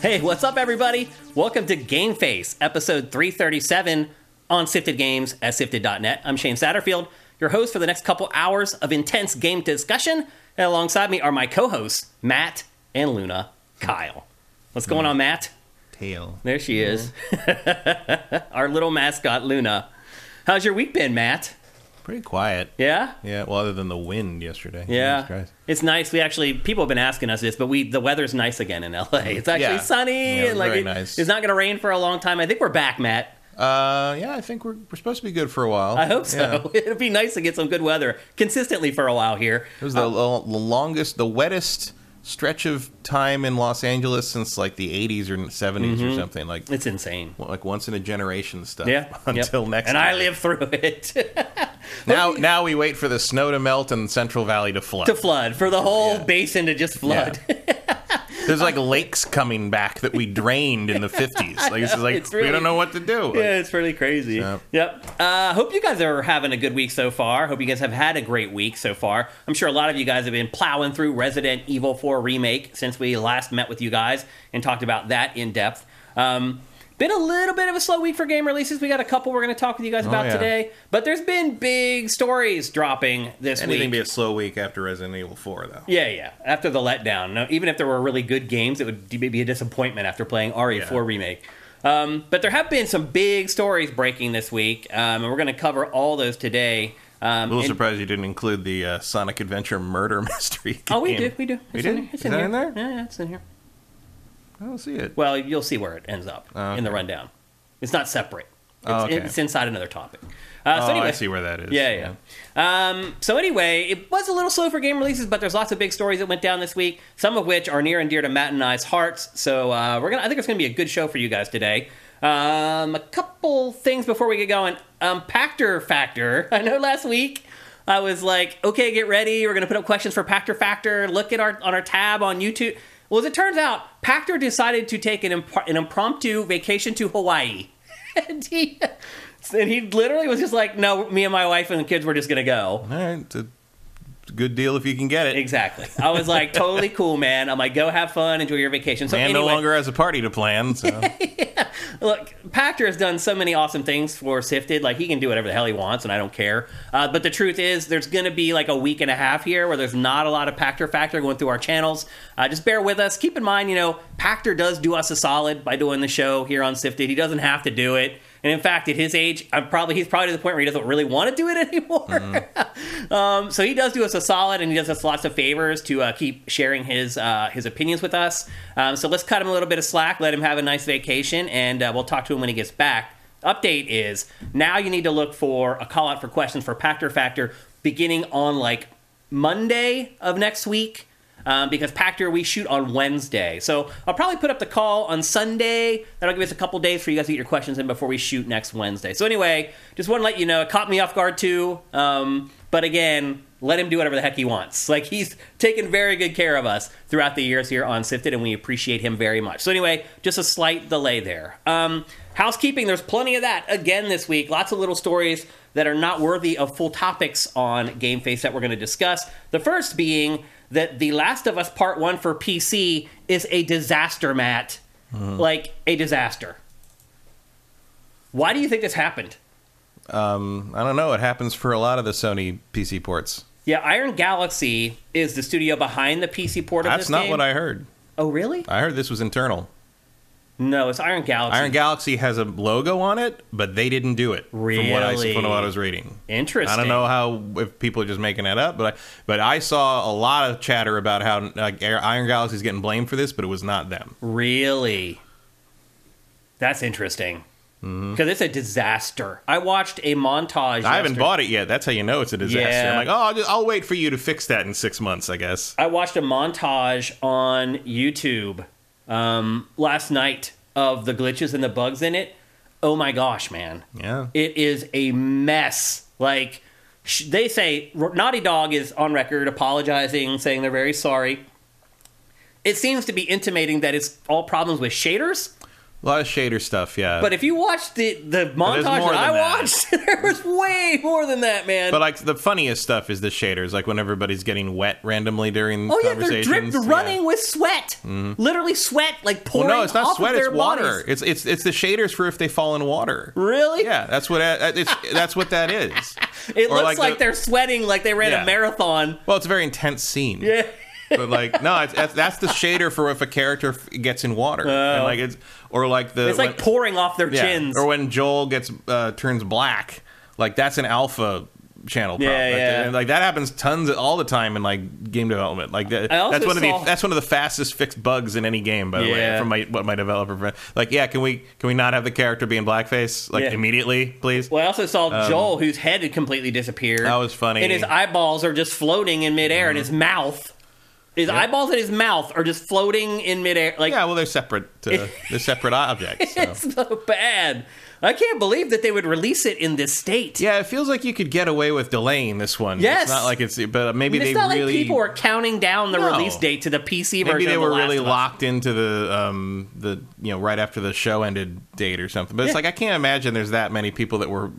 Hey, what's up, everybody? Welcome to Game Face, episode 337 on Sifted Games at Sifted.net. I'm Shane Satterfield, your host for the next couple hours of intense game discussion. And alongside me are my co-hosts, Matt and Luna Kyle. What's going on, Matt? Tail. There she is. Our little mascot, Luna. How's your week been, Matt? Pretty quiet. Yeah? Yeah, well, other than the wind yesterday. Yeah. It's nice. We actually, people have been asking us this, but the weather's nice again in LA. It's actually sunny. Yeah, and like nice. It's not going to rain for a long time. I think we're back, Matt. Yeah, I think we're supposed to be good for a while. I hope so. Yeah. It'd be nice to get some good weather consistently for a while here. It was the wettest stretch of time in Los Angeles since like the 80s or 70s or something. Like, it's insane. Like once in a generation stuff. Yeah. Until next time. And I lived through it. now we wait for the snow to melt and Central Valley to flood. For the whole basin to just flood. Yeah. There's like lakes coming back that we drained in the 50s. Like this is like really, we don't know what to do. Yeah, it's pretty crazy. So. Yep. Hope you guys are having a good week so far. Hope you guys have had a great week so far. I'm sure a lot of you guys have been plowing through Resident Evil 4 Remake since we last met with you guys and talked about that in depth. Been a little bit of a slow week for game releases. We got a couple we're going to talk with you guys about today. But there's been big stories dropping this week. Anything be a slow week after Resident Evil 4, though. Yeah. After the letdown. Now, even if there were really good games, it would be a disappointment after playing RE4 Remake. But there have been some big stories breaking this week, and we're going to cover all those today. I'm a little surprised you didn't include the Sonic Adventure murder mystery game. Oh, we do. It's in there? Yeah, it's in here. I don't see it. Well, you'll see where it ends up in the rundown. It's not separate. It's inside another topic. So anyway, I see where that is. Yeah. So anyway, it was a little slow for game releases, but there's lots of big stories that went down this week, some of which are near and dear to Matt and I's hearts. So I think it's going to be a good show for you guys today. A couple things before we get going. Pachter. I know last week I was like, okay, get ready. We're going to put up questions for Pachter. Look at our tab on YouTube. Well, as it turns out, Pachter decided to take an impromptu vacation to Hawaii. and he literally was just like, no, me and my wife and the kids were just going to go. All right. It's a good deal if you can get it. Exactly. I was like, totally cool, man. I'm like, go have fun. Enjoy your vacation. So man anyway, no longer has a party to plan. So. Yeah. Look, Pachter has done so many awesome things for Sifted. Like, he can do whatever the hell he wants, and I don't care. But the truth is, there's going to be like a week and a half here where there's not a lot of Pachter going through our channels. Just bear with us. Keep in mind, Pachter does do us a solid by doing the show here on Sifted. He doesn't have to do it. And in fact, at his age, he's probably to the point where he doesn't really want to do it anymore. Mm-hmm. So he does do us a solid, and he does us lots of favors to keep sharing his opinions with us. So let's cut him a little bit of slack, let him have a nice vacation, and we'll talk to him when he gets back. Update is, now you need to look for a call-out for questions for Pachter beginning on, like, Monday of next week. Because Pachter, we shoot on Wednesday. So I'll probably put up the call on Sunday. That'll give us a couple days for you guys to get your questions in before we shoot next Wednesday. So anyway, just want to let you know, it caught me off guard too. But again, let him do whatever the heck he wants. Like, he's taken very good care of us throughout the years here on Sifted, and we appreciate him very much. So anyway, just a slight delay there. Housekeeping, there's plenty of that again this week. Lots of little stories that are not worthy of full topics on Game Face that we're going to discuss. The first being that The Last of Us Part 1 for PC is a disaster, Matt. Mm-hmm. Like, a disaster. Why do you think this happened? I don't know. It happens for a lot of the Sony PC ports. Yeah, Iron Galaxy is the studio behind the PC port of this game. That's not what I heard. Oh, really? I heard this was internal. No, it's Iron Galaxy. Iron Galaxy has a logo on it, but they didn't do it. Really? From what I was reading. Interesting. I don't know if people are just making that up, but I saw a lot of chatter about how Iron Galaxy is getting blamed for this, but it was not them. Really? That's interesting. Because it's a disaster. I watched a montage. I haven't bought it yet. That's how you know it's a disaster. Yeah. I'm like, I'll wait for you to fix that in 6 months, I guess. I watched a montage on YouTube last night of the glitches and the bugs in it. Oh my gosh, man. Yeah. It is a mess. Like, they say Naughty Dog is on record apologizing, saying they're very sorry. It seems to be intimating that it's all problems with shaders. A lot of shader stuff, yeah. But if you watched the montage that I watched, there was way more than that, man. But, like, the funniest stuff is the shaders, like when everybody's getting wet randomly during conversations. Oh, yeah, they're running with sweat. Mm-hmm. Literally sweat, like pouring off of their bodies. Well, no, it's not sweat, it's water. It's the shaders for if they fall in water. Really? Yeah, that's what that is. It looks like they're sweating like they ran a marathon. Well, it's a very intense scene. Yeah. But, like, no, that's the shader for if a character gets in water. Oh. And, like, it's... Or like it's like pouring off their chins. Or when Joel turns black, like that's an alpha channel prop. Yeah, yeah. And, like, that happens tons all the time in, like, game development. Like that's one of the fastest fixed bugs in any game. By the way, from my developer friend. Like, yeah, can we not have the character be in blackface immediately, please? Well, I also saw Joel, whose head had completely disappeared. That was funny. And his eyeballs are just floating in midair, and his mouth. His eyeballs and his mouth are just floating in midair. Like, yeah, well, they're separate. They're separate objects. So. It's so bad. I can't believe that they would release it in this state. Yeah, it feels like you could get away with delaying this one. Yes, it's not like it's. But maybe they really. It's not like people are counting down the release date to the PC version. Maybe they were really locked into the right after the show ended date or something. But it's like I can't imagine there's that many people that were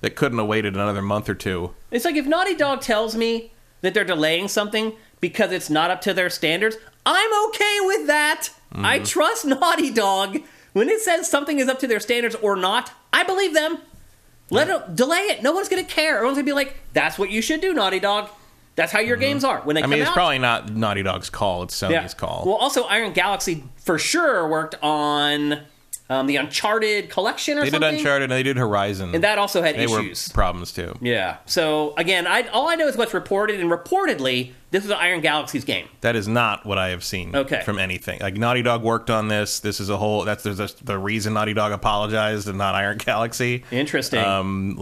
that couldn't have waited another month or two. It's like if Naughty Dog tells me that they're delaying something because it's not up to their standards, I'm okay with that. Mm. I trust Naughty Dog. When it says something is up to their standards or not, I believe them. Delay it. No one's going to care. Everyone's going to be like, that's what you should do, Naughty Dog. That's how your games are. When they come out. It's probably not Naughty Dog's call. It's Sony's call. Well, also, Iron Galaxy for sure worked on the Uncharted collection or something. They did Uncharted and they did Horizon. And that also had issues. They were problems, too. Yeah. So, again, all I know is what's reported, and reportedly, this is an Iron Galaxy's game. That is not what I have seen from anything. Like, Naughty Dog worked on this. This is the reason Naughty Dog apologized and not Iron Galaxy. Interesting. Iron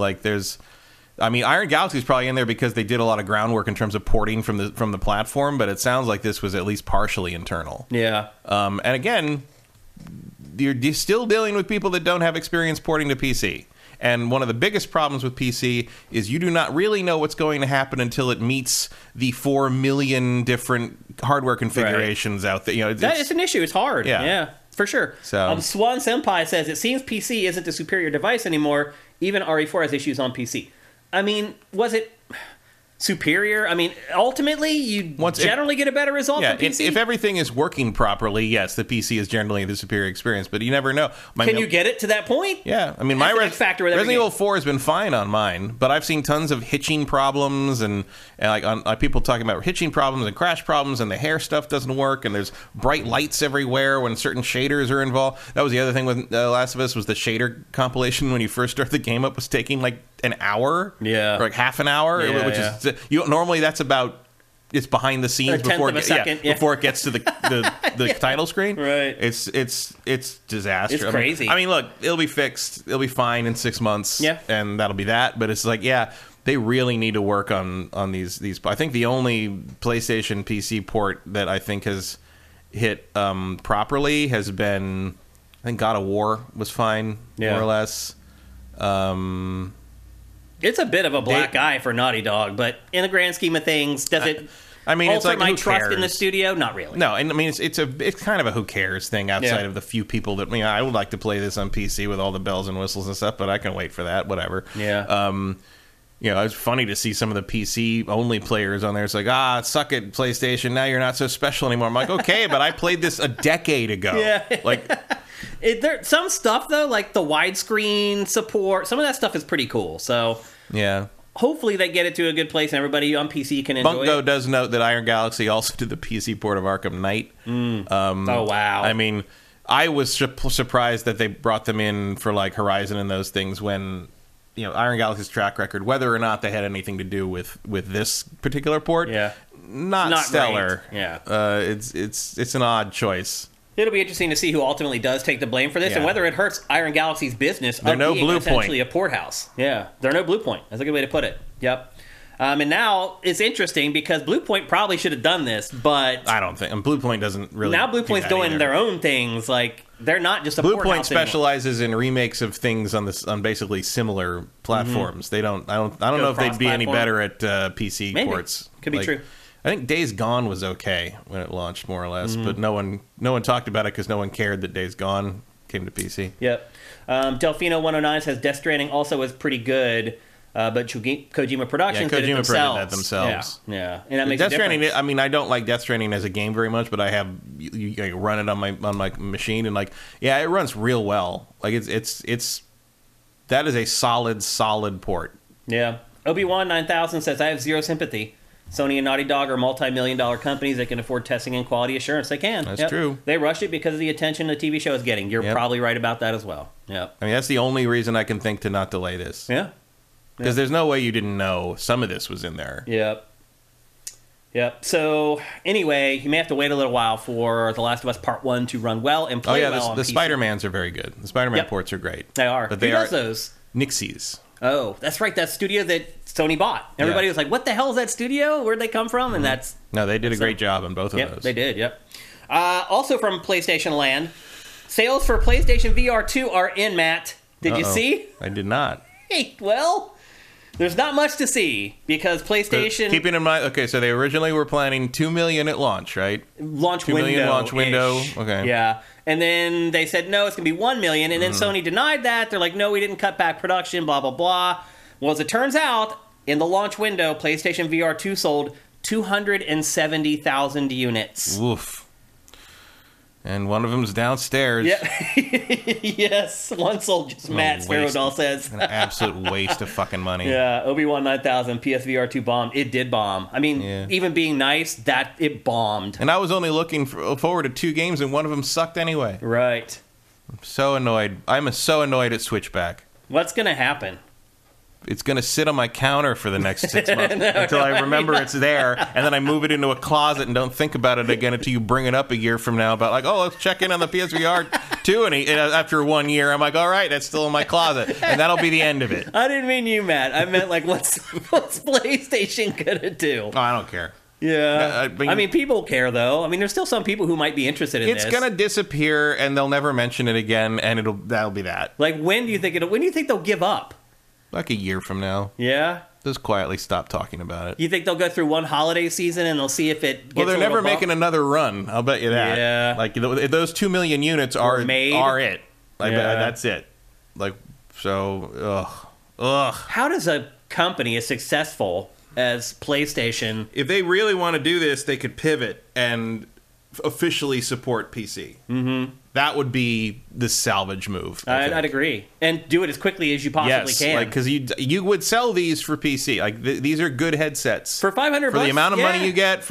Galaxy's probably in there because they did a lot of groundwork in terms of porting from the platform, but it sounds like this was at least partially internal. Yeah. And again, you're still dealing with people that don't have experience porting to PC. And one of the biggest problems with PC is you do not really know what's going to happen until it meets the 4 million different hardware configurations out there. It's an issue. It's hard. Yeah, for sure. So, Swan Senpai says, it seems PC isn't the superior device anymore. Even RE4 has issues on PC. I mean, was it superior? I mean, ultimately, you generally get a better result from PC. If everything is working properly, yes, the PC is generally the superior experience, but you never know. Can you get it to that point? Yeah. I mean, my Resident Evil 4 has been fine on mine, but I've seen tons of hitching problems and people talking about hitching problems and crash problems, and the hair stuff doesn't work, and there's bright lights everywhere when certain shaders are involved. That was the other thing with Last of Us, was the shader compilation when you first start the game up was taking like an hour, or like half an hour, which is normally that's about, it's behind the scenes before it gets to the title screen. Right. It's disastrous. It's crazy. I mean, look, it'll be fixed. It'll be fine in 6 months. Yeah. And that'll be that. But it's like, they really need to work on these. I think the only PlayStation PC port that I think has hit properly has been, I think God of War was fine, more or less. It's a bit of a black eye for Naughty Dog, but in the grand scheme of things, does it alter my trust in the studio? Not really. No, and I mean, it's kind of a who cares thing outside of the few people that, I would like to play this on PC with all the bells and whistles and stuff, but I can wait for that, whatever. Yeah. It's funny to see some of the PC-only players on there. It's like, suck it, PlayStation, now you're not so special anymore. I'm like, okay, but I played this a decade ago. Yeah. Like... some stuff, though, like the widescreen support, some of that stuff is pretty cool. So, hopefully they get it to a good place and everybody on PC can enjoy it. Bunko does note that Iron Galaxy also did the PC port of Arkham Knight. Mm. Oh, wow. I mean, I was surprised that they brought them in for, like, Horizon and those things when... Iron Galaxy's track record, whether or not they had anything to do with this particular port, not stellar. Great. Yeah, it's an odd choice. It'll be interesting to see who ultimately does take the blame for this, and whether it hurts Iron Galaxy's business of being essentially a port house. Yeah, they're no Blue Point. That's a good way to put it. Yep. And now it's interesting because Blue Point probably should have done this, but... I don't think... And Blue Point doesn't really... Now Blue Point's doing their own things. Like, they're not just a Blue Point specializes in remakes of things on basically similar platforms. Mm-hmm. They don't... I don't know if they'd be any better at PC ports. Could be true. I think Days Gone was okay when it launched, more or less, but no one talked about it because no one cared that Days Gone came to PC. Yep. Delfino109 says Death Stranding also was pretty good, but Kojima Productions did it themselves. Yeah, and that makes Death Stranding. I mean, I don't like Death Stranding as a game very much, but I have you run it on my machine, and it runs real well. Like it's that is a solid port. Yeah. Obi-Wan 9000 says I have zero sympathy. Sony and Naughty Dog are multi-million-dollar companies that can afford testing and quality assurance. They can. That's true. They rushed it because of the attention the TV show is getting. You're probably right about that as well. Yeah. I mean, that's the only reason I can think to not delay this. Yeah. Because there's no way you didn't know some of this was in there. Yep. Yep. So, anyway, you may have to wait a little while for The Last of Us Part 1 to run well and play well on PC. The Spider-Mans are very good. The Spider-Man ports are great. They are. But who does those? Nixies. Oh, that's right. That studio that Sony bought. Everybody was like, what the hell is that studio? Where'd they come from? Mm-hmm. And that's... No, they did a great job on both of those. They did, also from PlayStation Land, sales for PlayStation VR 2 are in, Matt. Did you see? I did not. Hey, well... There's not much to see because PlayStation... Keeping in mind... Okay, so they originally were planning 2 million at launch, right? Launch window. Okay. Yeah. And then they said, no, it's going to be 1 million. And then Sony denied that. They're like, no, we didn't cut back production, blah, blah, blah. Well, as it turns out, in the launch window, PlayStation VR 2 sold 270,000 units. Oof. And one of them's downstairs. Yeah. Yes, one sold just Matt Sparrowdoll says. An absolute waste of fucking money. Yeah, Obi-Wan 9000, PSVR 2 bombed. It did bomb. I mean, even being nice, that it bombed. And I was only looking forward to two games, and one of them sucked anyway. Right. I'm so annoyed. I'm so annoyed at Switchback. What's going to happen? It's going to sit on my counter for the next 6 months until I remember it's there, and then I move it into a closet and don't think about it again until you bring it up a year from now about let's check in on the PSVR 2, and after 1 year, I'm like, all right, that's still in my closet, and that'll be the end of it. I didn't mean you, Matt. I meant, what's PlayStation going to do? Oh, I don't care. Yeah. I mean, people care, though. I mean, there's still some people who might be interested in this. It's going to disappear, and they'll never mention it again, and that'll be that. When do you think they'll give up? Like a year from now. Yeah? Just quietly stop talking about it. You think they'll go through one holiday season and they'll see if it gets Well, they're never making another run. I'll bet you that. Yeah. Those 2 million units are it. That's it. Ugh. How does a company as successful as PlayStation... If they really want to do this, they could pivot and officially support PC. Mm-hmm. That would be the salvage move. I'd agree. And do it as quickly as you possibly can. Because you would sell these for PC. These are good headsets. For $500 For the amount of money you get.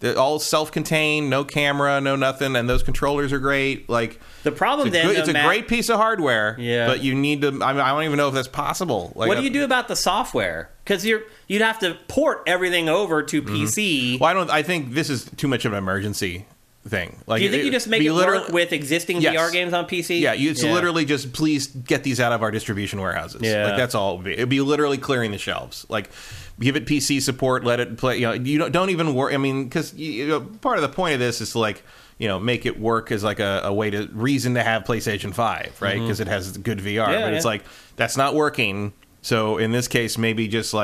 They're all self-contained, no camera, no nothing, and those controllers are great. The problem then... it's a great piece of hardware, but you need to... I don't even know if that's possible. What do you do about the software? Because you'd have to port everything over to PC. Well, I think this is too much of an emergency thing. Do you think you just make it work with existing VR games on PC? Yeah, it's literally just, please get these out of our distribution warehouses. Yeah. That's all it would be. It'd be literally clearing the shelves. Give it PC support, let it play. You don't even worry. I mean, because part of the point of this is to make it work as a way to reason to have PlayStation 5, right? Because it has good VR. But it's that's not working. So in this case, maybe just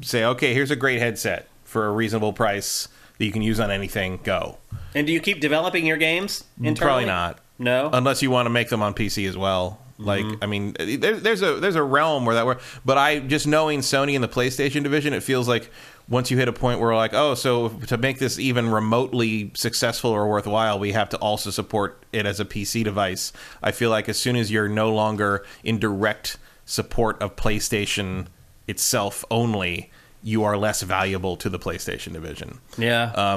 say, okay, here's a great headset for a reasonable price that you can use on anything. Go. And do you keep developing your games internally? Probably not. No? Unless you want to make them on PC as well. I mean, there's a realm where that works. But just knowing Sony and the PlayStation division, it feels like once you hit a point where so to make this even remotely successful or worthwhile, we have to also support it as a PC device. I feel like as soon as you're no longer in direct support of PlayStation itself only, you are less valuable to the PlayStation division. Yeah.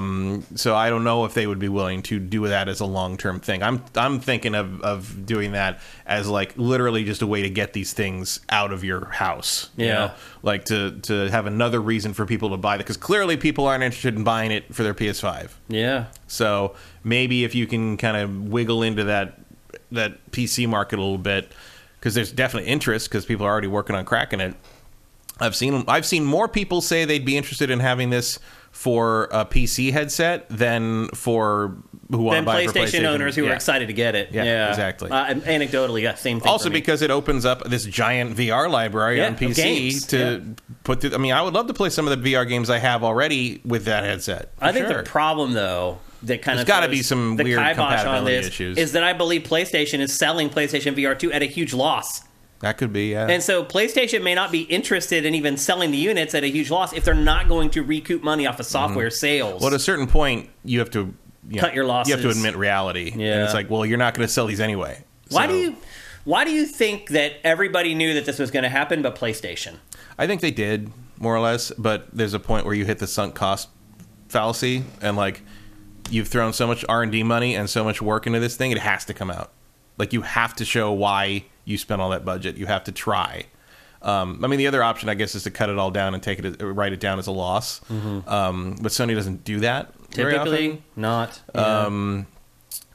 So I don't know if they would be willing to do that as a long-term thing. I'm thinking of doing that as literally just a way to get these things out of your house. Yeah. You know? To have another reason for people to buy it, because clearly people aren't interested in buying it for their PS5. Yeah. So maybe if you can kind of wiggle into that PC market a little bit, because there's definitely interest, because people are already working on cracking it. I've seen more people say they'd be interested in having this for a PC headset than for who want to buy it for PlayStation owners who are excited to get it. Yeah, exactly. Anecdotally, same thing. Also, because it opens up this giant VR library on PC games. I would love to play some of the VR games I have already with that headset. I think the problem, though, that kind of got to be some weird compatibility issues. Is that I believe PlayStation is selling PlayStation VR 2 at a huge loss. That could be, yeah. And so PlayStation may not be interested in even selling the units at a huge loss if they're not going to recoup money off of software sales. Well, at a certain point, you have to cut your losses. You have to admit reality. Yeah. And it's like, well, you're not going to sell these anyway. So. Why do you think that everybody knew that this was going to happen but PlayStation? I think they did, more or less, but there's a point where you hit the sunk cost fallacy, and like you've thrown so much R&D money and so much work into this thing, it has to come out. Like, you have to show why you spent all that budget. You have to try. I mean, the other option, I guess, is to cut it all down and take it, write it down as a loss. Mm-hmm. But Sony doesn't do that. Typically, not. Yeah.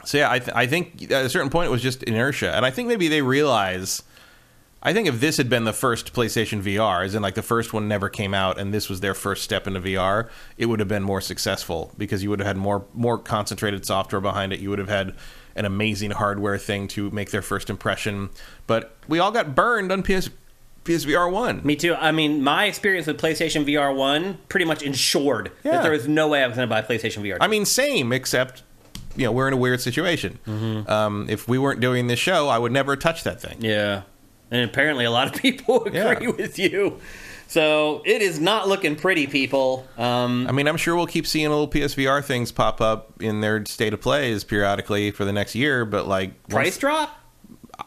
So yeah, I think at a certain point it was just inertia, and I think maybe they realize. I think if this had been the first PlayStation VR, as in like the first one never came out, and this was their first step into VR, it would have been more successful because you would have had more concentrated software behind it. You would have had an amazing hardware thing to make their first impression. But we all got burned on PSVR 1. Me too. I mean, my experience with PlayStation VR 1 pretty much ensured that there was no way I was going to buy PlayStation VR 2. I mean, same, except... you know, we're in a weird situation. Mm-hmm. If we weren't doing this show, I would never touch that thing. Yeah. And apparently a lot of people agree with you. So it is not looking pretty, people. I mean, I'm sure we'll keep seeing little PSVR things pop up in their state of plays periodically for the next year, but like... price drop?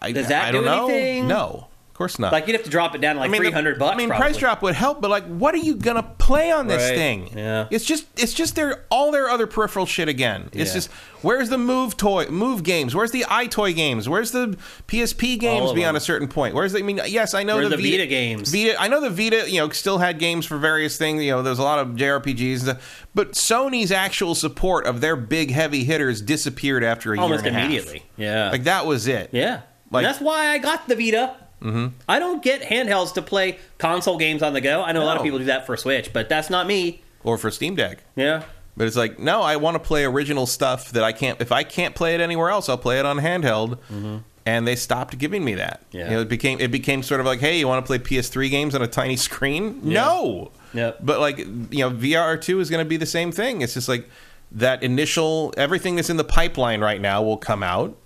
Does that do anything? No. Of course not. Like, you'd have to drop it down to like $300 probably. Price drop would help, but like, what are you going to play on this thing? Yeah. It's just all their other peripheral shit again. It's just... where's the Move games? Where's the iToy games? Where's the PSP games beyond a certain point? Where's the... I mean, yes, I know the Vita games. I know the Vita, still had games for various things. You know, there's a lot of JRPGs and stuff. But Sony's actual support of their big heavy hitters disappeared after a year and a half. Almost immediately, yeah. Like, that was it. Yeah. Like, that's why I got the Vita. Mm-hmm. I don't get handhelds to play console games on the go. I know a lot of people do that for Switch, but that's not me. Or for Steam Deck. Yeah. But it's like, no, I want to play original stuff that I can't... if I can't play it anywhere else, I'll play it on handheld. Mm-hmm. And they stopped giving me that. Yeah. You know, it became sort of like, hey, you want to play PS3 games on a tiny screen? Yeah. No! Yep. But like, VR 2 is going to be the same thing. It's just like that initial... everything that's in the pipeline right now will come out,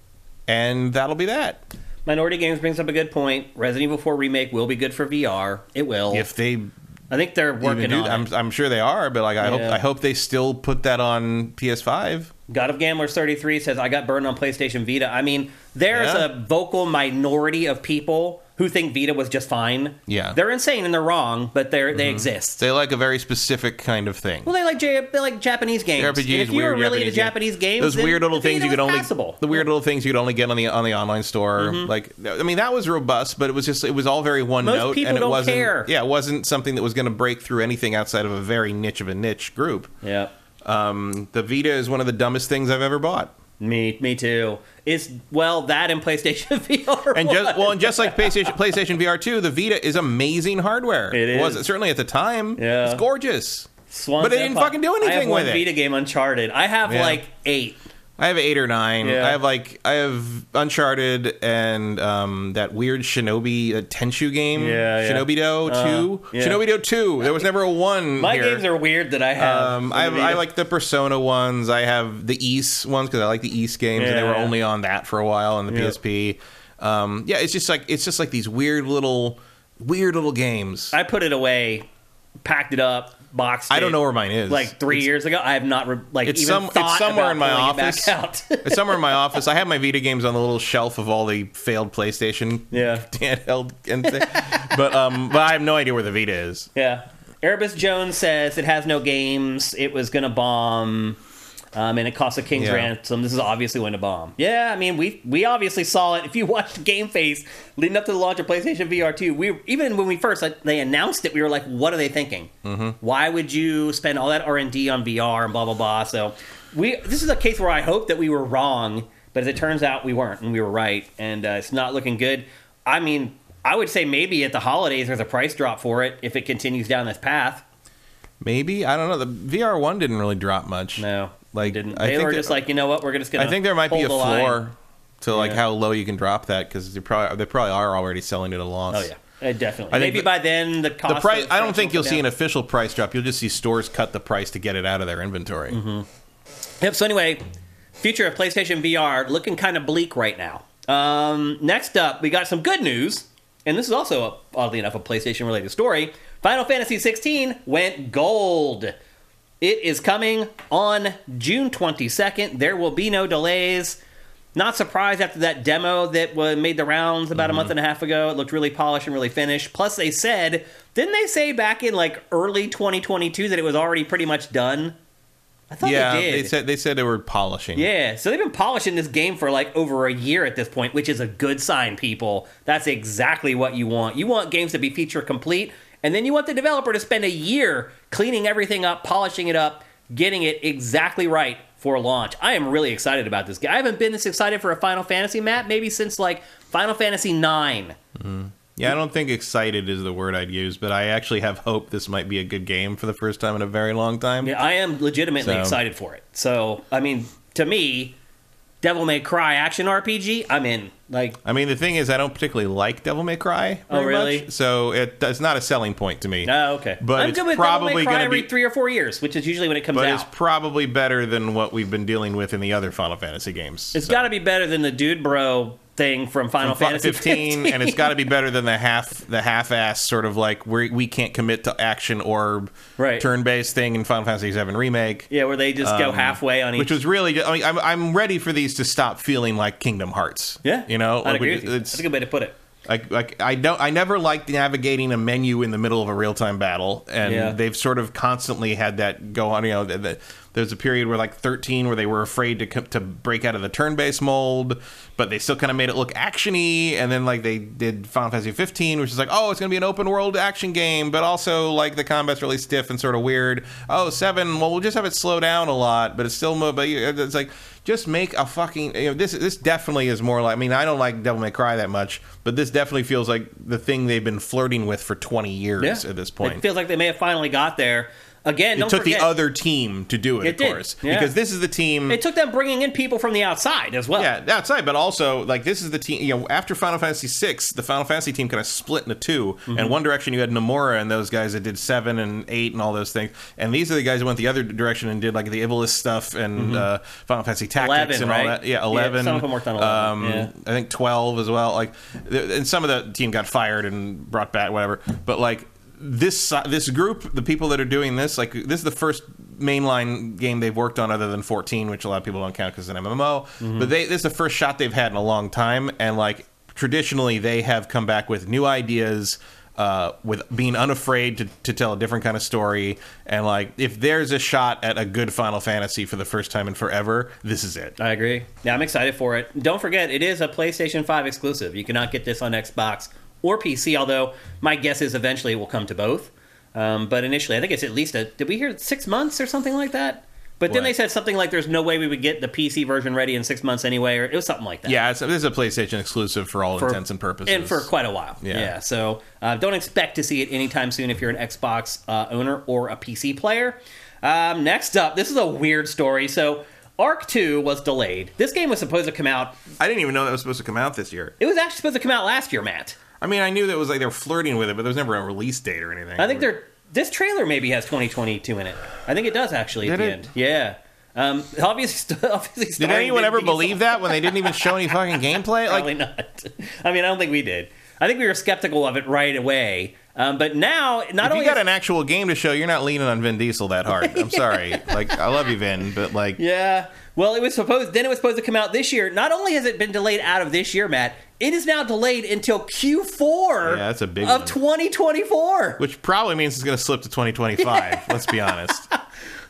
and that'll be that. Minority Games brings up a good point. Resident Evil 4 Remake will be good for VR. It will. If they... I think they're working on it. I'm sure they are, but like I hope they still put that on PS5. God of Gamblers 33 says, I got burned on PlayStation Vita. I mean, there's a vocal minority of people who think Vita was just fine. Yeah. They're insane and they're wrong, but they exist. They like a very specific kind of thing. Well, they like Japanese games. RPGs, if you were really into Japanese games, those weird little things you could only get on the online store. Mm-hmm. Like, I mean, that was robust, but it was all very one note. Most people and don't care. Yeah, it wasn't something that was going to break through anything outside of a very niche of a niche group. Yeah. The Vita is one of the dumbest things I've ever bought. Me too. It's, well, that and PlayStation VR 1. And just like PlayStation VR 2, the Vita is amazing hardware. It was certainly at the time. Yeah. It's gorgeous. But they didn't fucking do anything with it. I have one Vita game, Uncharted. I have like 8. I have 8 or 9. Yeah. I have Uncharted and that weird Shinobi Tenshu game. Yeah, Shinobi-Do 2. Yeah. Shinobi-Do 2. There was never a 1 My here. Games are weird that I have. I like the Persona ones. I have the Ys ones because I like the Ys games, and they were only on that for a while on the PSP. It's just like these weird little games. I put it away, packed it up. Boxed I don't know where mine is. Like 3 years ago, I have not it's somewhere in my office. It's somewhere in my office. I have my Vita games on the little shelf of all the failed PlayStation. Yeah, handheld and thing. but I have no idea where the Vita is. Yeah, Erebus Jones says it has no games. It was gonna bomb, and it cost a king's ransom. This is obviously going to bomb. Yeah, I mean we obviously saw it. If you watched Game Face leading up to the launch of PlayStation VR 2, when they announced it, we were like, what are they thinking? Mm-hmm. Why would you spend all that R&D on VR and blah, blah, blah? So this is a case where I hope that we were wrong, but as it turns out, we weren't, and we were right, and it's not looking good. I mean, I would say maybe at the holidays there's a price drop for it if it continues down this path. Maybe. I don't know. The VR 1 didn't really drop much. No, like, didn't. They were just like, you know what, we're just going to... I think there might be a floor to like how low you can drop that, because they probably are already selling it at a loss. Oh yeah, definitely. Maybe by then the cost. The price. I don't think you'll see an official price drop. You'll just see stores cut the price to get it out of their inventory. Mm-hmm. Yep, so anyway, future of PlayStation VR looking kind of bleak right now. Next up, we got some good news, and this is also, oddly enough, a PlayStation-related story. Final Fantasy XVI went gold. It is coming on June 22nd. There will be no delays. Not surprised after that demo that made the rounds about a month and a half ago. It looked really polished and really finished. Plus, they said, didn't they say back in like early 2022 that it was already pretty much done? I thought they did. They said they were polishing. Yeah, so they've been polishing this game for like over a year at this point, which is a good sign, people. That's exactly what you want. You want games to be feature complete, and then you want the developer to spend a year cleaning everything up, polishing it up, getting it exactly right for launch. I am really excited about this game. I haven't been this excited for a Final Fantasy, Matt, maybe since like Final Fantasy IX. Mm-hmm. Yeah, I don't think excited is the word I'd use, but I actually have hope this might be a good game for the first time in a very long time. Yeah, I am legitimately excited for it. So, I mean, to me, Devil May Cry action RPG, I'm in. Like, I mean, the thing is, I don't particularly like Devil May Cry very much, so it's not a selling point to me. Oh, okay. But I'm good with Devil May Cry every 3 or 4 years, which is usually when it comes out. But it's probably better than what we've been dealing with in the other Final Fantasy games. It's got to be better than the dude bro thing from Final Fantasy 15, and it's got to be better than the half-ass sort of like we can't commit to action or turn-based thing in Final Fantasy VII Remake. Yeah, where they just go halfway on each. Which was really just, I mean, I'm ready for these to stop feeling like Kingdom Hearts. Yeah, you know, I'd agree with you. That's a good way to put it. Like I never liked navigating a menu in the middle of a real-time battle, and they've sort of constantly had that go on. You know, there's a period where like 13 where they were afraid to break out of the turn-based mold, but they still kind of made it look actiony. And then like they did Final Fantasy 15, which is like, oh, it's going to be an open world action game, but also like the combat's really stiff and sort of weird. Oh, 7, well, we'll just have it slow down a lot, but it's still but it's like, just make a fucking, you know, this definitely is more like, I mean, I don't like Devil May Cry that much, but this definitely feels like the thing they've been flirting with for 20 years at this point. It feels like they may have finally got there. Again, don't forget, it took the other team to do it, of course. Yeah. Because this is the team. It took them bringing in people from the outside as well. Yeah, outside, but also, like, this is the team. You know, after Final Fantasy VI, the Final Fantasy team kind of split into two. Mm-hmm. And one direction you had Nomura and those guys that did 7 and 8 and all those things. And these are the guys who went the other direction and did, like, the Ibalus stuff and Final Fantasy Tactics 11, and all that. Yeah, 11. Yeah, some of them worked on 11. I think 12 as well. Like, and some of the team got fired and brought back, whatever. But, like, This group, the people that are doing this, like, this is the first mainline game they've worked on other than 14, which a lot of people don't count because it's an MMO. Mm-hmm. But this is the first shot they've had in a long time. And, like, traditionally, they have come back with new ideas, with being unafraid to tell a different kind of story. And, like, if there's a shot at a good Final Fantasy for the first time in forever, this is it. I agree. Yeah, I'm excited for it. Don't forget, it is a PlayStation 5 exclusive. You cannot get this on Xbox or PC, although my guess is eventually it will come to both. But initially, I think it's at least did we hear 6 months or something like that? But then they said something like there's no way we would get the PC version ready in 6 months anyway, or it was something like that. Yeah, this is a PlayStation exclusive for all intents and purposes. And for quite a while. Yeah, so don't expect to see it anytime soon if you're an Xbox owner or a PC player. Next up, this is a weird story. So Ark 2 was delayed. This game was supposed to come out. I didn't even know that was supposed to come out this year. It was actually supposed to come out last year, Matt. I mean, I knew that was like they were flirting with it, but there was never a release date or anything. I think this trailer maybe has 2022 in it. I think it does, actually, at the end. Yeah. Obviously, did anyone ever believe that when they didn't even show any fucking gameplay? Probably not. I mean, I don't think we did. I think we were skeptical of it right away. But now, not only if you got an actual game to show, you're not leaning on Vin Diesel that hard. I'm sorry. Like, I love you, Vin, but like, yeah. Well, it was supposed to come out this year. Not only has it been delayed out of this year, Matt, it is now delayed until Q4 that's a big of 2024. Which probably means it's going to slip to 2025, let's be honest.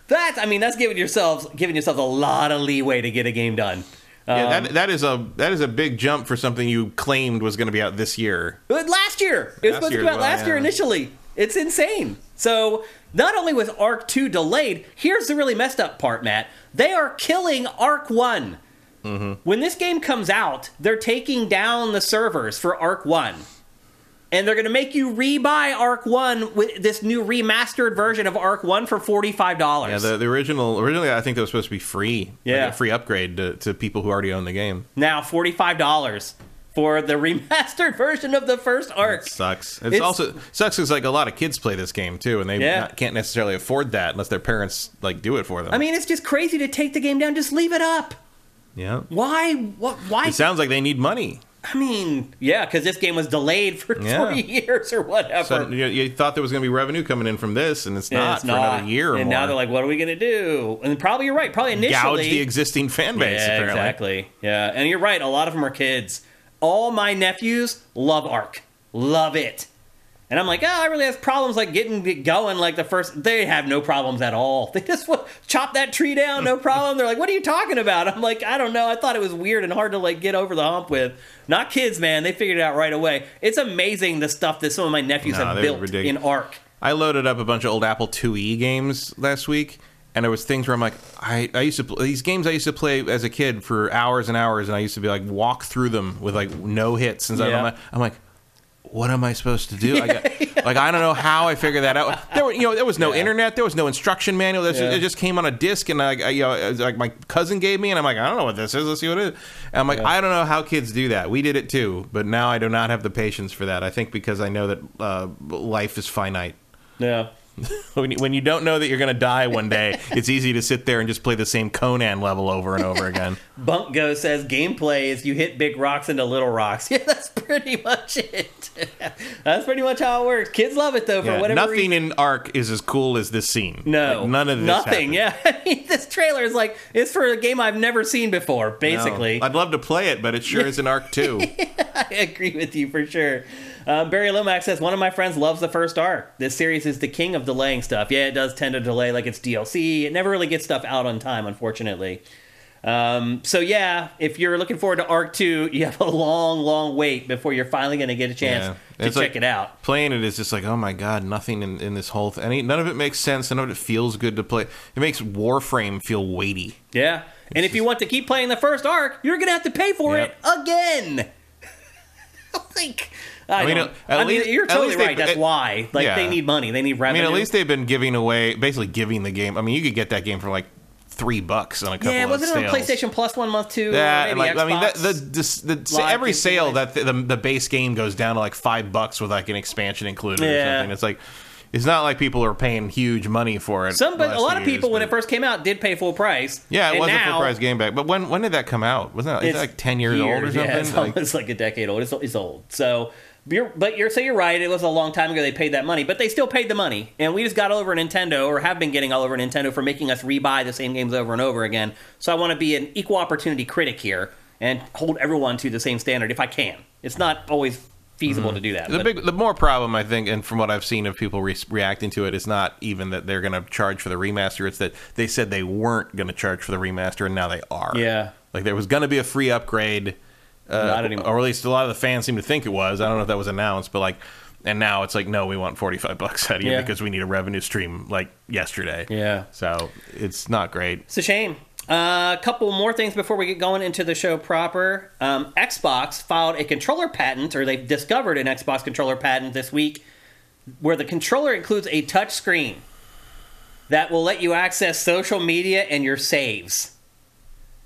That's giving yourselves a lot of leeway to get a game done. Yeah, that is a big jump for something you claimed was going to be out this year. Last year. It was supposed to come out last year initially. It's insane. So not only was Ark 2 delayed, here's the really messed up part, Matt. They are killing Ark 1. Mm-hmm. When this game comes out, they're taking down the servers for Ark 1. And they're going to make you rebuy Ark 1 with this new remastered version of Ark 1 for $45. Yeah, the originally I think that was supposed to be free. Yeah. Like a free upgrade to people who already own the game. Now, $45 for the remastered version of the first Ark. It sucks. It's also sucks because like a lot of kids play this game too, and they can't necessarily afford that unless their parents like do it for them. I mean, it's just crazy to take the game down. Just leave it up. Yeah. Why? What? Why? It sounds like they need money. I mean, yeah, because this game was delayed for 3 years or whatever. So you thought there was going to be revenue coming in from this, and it's not for another year or more. And now they're like, what are we going to do? And probably you're right. Probably initially. Gouge the existing fan base, apparently. Exactly. Yeah, and you're right. A lot of them are kids. All my nephews love Ark. Love it. And I'm like, I really have problems like getting it going like the first. They have no problems at all. They just chop that tree down, no problem. They're like, what are you talking about? I'm like, I don't know. I thought it was weird and hard to like get over the hump with. Not kids, man. They figured it out right away. It's amazing the stuff that some of my nephews have built in Ark. I loaded up a bunch of old Apple IIe games last week. And there was things where I'm like, I used to play these games I used to play as a kid for hours and hours. And I used to be like, walk through them with like no hits. And so I'm like, what am I supposed to do? I don't know how I figured that out. There was no internet. There was no instruction manual. It just came on a disc, and my cousin gave me, and I'm like, I don't know what this is. Let's see what it is. And I'm like, I don't know how kids do that. We did it too, but now I do not have the patience for that. I think because I know that life is finite. Yeah. When you don't know that you're going to die one day, it's easy to sit there and just play the same Conan level over and over again. Bunkgo says gameplay is you hit big rocks into little rocks. Yeah, that's pretty much it. That's pretty much how it works. Kids love it, though, for whatever reason. Nothing in Ark is as cool as this scene. No. Like, none of this nothing, happened. Yeah. I mean, this trailer is like, it's for a game I've never seen before, basically. No. I'd love to play it, but it sure is in Ark 2. I agree with you for sure. Barry Lomax says, one of my friends loves the first Ark. This series is the king of delaying stuff. Yeah, it does tend to delay like it's DLC. It never really gets stuff out on time, unfortunately. If you're looking forward to Ark 2, you have a long, long wait before you're finally going to get a chance to check it out. Playing it is just like, oh my God, nothing in this whole thing. None of it makes sense. None of it feels good to play. It makes Warframe feel weighty. Yeah, and if you want to keep playing the first Ark, you're going to have to pay for it again. You're totally right. That's why. Like, they need money. They need revenue. I mean, at least they've been giving away, basically giving the game. I mean, you could get that game for like $3 on a couple of sales. Yeah, wasn't it on PlayStation Plus 1 month too? Yeah, every sale that the base game goes down to like $5 with like an expansion included or something. It's like. It's not like people are paying huge money for it. But a lot of people, when it first came out, did pay full price. Yeah, it was a full price game back. But when did that come out? Wasn't that like 10 years old or something? Yeah, it's almost like a decade old. It's old. So you're right. It was a long time ago they paid that money. But they still paid the money. And we just got all over Nintendo, or have been getting all over Nintendo, for making us rebuy the same games over and over again. So I want to be an equal opportunity critic here and hold everyone to the same standard if I can. It's not always feasible to do that. The more problem, I think, and from what I've seen of people reacting to it, is not even that they're going to charge for the remaster. It's that they said they weren't going to charge for the remaster, and now they are. Yeah. Like, there was going to be a free upgrade, not anymore. Or at least a lot of the fans seem to think it was. I don't know if that was announced, but like, and now it's like, no, we want $45 out of you because we need a revenue stream like yesterday. Yeah. So it's not great. It's a shame. A couple more things before we get going into the show proper. Xbox filed a controller patent, or they've discovered an Xbox controller patent this week, where the controller includes a touch screen that will let you access social media and your saves.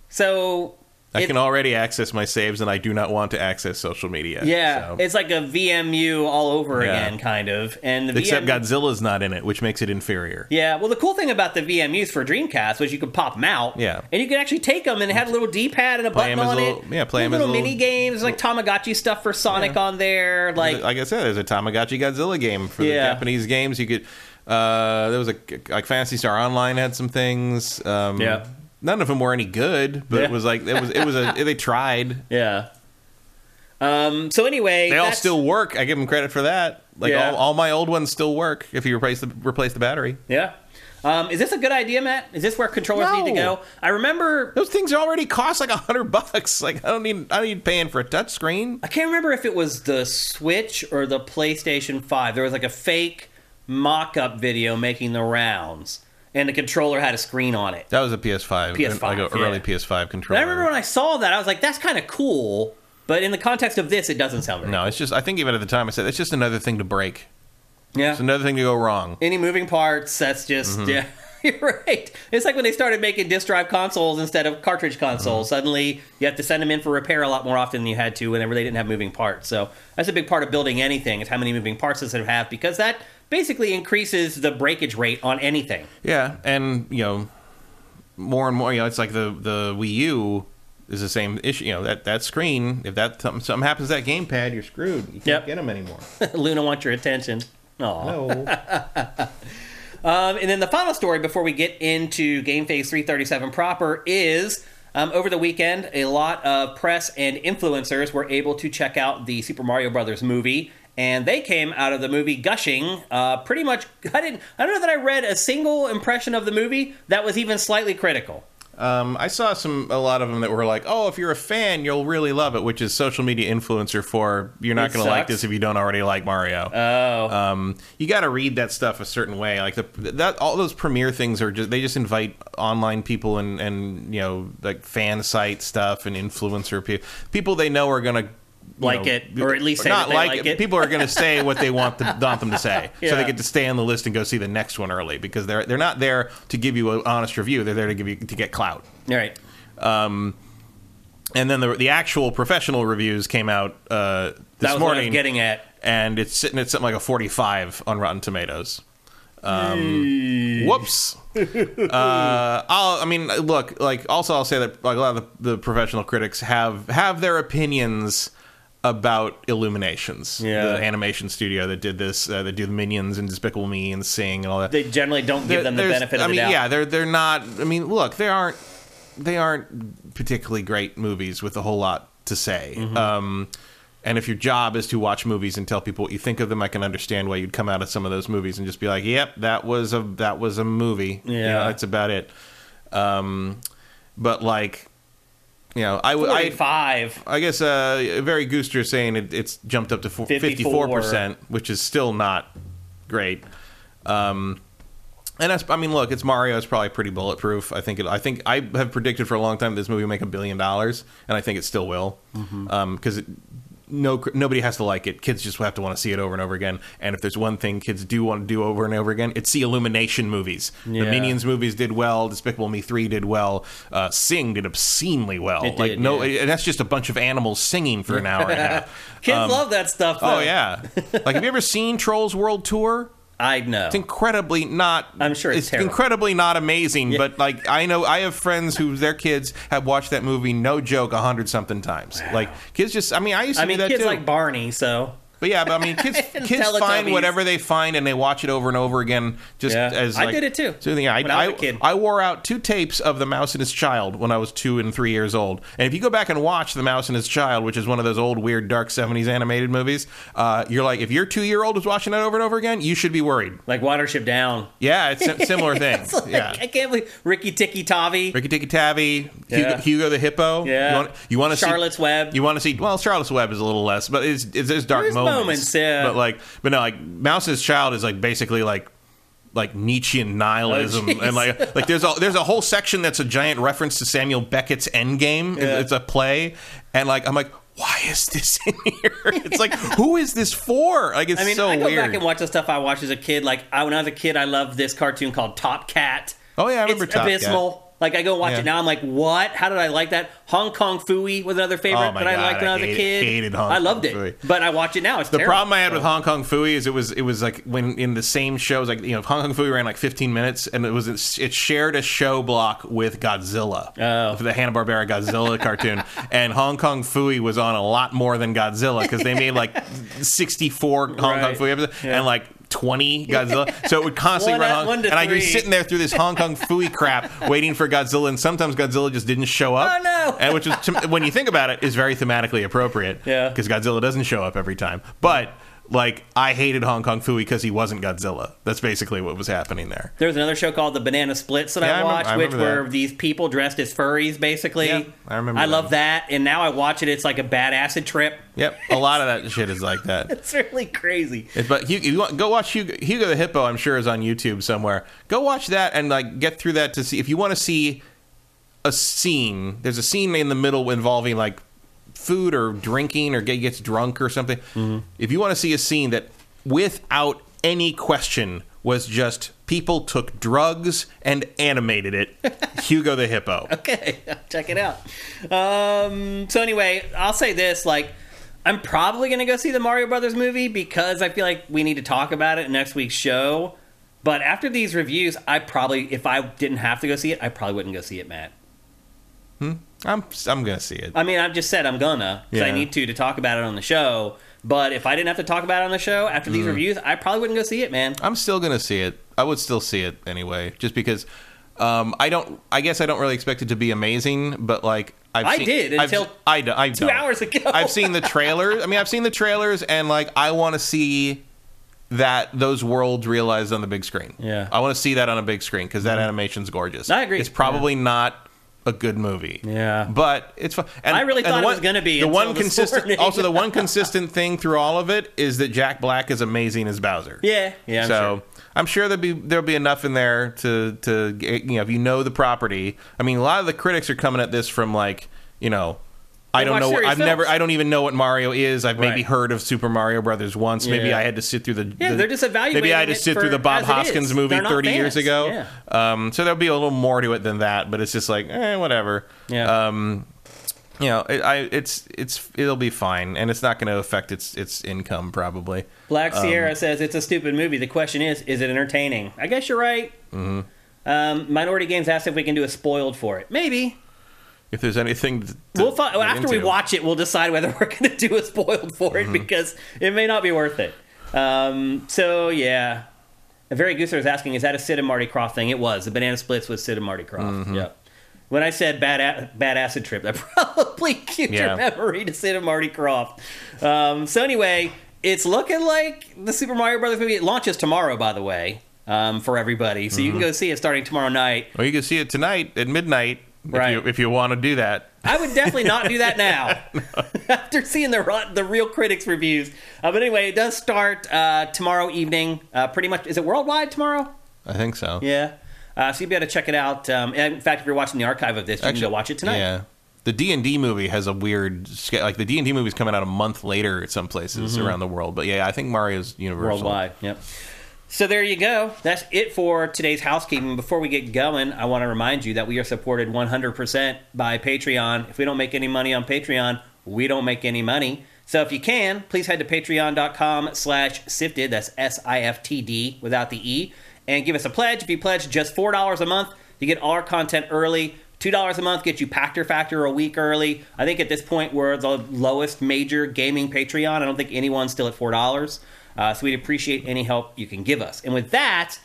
So I can already access my saves, and I do not want to access social media. Yeah, so. It's like a VMU all over again, kind of. And except Godzilla's not in it, which makes it inferior. Yeah, well, the cool thing about the VMUs for Dreamcast was you could pop them out, and you could actually take them, and it had a little D-pad and a button on it. Yeah, play them as little mini-games, like Tamagotchi stuff for Sonic on there. Like I said, there's a Tamagotchi Godzilla game for the Japanese games. You could, there was like Fantasy Star Online had some things. None of them were any good, but it was like they tried. Yeah. So anyway, they all still work. I give them credit for that. Like all my old ones still work if you replace the battery. Yeah. Is this a good idea, Matt? Is this where controllers need to go? I remember those things already cost like $100. Like I don't need paying for a touch screen. I can't remember if it was the Switch or the PlayStation 5. There was like a fake mock-up video making the rounds. And the controller had a screen on it. That was a PS5. Like an early PS5 controller. And I remember when I saw that, I was like, that's kind of cool. But in the context of this, it doesn't sound right. No, it's just, I think even at the time I said, it's just another thing to break. Yeah. It's another thing to go wrong. Any moving parts, that's just, You're right. It's like when they started making disk drive consoles instead of cartridge consoles. Suddenly, you have to send them in for repair a lot more often than you had to whenever they didn't have moving parts. So that's a big part of building anything, is how many moving parts does it have, because that basically increases the breakage rate on anything. Yeah, and, you know, more and more, you know, it's like the Wii U is the same issue. You know, that screen, if that something happens to that gamepad, you're screwed. You can't get them anymore. Luna wants your attention. Aww. No. And then the final story before we get into Game Phase 337 proper is, over the weekend, a lot of press and influencers were able to check out the Super Mario Brothers movie. And they came out of the movie gushing, pretty much. I don't know that I read a single impression of the movie that was even slightly critical. I saw a lot of them that were like, "Oh, if you're a fan, you'll really love it," which is social media influencer for "You're not going to like this if you don't already like Mario." Oh, you got to read that stuff a certain way. Like all those premiere things are they just invite online people and you know, like fan site stuff and influencer people they know are going to. Or at least say they like it. People are going to say what they want them to say, so they get to stay on the list and go see the next one early, because they're not there to give you an honest review. They're there to give you to get clout. All right. And then the actual professional reviews came out this morning. That was what I was getting at. And it's sitting at something like a 45 on Rotten Tomatoes. Whoops. Look. Also, I'll say that like a lot of the professional critics have their opinions about Illuminations, the animation studio that did this, that do the Minions and Despicable Me and Sing and all that. They generally don't give them the benefit of the doubt. Yeah, they're not. I mean, look, they aren't particularly great movies with a whole lot to say. Mm-hmm. And if your job is to watch movies and tell people what you think of them, I can understand why you'd come out of some of those movies and just be like, "Yep, that was a movie." Yeah, you know, that's about it. But like. You know, I guess Very Gooster is saying it's jumped up to 54%, which is still not great. And I mean, look, it's Mario. It's probably pretty bulletproof. I think I have predicted for a long time this movie will make $1 billion, and I think it still will, because nobody has to like it. Kids just have to want to see it over and over again. And if there's one thing kids do want to do over and over again, it's see Illumination movies. Yeah. The Minions movies did well. Despicable Me 3 did well. Sing did obscenely well. And that's just a bunch of animals singing for an hour and a half. Kids love that stuff, though. Oh, yeah. Like, have you ever seen Trolls World Tour? I know. It's incredibly not... I'm sure it's terrible. Incredibly not amazing, but, like, I know... I have friends who, their kids, have watched that movie, no joke, 100-something times. Wow. Like, kids just... I mean, I used to do that, too. I mean, kids like Barney, so... But, yeah, kids find whatever they find, and they watch it over and over again, just as, like... I did it, too. So, yeah, I was a kid. I wore out 2 tapes of The Mouse and His Child when I was 2 and 3 years old. And if you go back and watch The Mouse and His Child, which is one of those old, weird, dark 70s animated movies, you're like, if your 2-year-old was watching that over and over again, you should be worried. Like Watership Down. Yeah, it's a similar thing. I can't believe... Rikki Tikki Tavi. Hugo the Hippo. Yeah. You want to Charlotte's Web. You want to see... Well, Charlotte's Web is a little less, but there's dark moments, yeah. But Mouse's Child is like basically like Nietzschean nihilism, and like there's a whole section that's a giant reference to Samuel Beckett's Endgame. Yeah. It's a play, and like I'm like, why is this in here? It's like, who is this for? Like, it's so weird. I go back and watch the stuff I watched as a kid. Like when I was a kid, I loved this cartoon called Top Cat. Oh yeah, I remember Top Cat. It's abysmal. Like, I go watch it now, I'm like, what? How did I like that? Hong Kong Phooey was another favorite that I liked when I was a kid. Hated Hong Kong Phooey. But I watch it now. It's terrible. The problem I had with Hong Kong Phooey is it was like when in the same show, like, you know, Hong Kong Phooey ran like 15 minutes, and it shared a show block with Godzilla, for the Hanna-Barbera Godzilla cartoon, and Hong Kong Phooey was on a lot more than Godzilla, because they made like 64 Hong Kong Phooey episodes, and like 20 Godzilla, so it would constantly run on, and I'd be sitting there through this Hong Kong Phooey crap waiting for Godzilla, and sometimes Godzilla just didn't show up. Oh no. And which is, when you think about it, is very thematically appropriate, because Godzilla doesn't show up every time, but like I hated Hong Kong Phooey because he wasn't Godzilla. That's basically what was happening there. There was another show called The Banana Splits that I watched, were these people dressed as furries, basically. Yeah, I remember. I love that, and now I watch it. It's like a bad acid trip. Yep, a lot of that shit is like that. It's really crazy. But go watch Hugo the Hippo. I'm sure is on YouTube somewhere. Go watch that and like get through that to see if you want to see a scene. There's a scene in the middle involving like food or drinking or gets drunk or something. If you want to see a scene that without any question was just people took drugs and animated it. Hugo the Hippo. Okay, check it out. So anyway, I'll say this, like, I'm probably going to go see the Mario Brothers movie because I feel like we need to talk about it in next week's show. But after these reviews, I probably, if I didn't have to go see it, I probably wouldn't go see it, Matt. I'm going to see it. I mean, I've just said I'm going to because I need to talk about it on the show. But if I didn't have to talk about it on the show after these reviews, I probably wouldn't go see it, man. I'm still going to see it. I would still see it anyway just because I guess I don't really expect it to be amazing, but like I did until 2 hours ago. I've seen the trailers. I've seen the trailers, and like I want to see that those worlds realized on the big screen. Yeah, I want to see that on a big screen because that animation's gorgeous. I agree. It's probably not a good movie. Yeah, but it's fun. And I really thought it was going to be the one consistent thing through all of it is that Jack Black is amazing as Bowser. Yeah, yeah. I'm sure there'll be enough in there to if you know the property. I mean, a lot of the critics are coming at this from like, I don't know. I don't even know what Mario is. I've maybe heard of Super Mario Brothers once. Yeah. Maybe I had to sit through they're just evaluating. Maybe I had to sit through the Bob Hoskins movie 30 years ago. Yeah. So there'll be a little more to it than that. But it's just like, whatever. Yeah. It'll be fine, and it's not going to affect its income probably. Black Sierra says it's a stupid movie. The question is it entertaining? I guess you're right. Mm-hmm. Minority Games asked if we can do a spoiled for it. Maybe. If there's anything, after we watch it, we'll decide whether we're going to do a spoiled for it because it may not be worth it. Very Gooser is asking, is that a Sid and Marty Krofft thing? It was. The Banana Splits was Sid and Marty Krofft. Mm-hmm. Yep. When I said bad acid trip, that probably cued your memory to Sid and Marty Krofft. So anyway, it's looking like the Super Mario Brothers movie. It launches tomorrow, by the way, for everybody. So you can go see it starting tomorrow night. Or you can see it tonight at midnight if you want to do that. I would definitely not do that now. After seeing the real critics' reviews. But anyway, it does start tomorrow evening. Pretty much. Is it worldwide tomorw? I think so. Yeah. So you'll be able to check it out. In fact, if you're watching the archive of this, you can go watch it tonight. Yeah, the D&D movie has a weird schedule. Like the D&D movie is coming out a month later at some places around the world. But yeah, I think Mario's universal worldwide. Yep. So there you go. That's it for today's housekeeping. Before we get going, I want to remind you that we are supported 100% by Patreon. If we don't make any money on Patreon, we don't make any money. So if you can, please head to patreon.com/sifted. That's SIFTD without the E. And give us a pledge. If you pledge just $4 a month, you get all our content early. $2 a month gets you Pachter Factor a week early. I think at this point, we're the lowest major gaming Patreon. I don't think anyone's still at $4. So we'd appreciate any help you can give us. And with that,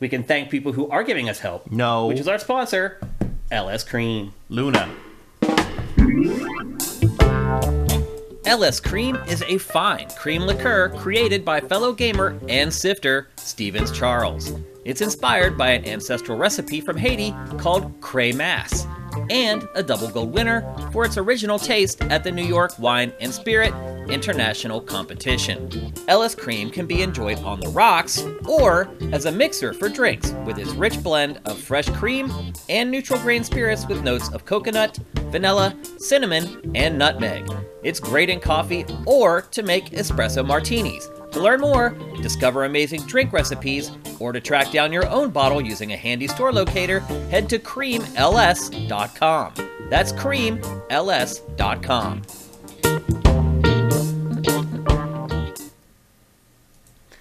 we can thank people who are giving us help. No. Which is our sponsor, LS Cream. Luna. LS Cream is a fine cream liqueur created by fellow gamer and sifter Stevens Charles. It's inspired by an ancestral recipe from Haiti called Cremasse, and a double gold winner for its original taste at the New York Wine and Spirit International Competition. LS Cream can be enjoyed on the rocks or as a mixer for drinks with its rich blend of fresh cream and neutral grain spirits with notes of coconut, vanilla, cinnamon, and nutmeg. It's great in coffee or to make espresso martinis. To learn more, discover amazing drink recipes, or to track down your own bottle using a handy store locator, head to creamls.com. That's creamls.com.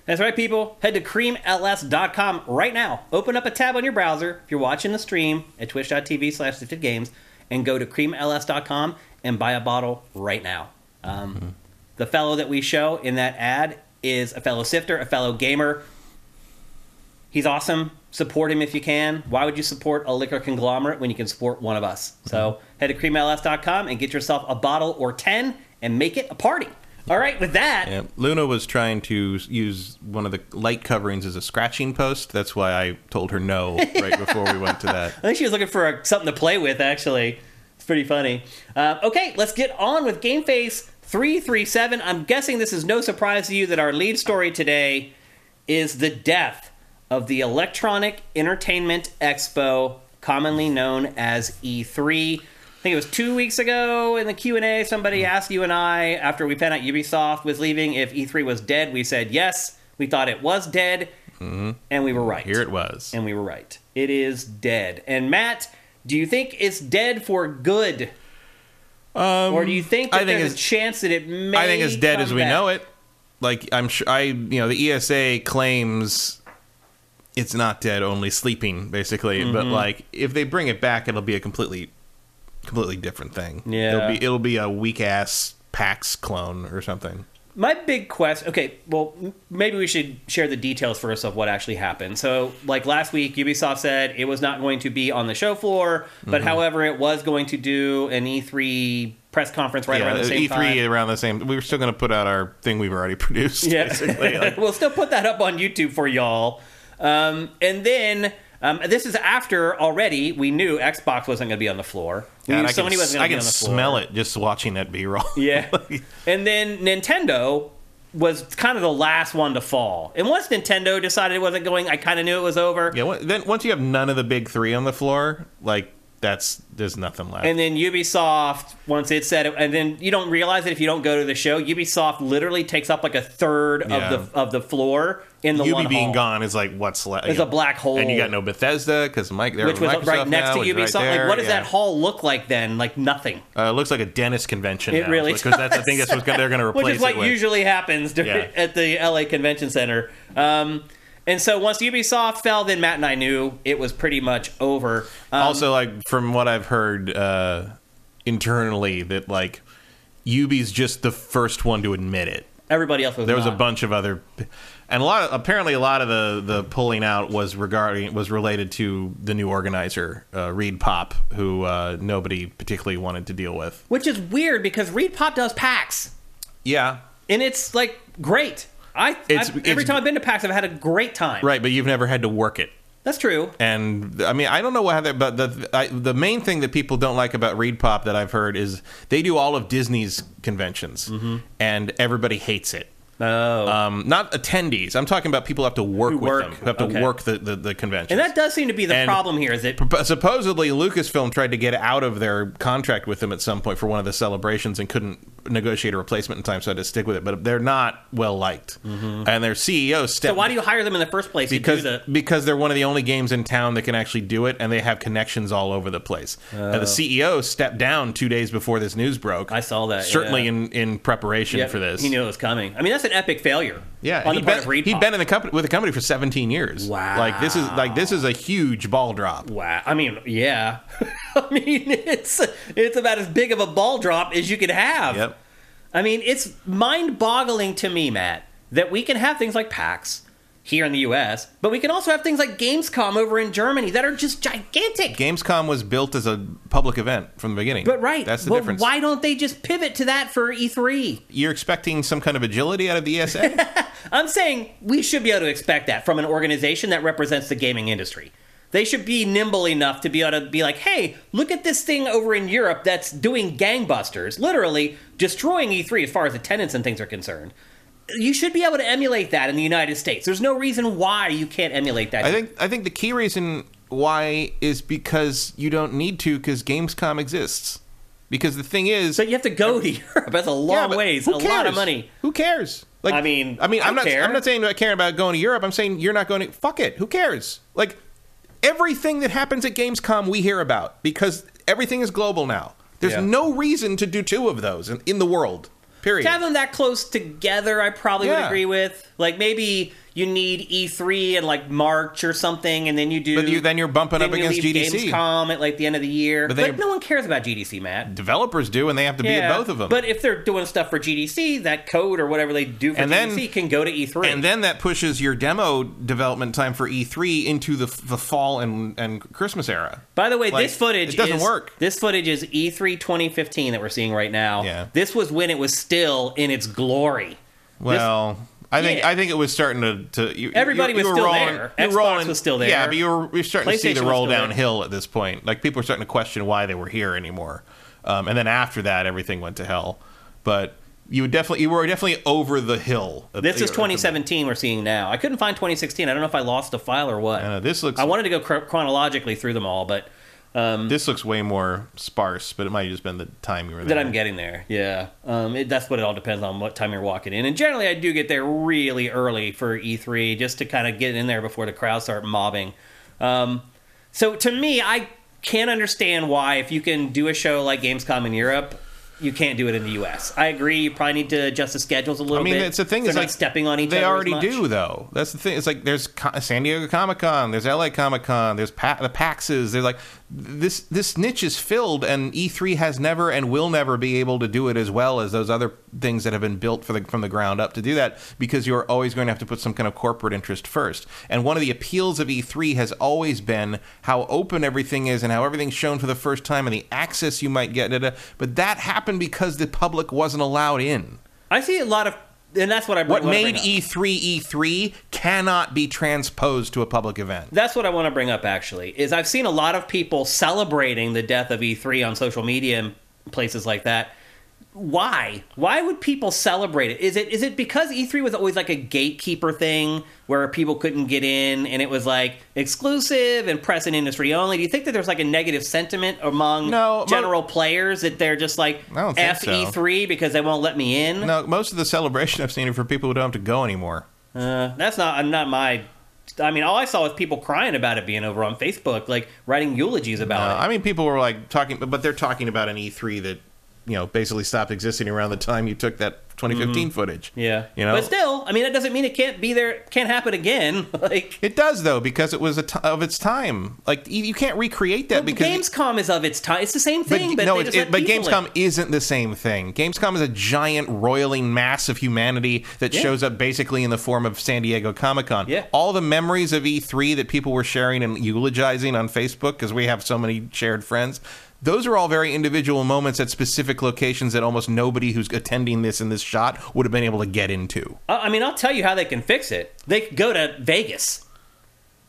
That's right, people. Head to creamls.com right now. Open up a tab on your browser if you're watching the stream at twitch.tv/siftedgames and go to creamls.com and buy a bottle right now. The fellow that we show in that ad is a fellow sifter, a fellow gamer. He's awesome. Support him if you can. Why would you support a liquor conglomerate when you can support one of us? So head to creamls.com and get yourself a bottle or 10 and make it a party. All right, with that. Yeah, Luna was trying to use one of the light coverings as a scratching post. That's why I told her no right before we went to that. I think she was looking for something to play with, actually. It's pretty funny. Okay, let's get on with GameFace 337. I'm guessing this is no surprise to you that our lead story today is the death of the Electronic Entertainment Expo, commonly known as E3. I think it was 2 weeks ago in the Q&A, somebody asked you and I, after we found out Ubisoft was leaving, if E3 was dead. We said yes, we thought it was dead. Mm-hmm. And we were right. Here it was. And we were right. It is dead. And Matt, do you think it's dead for good? Or do you think that there's a chance that it may I think it's dead as we know it. Like, I'm sure, the ESA claims it's not dead, only sleeping, basically. Mm-hmm. But, like, if they bring it back, it'll be a completely different thing. Yeah. It'll be a weak-ass PAX clone or something. My big question... Okay, well, maybe we should share the details first of what actually happened. So, like, last week, Ubisoft said it was not going to be on the show floor, but mm-hmm. however, it was going to do an E3 press conference around the same time. E3 around the same... We were still going to put out our thing we've already produced, basically. Like. We'll still put that up on YouTube for y'all. And then... this is after already we knew Xbox wasn't going to be on the floor. We knew Sony wasn't going to be on the floor. I can smell it just watching that B-roll. Yeah. And then Nintendo was kind of the last one to fall. And once Nintendo decided it wasn't going, I kind of knew it was over. Yeah. Then once you have none of the big three on the floor, like there's nothing left. And then Ubisoft, once it said, and then you don't realize it if you don't go to the show. Ubisoft literally takes up like a third of the floor. In the Ubi one being hall. Gone is like what's left. It's a black hole, and you got no Bethesda because which was Microsoft right next to Ubisoft. Right, like, what does that hall look like then? Like nothing. It looks like a dentist convention. It now, really because that's I think that's what they're going to replace. Which is what usually happens at the LA Convention Center. And so once Ubisoft fell, then Matt and I knew it was pretty much over. Also, like from what I've heard internally, that like Ubi's just the first one to admit it. Everybody else was. There was a bunch of other. And apparently a lot of the pulling out was related to the new organizer, Reed Pop, who nobody particularly wanted to deal with. Which is weird because Reed Pop does PAX. Yeah. And it's like great. Every time I've been to PAX, I've had a great time. Right, but you've never had to work it. That's true. And I mean, I don't know why, but the main thing that people don't like about Reed Pop that I've heard is they do all of Disney's conventions, mm-hmm. and everybody hates it. Oh. Not attendees. I'm talking about people who have to work with them, who have to work the conventions. And that does seem to be the problem here, is it? Supposedly, Lucasfilm tried to get out of their contract with them at some point for one of the celebrations and couldn't negotiate a replacement in time, so I had to stick with it. But they're not well-liked. Mm-hmm. And their CEO stepped... So why do you hire them in the first place Because they're one of the only games in town that can actually do it, and they have connections all over the place. Oh. The CEO stepped down 2 days before this news broke. I saw that, in preparation for this. He knew it was coming. I mean, that's an epic failure. Yeah, he'd been in the company for 17 years. Wow, this is a huge ball drop. Wow, I mean, yeah, I mean it's about as big of a ball drop as you could have. Yep. I mean, it's mind-boggling to me, Matt, that we can have things like PAX here in the U.S., but we can also have things like Gamescom over in Germany that are just gigantic. Gamescom was built as a public event from the beginning. But right. That's the difference. Why don't they just pivot to that for E3? You're expecting some kind of agility out of the ESA? I'm saying we should be able to expect that from an organization that represents the gaming industry. They should be nimble enough to be able to be like, hey, look at this thing over in Europe that's doing gangbusters, literally destroying E3 as far as attendance and things are concerned. You should be able to emulate that in the United States. There's no reason why you can't emulate that. I think the key reason why is because you don't need to, because Gamescom exists. Because the thing is... So you have to go to Europe. That's a long ways. A lot of money. Who cares? Like, I mean, I'm not saying I care about going to Europe. I'm saying you're not going to... Fuck it. Who cares? Like, everything that happens at Gamescom we hear about, because everything is global now. There's no reason to do two of those in the world. Period. To have them that close together, I probably would agree with. Like, maybe you need E3 in, like, March or something, and then you do... But then you're bumping up against GDC. Gamescom at, like, the end of the year. But no one cares about GDC, Matt. Developers do, and they have to be at both of them. But if they're doing stuff for GDC, that code or whatever they do for GDC can go to E3. And then that pushes your demo development time for E3 into the fall and Christmas era. By the way, like, this footage doesn't work. This footage is E3 2015 that we're seeing right now. Yeah. This was when it was still in its glory. Well... I think it was starting to Everybody was still there. Xbox was still there. Yeah, but you're starting to see the roll downhill at this point. Like, people are starting to question why they were here anymore. And then after that, everything went to hell. But you were definitely over the hill. This is 2017 we're seeing now. I couldn't find 2016. I don't know if I lost a file or what. I wanted to go chronologically through them all, but This looks way more sparse, but it might have just been the time you were there. That I'm getting there, yeah. That's what it all depends on, what time you're walking in. And generally, I do get there really early for E3, just to kind of get in there before the crowd start mobbing. So to me, I can't understand why, if you can do a show like Gamescom in Europe, you can't do it in the U.S. I agree. You probably need to adjust the schedules a little bit. I mean, it's the thing. They're not stepping on each other. They already do, though. That's the thing. It's like there's San Diego Comic-Con, there's L.A. Comic-Con, there's the PAXes. They're like, this niche is filled, and E3 has never and will never be able to do it as well as those other things that have been built from the ground up to do that, because you're always going to have to put some kind of corporate interest first. And one of the appeals of E3 has always been how open everything is and how everything's shown for the first time and the access you might get. But that happened because the public wasn't allowed in. I see a lot of... And that's what I bring up. What made E3 E3 cannot be transposed to a public event. That's what I want to bring up, actually, is I've seen a lot of people celebrating the death of E3 on social media and places like that. Why? Why would people celebrate it? Is it because E3 was always like a gatekeeper thing where people couldn't get in and it was like exclusive and press and industry only? Do you think that there's like a negative sentiment among general players that they're just like, F E3 because they won't let me in? No, most of the celebration I've seen are for people who don't have to go anymore. I mean, all I saw was people crying about it being over on Facebook, like writing eulogies about it. I mean, people were like talking, but they're talking about an E3 that, you know, basically stopped existing around the time you took that 2015 footage. Yeah. You know? But still, I mean, that doesn't mean it can't be there, can't happen again. Like, it does, though, because it was of its time. Like, you can't recreate that because... Gamescom is of its time. It's the same thing, but no, but Gamescom isn't the same thing. Gamescom is a giant, roiling mass of humanity that shows up basically in the form of San Diego Comic-Con. Yeah. All the memories of E3 that people were sharing and eulogizing on Facebook, because we have so many shared friends... Those are all very individual moments at specific locations that almost nobody who's attending this in this shot would have been able to get into. I mean, I'll tell you how they can fix it. They could go to Vegas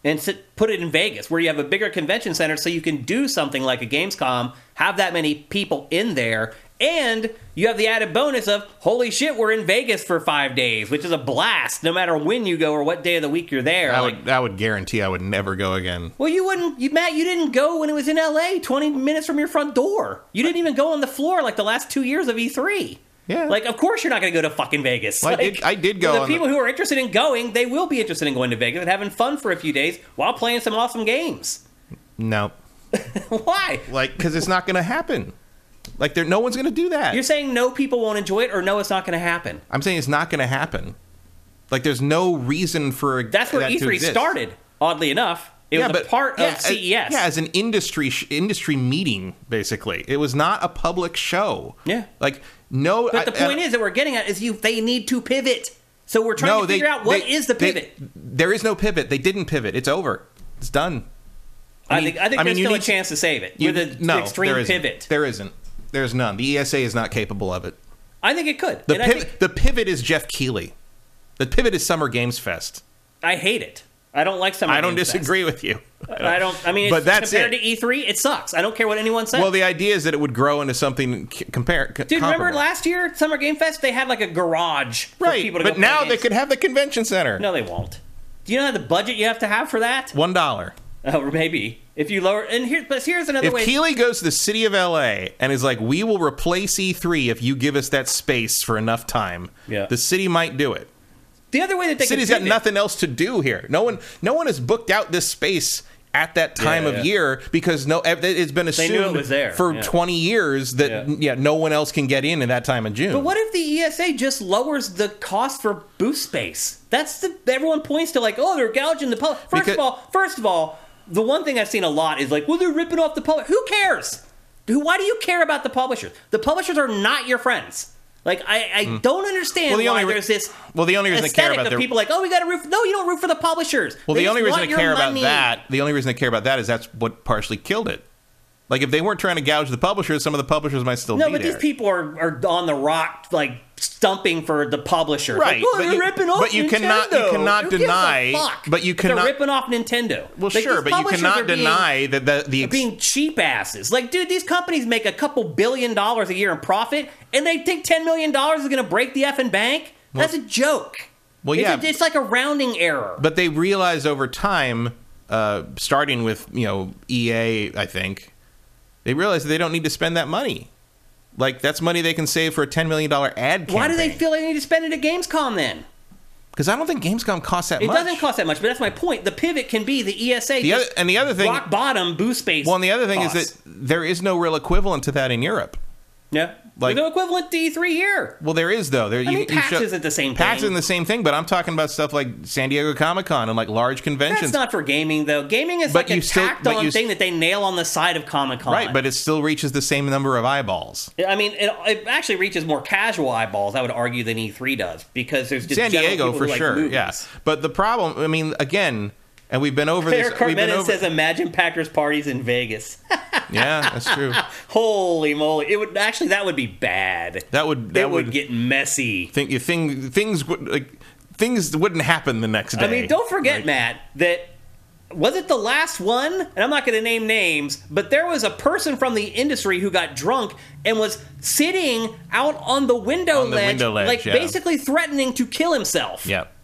and put it in Vegas, where you have a bigger convention center, so you can do something like a Gamescom, have that many people in there, and you have the added bonus of, holy shit, we're in Vegas for 5 days, which is a blast, no matter when you go or what day of the week you're there. I would guarantee I would never go again. Well, you wouldn't, Matt, you didn't go when it was in L.A., 20 minutes from your front door. You didn't even go on the floor like the last 2 years of E3. Yeah. Like, of course you're not going to go to fucking Vegas. Well, I did go. The people who are interested in going, they will be interested in going to Vegas and having fun for a few days while playing some awesome games. No. Why? Like, because it's not going to happen. Like, no one's going to do that. You're saying no people won't enjoy it, or no, it's not going to happen? I'm saying it's not going to happen. Like, there's no reason for that's where E3 to exist. Started, oddly enough. It was a part of CES. Yeah, as an industry meeting, basically. It was not a public show. Yeah. Like, no... But the point is that we're getting at is they need to pivot. So we're trying to figure out what is the pivot. There is no pivot. They didn't pivot. It's over. It's done. I think there's still a chance to save it. With an extreme pivot. There isn't. There's none. The ESA is not capable of it. I think it could. The pivot is Jeff Keighley. The pivot is Summer Games Fest. I hate it. I don't like Summer Games Fest. I don't disagree with you. I mean, but that's compared to E3, it sucks. I don't care what anyone says. Well, the idea is that it would grow into something comparable. Remember last year, Summer Game Fest? They had like a garage for people to go play games. But now they could have the convention center. No, they won't. Do you know the budget you have to have for that? $1. Or maybe. If you lower... And here's another way... If Keighley goes to the city of L.A. and is like, we will replace E3 if you give us that space for enough time, the city might do it. The other way that they... City's got nothing else to do here. No one has booked out this space at that time of year because it's been assumed for 20 years that no one else can get in at that time of June. But what if the ESA just lowers the cost for booth space? Everyone points to like, they're gouging the public. First of all... The one thing I've seen a lot is like, they're ripping off the publisher. Who cares? Why do you care about the publishers? The publishers are not your friends. Like, I don't understand why there's this aesthetic of people like, we got to root. No, you don't root for the publishers. Well, the only reason I care about that is that's what partially killed it. Like, if they weren't trying to gouge the publishers, some of the publishers might still be there. No, but these people are on the rock, like, stumping for the publisher. Right. Like, they're ripping off Nintendo. They're ripping off Nintendo. Well, like, sure, but you cannot deny that the being cheap asses. Like, dude, these companies make a couple $1 billion a year in profit, and they think $10 million is going to break the effing bank? That's a joke. Well, yeah. It's like a rounding error. But they realize over time, starting with, EA, I think... they realize that they don't need to spend that money. Like, that's money they can save for a $10 million ad campaign. Why do they feel they need to spend it at Gamescom, then? Because I don't think Gamescom costs that much. It doesn't cost that much, but that's my point. The pivot can be the ESA, rock bottom booth space. Well, and the other thing is that there is no real equivalent to that in Europe. Yeah. Like, no equivalent to E3 here. Well, there is, though. PAX isn't the same thing, but I'm talking about stuff like San Diego Comic-Con and, like, large conventions. That's not for gaming, though. Gaming is like a tacked-on thing that they nail on the side of Comic-Con. Right, but it still reaches the same number of eyeballs. I mean, it actually reaches more casual eyeballs, I would argue, than E3 does, because there's just San Diego, for sure, yes. Yeah. But the problem, I mean, again, and we've been over this. Carmena says, imagine Pachter's parties in Vegas. Yeah, that's true. Holy moly. It would actually, that would be bad. That would get messy. Things wouldn't happen the next day. I mean, don't forget, Matt, that was it the last one? And I'm not going to name names, but there was a person from the industry who got drunk and was sitting out on the window ledge, like, yeah, basically threatening to kill himself. Yep.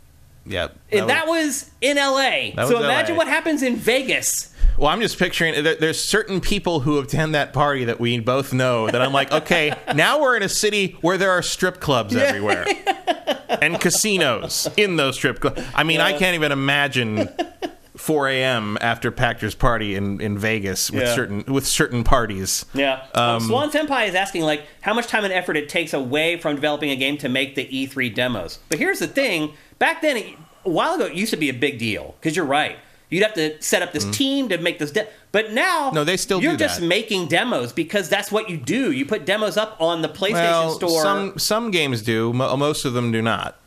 Yeah, that was in L.A. So imagine what happens in Vegas. Well, I'm just picturing there's certain people who attend that party that we both know that I'm like, okay, now we're in a city where there are strip clubs everywhere and casinos in those strip clubs. I mean, I can't even imagine 4 a.m. after Pachter's party in Vegas with certain parties. Yeah. Swan Senpai is asking, like, how much time and effort it takes away from developing a game to make the E3 demos. But here's the thing. Back then, a while ago, it used to be a big deal, because you're right. You'd have to set up this team to make this but now, you're just making demos, because that's what you do. You put demos up on the PlayStation Store. Some games do. Most of them do not.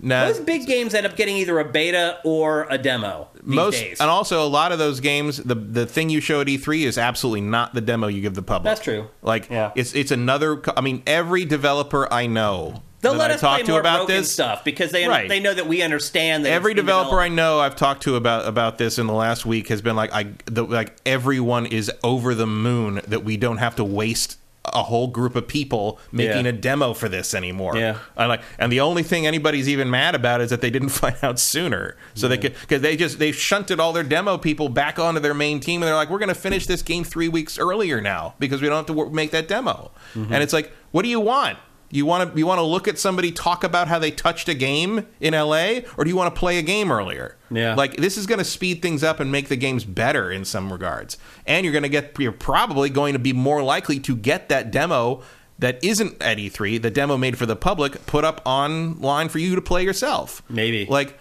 Those big games end up getting either a beta or a demo these days. And also, a lot of those games, the thing you show at E3 is absolutely not the demo you give the public. That's true. Like, it's another... I mean, every developer I know... They'll let us play more broken stuff because they know that we understand. That every developer I know I've talked to about this in the last week has been like, everyone is over the moon that we don't have to waste a whole group of people making a demo for this anymore. Yeah. And the only thing anybody's even mad about is that they didn't find out sooner. So they could, because they've shunted all their demo people back onto their main team, and they're like, we're going to finish this game 3 weeks earlier now because we don't have to make that demo. Mm-hmm. And it's like, what do you want? You want to look at somebody talk about how they touched a game in LA, or do you want to play a game earlier? Yeah. Like, this is going to speed things up and make the games better in some regards. And you're probably going to be more likely to get that demo that isn't at E3, the demo made for the public, put up online for you to play yourself. Maybe. Like,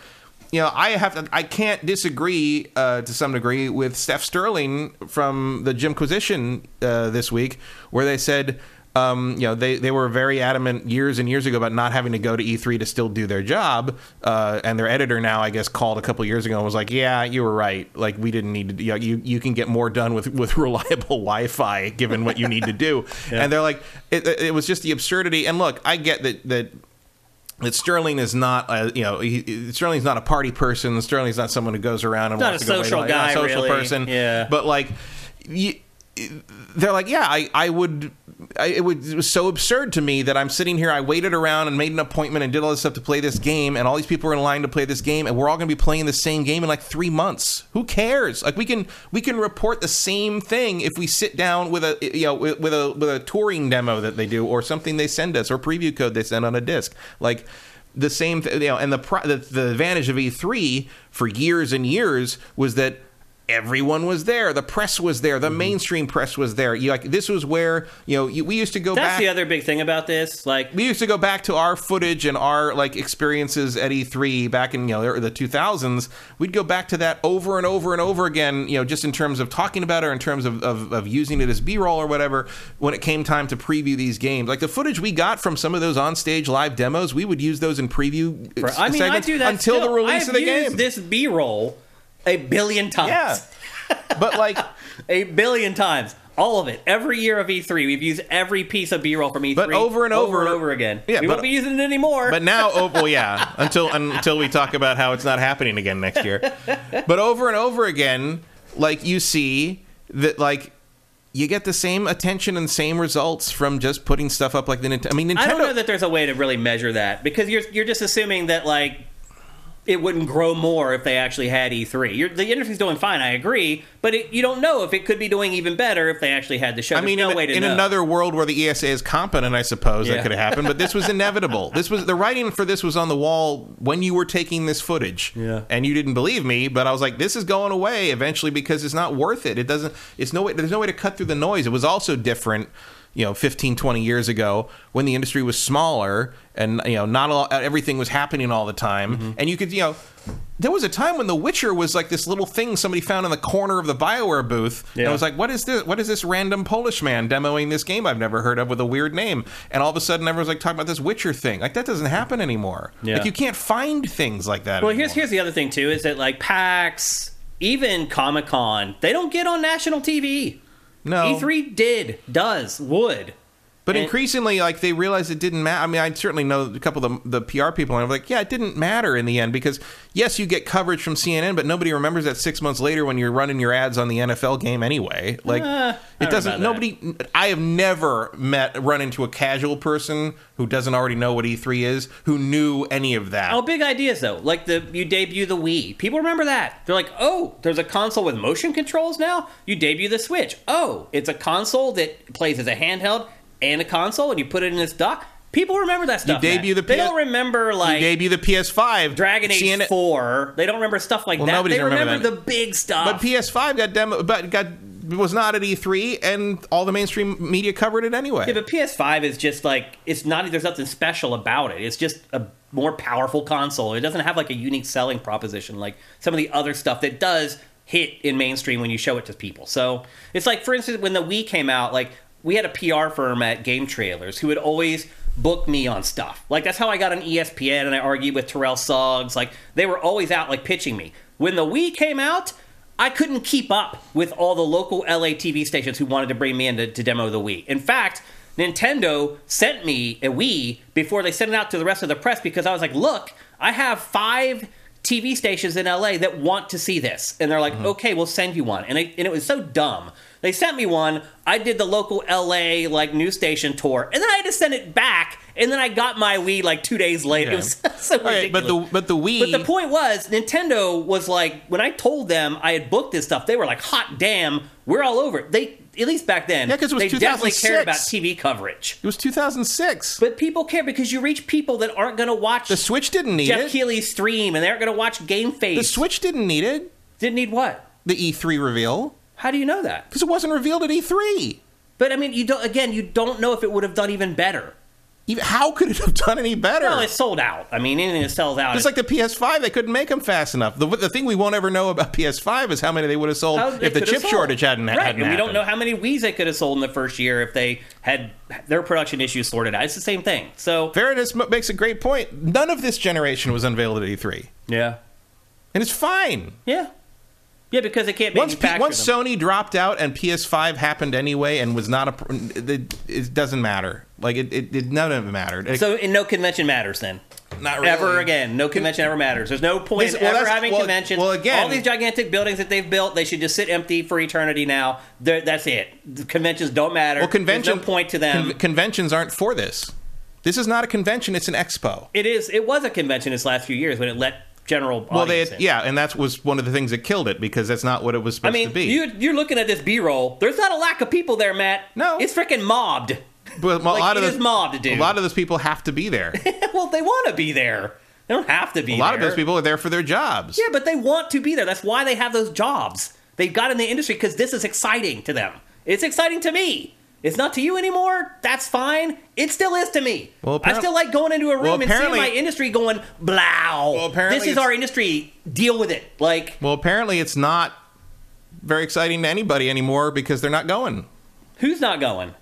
you know, I can't disagree to some degree with Steph Sterling from the Jimquisition this week, where they said, they were very adamant years and years ago about not having to go to E3 to still do their job. And their editor now, I guess, called a couple years ago and was like, yeah, you were right. Like, we didn't need to, you can get more done with reliable Wi-Fi given what you need to do. And they're like, it was just the absurdity. And look, I get that Sterling is not, Sterling's not a party person. Sterling's not someone who goes around and wants to go. Not a social guy, a social person. Yeah. But like, they're like, yeah, it was so absurd to me that I'm sitting here, I waited around and made an appointment and did all this stuff to play this game, and all these people are in line to play this game, and we're all going to be playing the same game in like 3 months. Who cares? Like, we can report the same thing if we sit down with a touring demo that they do, or something they send us, or preview code they send on a disc. Like, the same thing, and the advantage of E3 for years and years was that everyone was there. The press was there. The mainstream press was there. This was where we used to go back. That's the other big thing about this. Like, we used to go back to our footage and our experiences at E3 back in the 2000s. We'd go back to that over and over and over again. Just in terms of talking about it, or in terms of using it as B-roll or whatever. When it came time to preview these games, like the footage we got from some of those onstage live demos, we would use those in preview. I mean, I do that until the release of the game. I've used this B-roll 1 billion times. Yeah. But 1 billion times. All of it. Every year of E3, we've used every piece of B-roll from E3. But over and over again. Yeah, we won't be using it anymore. But now, until we talk about how it's not happening again next year. But over and over again, you see that, you get the same attention and same results from just putting stuff up like the Nintendo. I mean, Nintendo... I don't know that there's a way to really measure that, because you're just assuming that, it wouldn't grow more if they actually had E3. The industry's doing fine, I agree, but you don't know if it could be doing even better if they actually had the show. There's no way to know. Another world where the ESA is competent, I suppose, that could have happened, but this was inevitable. This was the writing for this was on the wall when you were taking this footage, and you didn't believe me, but I was like, this is going away eventually because it's not worth it. It doesn't. It's no way. There's no way to cut through the noise. It was also different, 15, 20 years ago when the industry was smaller and, not all, everything was happening all the time. Mm-hmm. And you could, there was a time when The Witcher was like this little thing somebody found in the corner of the BioWare booth. Yeah. And I was like, what is this? What is this random Polish man demoing this game I've never heard of with a weird name? And all of a sudden, everyone's like talking about this Witcher thing. Like, that doesn't happen anymore. Yeah. Like, you can't find things like that anymore. Here's the other thing, too, is that, like, PAX, even Comic-Con, they don't get on national TV. No. E3 would. But increasingly, like, they realized it didn't matter. I mean, I certainly know a couple of the PR people, and I'm like, yeah, it didn't matter in the end because, yes, you get coverage from CNN, but nobody remembers that 6 months later when you're running your ads on the NFL game anyway. Like, it doesn't, nobody, I have never run into a casual person who doesn't already know what E3 is, who knew any of that. Oh, big ideas, though. Like, you debut the Wii. People remember that. They're like, oh, there's a console with motion controls now? You debut the Switch. Oh, it's a console that plays as a handheld and a console, and you put it in this dock. People remember that stuff. You debut the PS5. They don't remember, like, you debut the PS5, Dragon Age 4. They don't remember stuff like that. They remember the big stuff. But PS5 got was not at E3, and all the mainstream media covered it anyway. Yeah, but PS5 is just like, it's not. There's nothing special about it. It's just a more powerful console. It doesn't have like a unique selling proposition like some of the other stuff that does hit in mainstream when you show it to people. So it's like, for instance, when the Wii came out, like, we had a PR firm at Game Trailers who would always book me on stuff. Like, that's how I got on ESPN, and I argued with Terrell Suggs. Like, they were always out, like, pitching me. When the Wii came out, I couldn't keep up with all the local LA TV stations who wanted to bring me in to demo the Wii. In fact, Nintendo sent me a Wii before they sent it out to the rest of the press because I was like, look, I have 5 TV stations in LA that want to see this. And they're like, okay, we'll send you one. And it was so dumb. They sent me one, I did the local LA, like, news station tour, and then I had to send it back, and then I got my Wii, like, 2 days later. Yeah. It was so ridiculous. Right, but the Wii... But the point was, Nintendo was like, when I told them I had booked this stuff, they were like, hot damn, we're all over it. They, at least back then, yeah, 'cause it was 2006. Definitely cared about TV coverage. It was 2006. But people care because you reach people that aren't going to watch... The Switch didn't need Jeff Keighley's stream, and they aren't going to watch Game Face. The Switch didn't need it. Didn't need what? The E3 reveal. How do you know that? Because it wasn't revealed at E3. But, I mean, you don't know if it would have done even better. How could it have done any better? Well, it sold out. I mean, anything that sells out. It's like the PS5. They couldn't make them fast enough. The thing we won't ever know about PS5 is how many they would have sold if the chip shortage hadn't happened. Right, and we don't know how many Wii's they could have sold in the first year if they had their production issues sorted out. It's the same thing. So Veritas makes a great point. None of this generation was unveiled at E3. Yeah. And it's fine. Yeah. Yeah, because it can't manufacture once them. Sony dropped out and PS5 happened anyway and was not it doesn't matter. Like, it none of it mattered. So no convention matters then? Not really. Ever again. No convention ever matters. There's no point in ever having conventions. Well, again, all these gigantic buildings that they've built, they should just sit empty for eternity now. That's it. The conventions don't matter. Well, there's no point to them. Conventions aren't for this. This is not a convention. It's an expo. It is. It was a convention this last few years when it let... general audience and that was one of the things that killed it because that's not what it was supposed to be. You're looking at this B-roll. There's not a lack of people there, Matt. No. It's freaking mobbed. But like, it is mobbed, dude. A lot of those people have to be there. Well, they want to be there. They don't have to be there. A lot of those people are there for their jobs. Yeah, but they want to be there. That's why they have those jobs. They got in the industry because this is exciting to them. It's exciting to me. It's not to you anymore. That's fine. It still is to me. Well, I still like going into a room and seeing my industry going, blow. Well, this is our industry. Deal with it. Like, well, apparently it's not very exciting to anybody anymore because they're not going. Who's not going?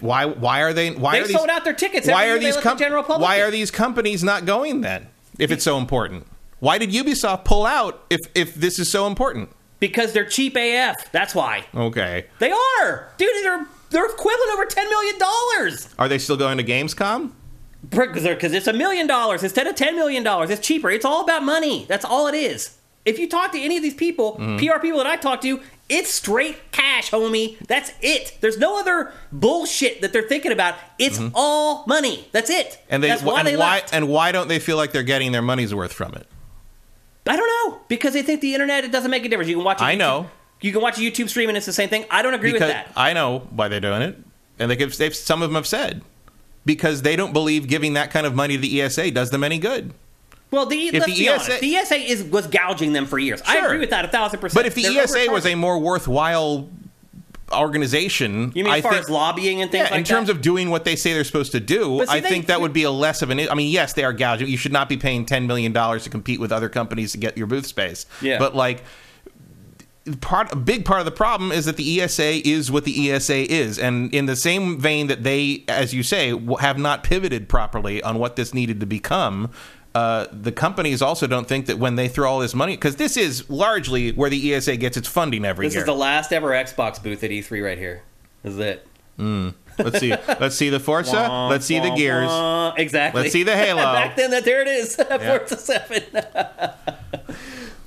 Why are they? Why are these, sold out their tickets? Why are these general public? Why are these companies not going then? If it's so important, why did Ubisoft pull out? If this is so important, because they're cheap AF. That's why. Okay, they are, dude. They're equivalent over $10 million. Are they still going to Gamescom? Because it's $1 million instead of $10 million. It's cheaper. It's all about money. That's all it is. If you talk to any of these people, PR people that I talk to, it's straight cash, homie. That's it. There's no other bullshit that they're thinking about. It's all money. That's it. And that's why they left. And why don't they feel like they're getting their money's worth from it? I don't know, because they think the internet, it doesn't make a difference. You can watch a you can watch a YouTube stream and it's the same thing. I don't agree with that. I know why they're doing it. And they some of them have said, because they don't believe giving that kind of money to the ESA does them any good. Well, the ESA was gouging them for years. Sure. I agree with that 1,000%. But if the ESA was a more worthwhile organization, you mean as far as lobbying and things like that? In terms of doing what they say they're supposed to do, I think that would be a less of an... I mean, yes, they are gouging. You should not be paying $10 million to compete with other companies to get your booth space. Yeah. But, like... a big part of the problem is that the ESA is what the ESA is, and in the same vein that they, as you say, have not pivoted properly on what this needed to become, the companies also don't think that when they throw all this money, because this is largely where the ESA gets its funding every year. This is the last ever Xbox booth at E3 right here. This is it. Let's see. Let's see the Forza. Let's see the Gears. Exactly. Let's see the Halo. Back then, there it is. Forza 7.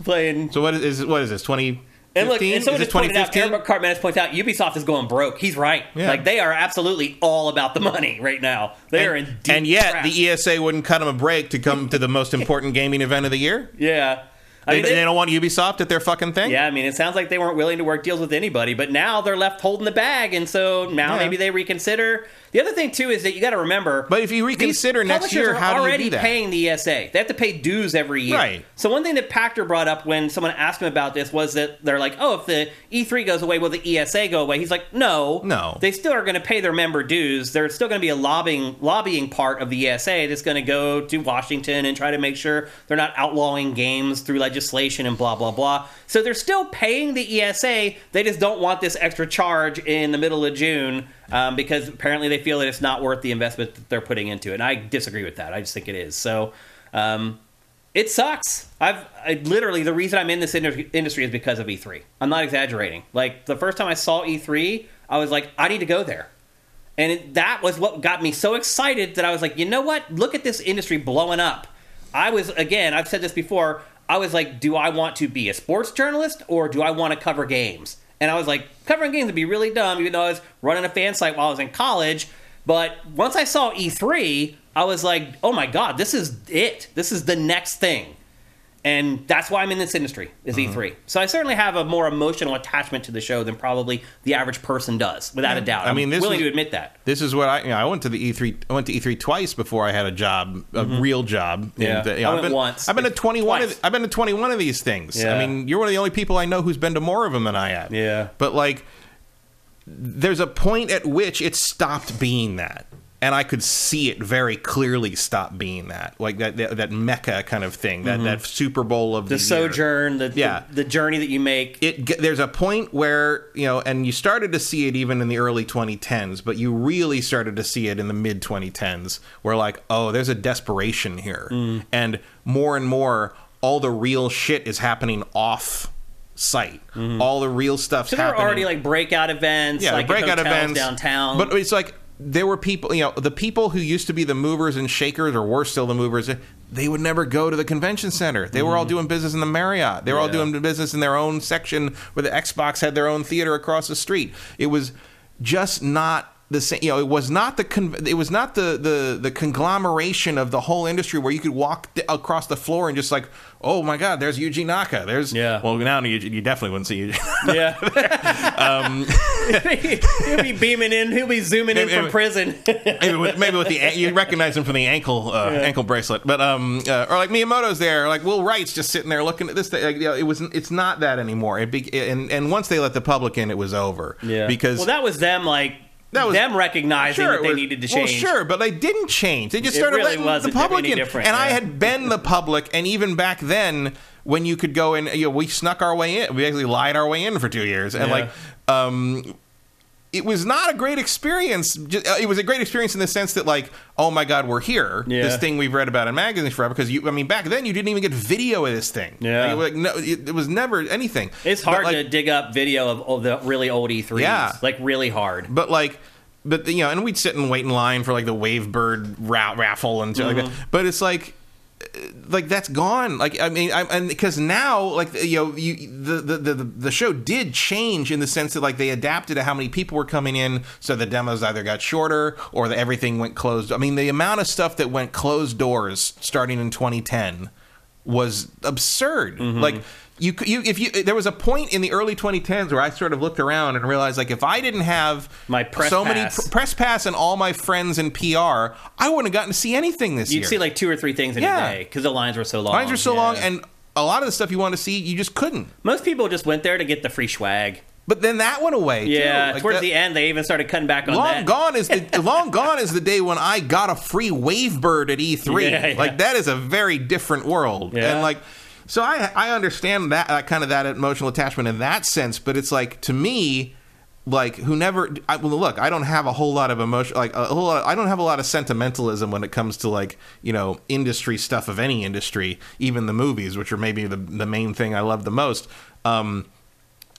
Playing. So what is this, 20... 15? And look, and someone just pointed out, Eric McCartman points out, Ubisoft is going broke. He's right. Yeah. Like, they are absolutely all about the money right now. They're in deep crap. The ESA wouldn't cut them a break to come to the most important gaming event of the year? Yeah. They don't want Ubisoft at their fucking thing? Yeah, I mean, it sounds like they weren't willing to work deals with anybody, but now they're left holding the bag, and so now maybe they reconsider. The other thing, too, is that you got to remember... But if you reconsider next year, how do you do that? Publishers are already paying the ESA. They have to pay dues every year. Right. So one thing that Pachter brought up when someone asked him about this was that they're like, oh, if the E3 goes away, will the ESA go away? He's like, no. They still are going to pay their member dues. There's still going to be a lobbying part of the ESA that's going to go to Washington and try to make sure they're not outlawing games through legislation and blah, blah, blah. So they're still paying the ESA. They just don't want this extra charge in the middle of June. Because apparently they feel that it's not worth the investment that they're putting into it. And I disagree with that. I just think it is. So it sucks. I literally, the reason I'm in this industry is because of E3. I'm not exaggerating. Like, the first time I saw E3, I was like, I need to go there. And that was what got me so excited that I was like, you know what? Look at this industry blowing up. I've said this before, I was like, do I want to be a sports journalist or do I want to cover games? And I was like, covering games would be really dumb, even though I was running a fan site while I was in college. But once I saw E3, I was like, oh my God, this is it. This is the next thing. And that's why I'm in this industry, is E3. So I certainly have a more emotional attachment to the show than probably the average person does, without a doubt. I mean, I'm willing to admit that. This is what I went to the E3. I went to E3 twice before I had a job, a real job. Yeah, I went once. I've been to 21. I've been to 21 of these things. Yeah. I mean, you're one of the only people I know who's been to more of them than I have. Yeah. But like, there's a point at which it stopped being that. And I could see it very clearly stop being that. Like that Mecca kind of thing, that Super Bowl of the sojourn, the journey that you make. There's a point where, and you started to see it even in the early 2010s, but you really started to see it in the mid-2010s, where like, oh, there's a desperation here. And more, all the real shit is happening off-site. All the real stuff's happening. So there are already like breakout events, downtown. But it's like... There were people, the people who used to be the movers and shakers, or were still the movers, they would never go to the convention center. They were all doing business in the Marriott. They were all doing business in their own section where the Xbox had their own theater across the street. It was just not the same. It was not the conglomeration of the whole industry where you could walk across the floor and just like, oh my God, there's Yuji Naka. Well, now you definitely wouldn't see Yuji. He'll be beaming in. He'll be zooming in from prison. maybe with you recognize him from the ankle bracelet. But or like Miyamoto's there. Like Will Wright's just sitting there looking at this thing. Like, it's not that anymore. And once they let the public in, it was over. Yeah. Because that was them. Like. That was them recognizing that they needed to change. Well, sure, but they didn't change. They just started letting the public in. And I had been the public, and even back then, when you could go in, we snuck our way in. We actually lied our way in for 2 years. And it was not a great experience. It was a great experience in the sense that, like, oh my God, we're here. Yeah. This thing we've read about in magazines forever. Because back then you didn't even get video of this thing. Yeah, it was never anything. It's hard to dig up video of all the really old E3s. Yeah, like really hard. But like, and we'd sit and wait in line for like the Wavebird raffle and stuff like that. But it's like. Like that's gone. Like I mean, and because now, like the show did change in the sense that like they adapted to how many people were coming in, so the demos either got shorter or everything went closed. I mean, the amount of stuff that went closed doors starting in 2010 was absurd. Mm-hmm. Like, there was a point in the early 2010s where I sort of looked around and realized, like, if I didn't have my press pass and all my friends in PR, I wouldn't have gotten to see anything this year. You'd see like 2 or 3 things in a day because the lines were so long. And a lot of the stuff you wanted to see, you just couldn't. Most people just went there to get the free swag. But then that went away. Yeah, too. Like towards the end, they even started cutting back on that. Long gone is the day when I got a free Wavebird at E3. Yeah. Like, that is a very different world. Yeah. And like, so I understand that kind of that emotional attachment in that sense. But it's like, to me, like, I don't have a whole lot of emotion. Like I don't have a lot of sentimentalism when it comes to, like, you know, industry stuff of any industry, even the movies, which are maybe the main thing I love the most.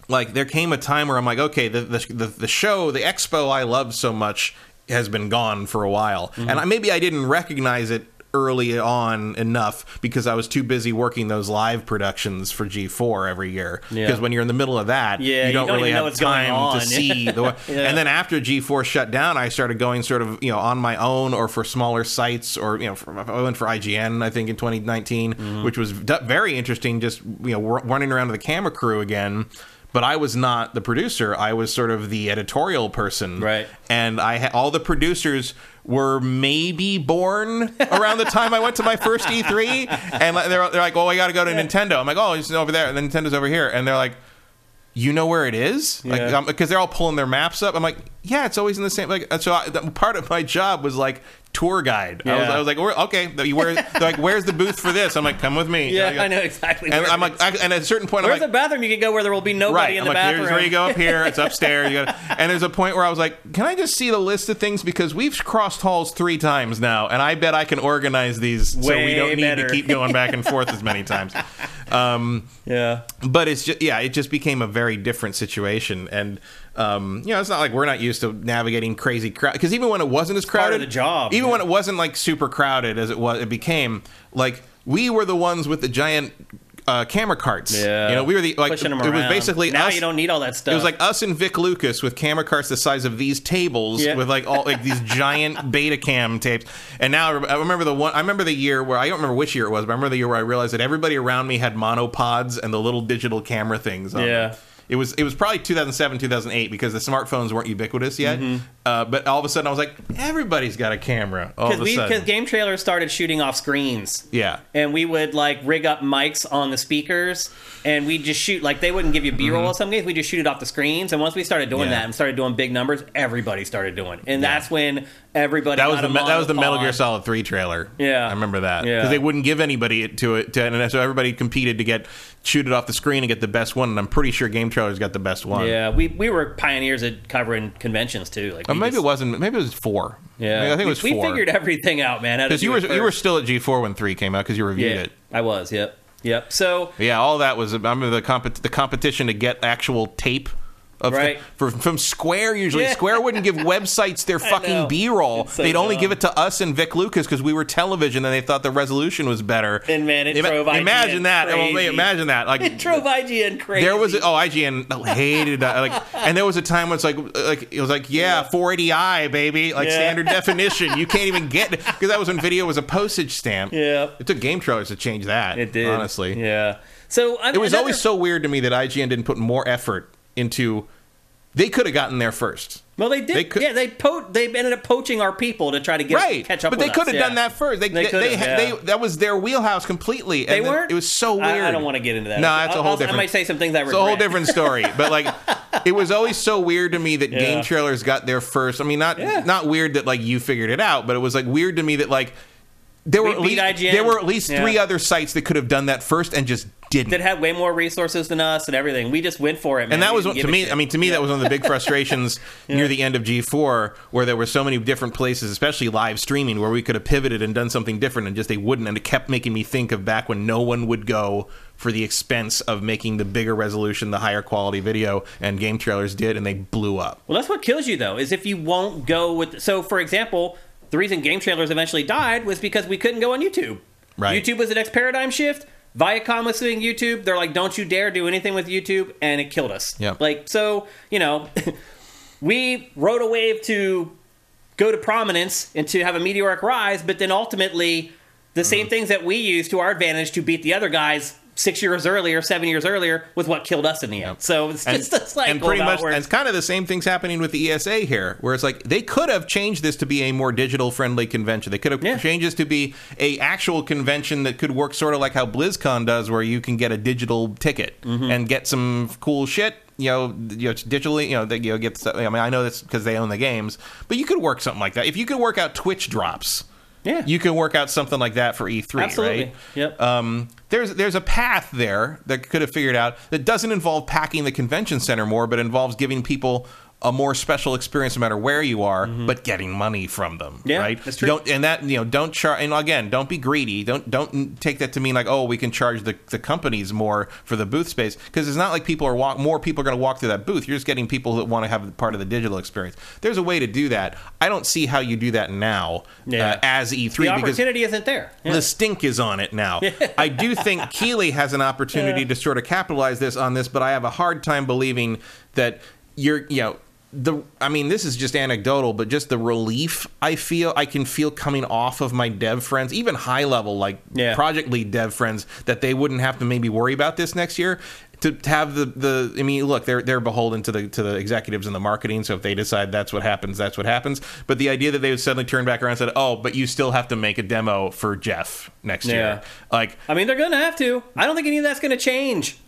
Like, there came a time where I'm like, okay, the show, the expo I loved so much has been gone for a while. Mm-hmm. And maybe I didn't recognize it early on enough because I was too busy working those live productions for G4 every year. Yeah. Because when you're in the middle of that, you don't really have time to see. And then after G4 shut down, I started going sort of, you know, on my own or for smaller sites, or, you know, I went for IGN, I think, in 2019, mm-hmm. which was very interesting, just, you know, running around with the camera crew again. But I was not the producer. I was sort of the editorial person. Right. And all the producers were maybe born around the time I went to my first E3. And they're like, oh, I got to go to Nintendo. I'm like, oh, it's over there. And then Nintendo's over here. And they're like, you know where it is? Because they're all pulling their maps up. I'm like, yeah, it's always in the same. Like, so part of my job was like tour guide. Yeah. I was like, okay, they're like, where's the booth for this? I'm like, come with me. Yeah, I know exactly. And I'm like, and at a certain point, where's the bathroom? You can go where there will be nobody in the bathroom. Here's where you go up here. It's upstairs. And there's a point where I was like, can I just see the list of things, because we've crossed halls 3 times now, and I bet I can organize these so we don't need to keep going back and forth as many times. But it's just it just became a very different situation, and. You know, it's not like we're not used to navigating crazy crowd, because even when it wasn't as crowded, part of the job, even when it wasn't like super crowded as it was, it became like we were the ones with the giant camera carts. Yeah, you know, we were the pushing them around. It was basically now us, you don't need all that stuff. It was like us and Vic Lucas with camera carts the size of these tables with like all like these giant Betacam tapes. And now I remember the year where I don't remember which year it was, but I remember the year where I realized that everybody around me had monopods and the little digital camera things on them. It was probably 2007, 2008, because the smartphones weren't ubiquitous yet. Mm-hmm. But all of a sudden, I was like, everybody's got a camera all of a sudden. Because Game Trailers started shooting off screens. Yeah. And we would, like, rig up mics on the speakers, and we'd just shoot. Like, they wouldn't give you B-roll mm-hmm. some games. We'd just shoot it off the screens. And once we started doing that and started doing big numbers, everybody started doing it. And that's when everybody that was the Metal Gear Solid 3 trailer. Yeah. I remember that. Because they wouldn't give anybody to it. And so everybody competed to shoot it off the screen and get the best one. And I'm pretty sure Game Trailers got the best one. Yeah. We were pioneers at covering conventions, too. Like, maybe it wasn't. Maybe it was 4. Yeah, I think it was 4. We figured everything out, man. Because you were still at G4 when 3 came out, because you reviewed it. I was. Yep. So all that was. I remember the competition to get actual tape of from Square. Usually, Square wouldn't give websites their fucking B-roll. So they'd only give it to us and Vic Lucas because we were television, and they thought the resolution was better. And man, it drove IGN crazy. Imagine that. Like, it drove IGN crazy. There was IGN hated that. Like, and there was a time when it's like 480i baby, like standard definition. You can't even get, because that was when video was a postage stamp. Yeah, it took Game Trailers to change that. It did, honestly. Yeah. So it was always so weird to me that IGN didn't put more effort into. They could have gotten there first. Well, they did. They ended up poaching our people to try to catch up with us. But they could have done that first. That was their wheelhouse completely. They weren't? It was so weird. I don't want to get into that. No, that's a whole different... I might say some things I regret. It's a whole different story. But, like, it was always so weird to me that Game Trailers got there first. I mean, not weird that, like, you figured it out, but it was, like, weird to me that, like, there were at least 3 other sites that could have done that first and just didn't. That had way more resources than us and everything. We just went for it, man. And that was that was one of the big frustrations near the end of G4, where there were so many different places, especially live streaming, where we could have pivoted and done something different, and just they wouldn't. And it kept making me think of back when no one would go for the expense of making the bigger resolution, the higher quality video, and Game Trailers did, and they blew up. Well, that's what kills you, though, is if you won't go with. So, for example, the reason Game Trailers eventually died was because we couldn't go on YouTube. Right. YouTube was the next paradigm shift. Viacom was suing YouTube. They're like, don't you dare do anything with YouTube. And it killed us. Yep. Like, so, you know, we rode a wave to go to prominence and to have a meteoric rise. But then ultimately, The same things that we used to our advantage to beat the other guys 6 years earlier, 7 years earlier, with what killed us in the end. So it's just a cycle. And pretty much, and it's kind of the same things happening with the ESA here, where it's like they could have changed this to be a more digital-friendly convention. They could have changed this to be a actual convention that could work sort of like how BlizzCon does, where you can get a digital ticket and get some cool shit. You know, digitally, that you get stuff. I mean, I know that's because they own the games, but you could work something like that. If you could work out Twitch drops. Yeah, you can work out something like that for E3, right? Yep. There's a path there that could have figured out that doesn't involve packing the convention center more, but involves giving people a more special experience no matter where you are, but getting money from them, right? That's true. Don't charge. And again, don't be greedy. Don't take that to mean like, oh, we can charge the companies more for the booth space, because it's not like more people are going to walk through that booth. You're just getting people that want to have part of the digital experience. There's a way to do that. I don't see how you do that now as E3. The opportunity isn't there. Yeah. The stink is on it now. I do think Keeley has an opportunity to sort of capitalize on this, but I have a hard time believing that this is just anecdotal, but just the relief I can feel coming off of my dev friends, even high level, like project lead dev friends, that they wouldn't have to maybe worry about this next year. To have look, they're beholden to the executives in the marketing. So if they decide that's what happens, that's what happens. But the idea that they would suddenly turn back around and said, "Oh, but you still have to make a demo for Jeff next year," they're gonna have to. I don't think any of that's gonna change.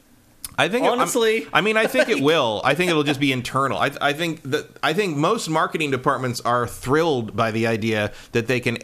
I think honestly, I think it will. I think it'll just be internal. I think most marketing departments are thrilled by the idea that they can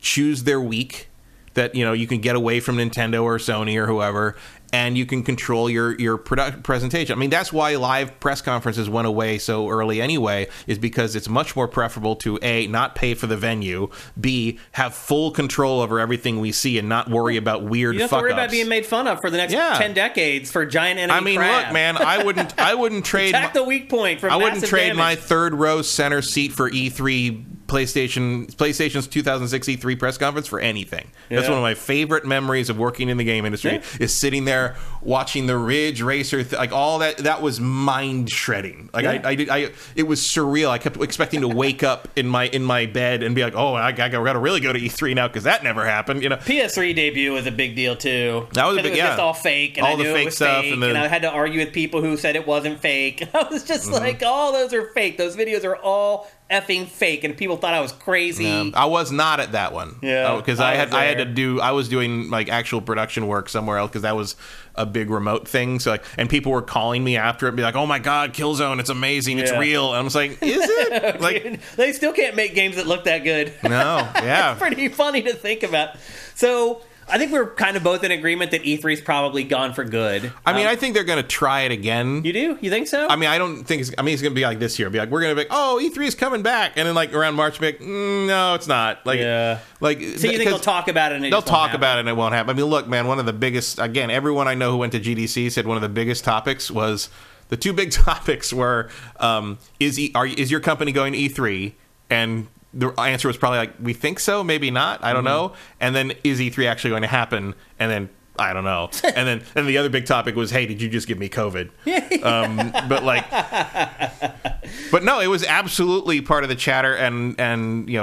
choose their week, that you can get away from Nintendo or Sony or whoever, and you can control your product presentation. I mean, that's why live press conferences went away so early anyway, is because it's much more preferable to A, not pay for the venue, B, have full control over everything we see and not worry about weird fuck-ups. You don't have to worry about being made fun of for the next 10 decades for giant enemy crap. I mean, look, man, I wouldn't trade attack the weak point for massive damage. I wouldn't trade my third row center seat for E3 PlayStation's 2006 E3 press conference for anything. That's one of my favorite memories of working in the game industry is sitting there watching the Ridge Racer, all that. That was mind shredding. It was surreal. I kept expecting to wake up in my bed and be like, oh, I gotta really go to E3 now because that never happened. PS3 debut was a big deal too. That was a big, just all fake, and all the fake stuff, and I had to argue with people who said it wasn't fake. I was just like, all those are fake. Those videos are all effing fake, and people thought I was crazy. I was not at that one. Yeah, because I was doing like actual production work somewhere else, because that was a big remote thing. So and people were calling me after it and be like, "Oh my god, Killzone! It's amazing! It's real!" And I was like, "Is it?" Dude, they still can't make games that look that good. No, yeah, it's pretty funny to think about. So I think we're kind of both in agreement that E3's probably gone for good. I mean, I think they're going to try it again. You do? You think so? I mean, I don't think it's going to be like this year. Be like, we're going to be like, oh, E3's coming back. And then around March, be like, no, it's not. So you think they'll talk about it and it won't happen. I mean, look, man, one of the biggest, again, everyone I know who went to GDC said one of the biggest topics was, the two big topics were, is your company going to E3? And the answer was probably like, we think so, maybe not, I don't know. And then, is E3 actually going to happen? And then, I don't know. And then the other big topic was, hey, did you just give me COVID? But no, it was absolutely part of the chatter. And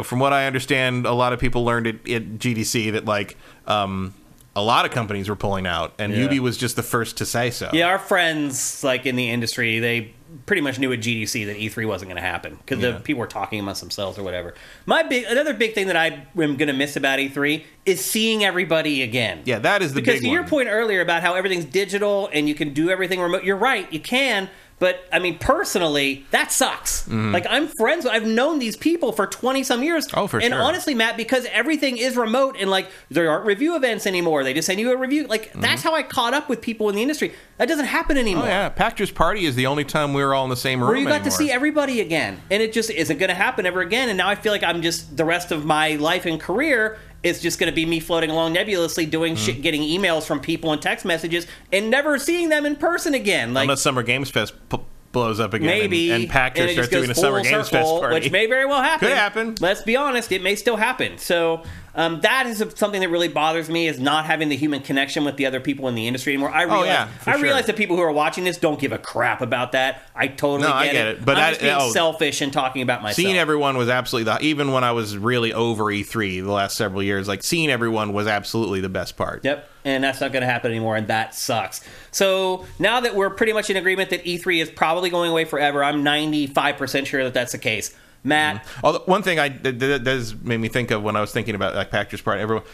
from what I understand, a lot of people learned at GDC that a lot of companies were pulling out, and Ubi was just the first to say so. Yeah, our friends in the industry, they pretty much knew at GDC that E3 wasn't going to happen because the people were talking amongst themselves or whatever. Another big thing that I am going to miss about E3 is seeing everybody again. Yeah, that is the big one. Because to your point earlier about how everything's digital and you can do everything remote, you're right, you can. But, I mean, personally, that sucks. Mm-hmm. I've known these people for 20-some years. Oh, for sure. And honestly, Matt, because everything is remote and, there aren't review events anymore. They just send you a review. That's how I caught up with people in the industry. That doesn't happen anymore. Oh, yeah. Pachter's party is the only time we were all in the same room anymore. Where you got to see everybody again. And it just isn't going to happen ever again. And now I feel like I'm just, the rest of my life and career, it's just going to be me floating along nebulously doing shit, getting emails from people and text messages, and never seeing them in person again. Unless Summer Games Fest blows up again, maybe, and Pachter starts doing a Summer Games Fest party, which may very well happen. Could happen. Let's be honest, it may still happen. So That is something that really bothers me, is not having the human connection with the other people in the industry anymore. I realize that people who are watching this don't give a crap about that. I get it. But I'm just being selfish and talking about myself. Seeing everyone was absolutely even when I was really over E3 the last several years, like seeing everyone was absolutely the best part. Yep. And that's not going to happen anymore, and that sucks. So now that we're pretty much in agreement that E3 is probably going away forever, I'm 95% sure that that's the case. Matt. Mm-hmm. Although one thing that does make me think of when I was thinking about like Pachter's part, everyone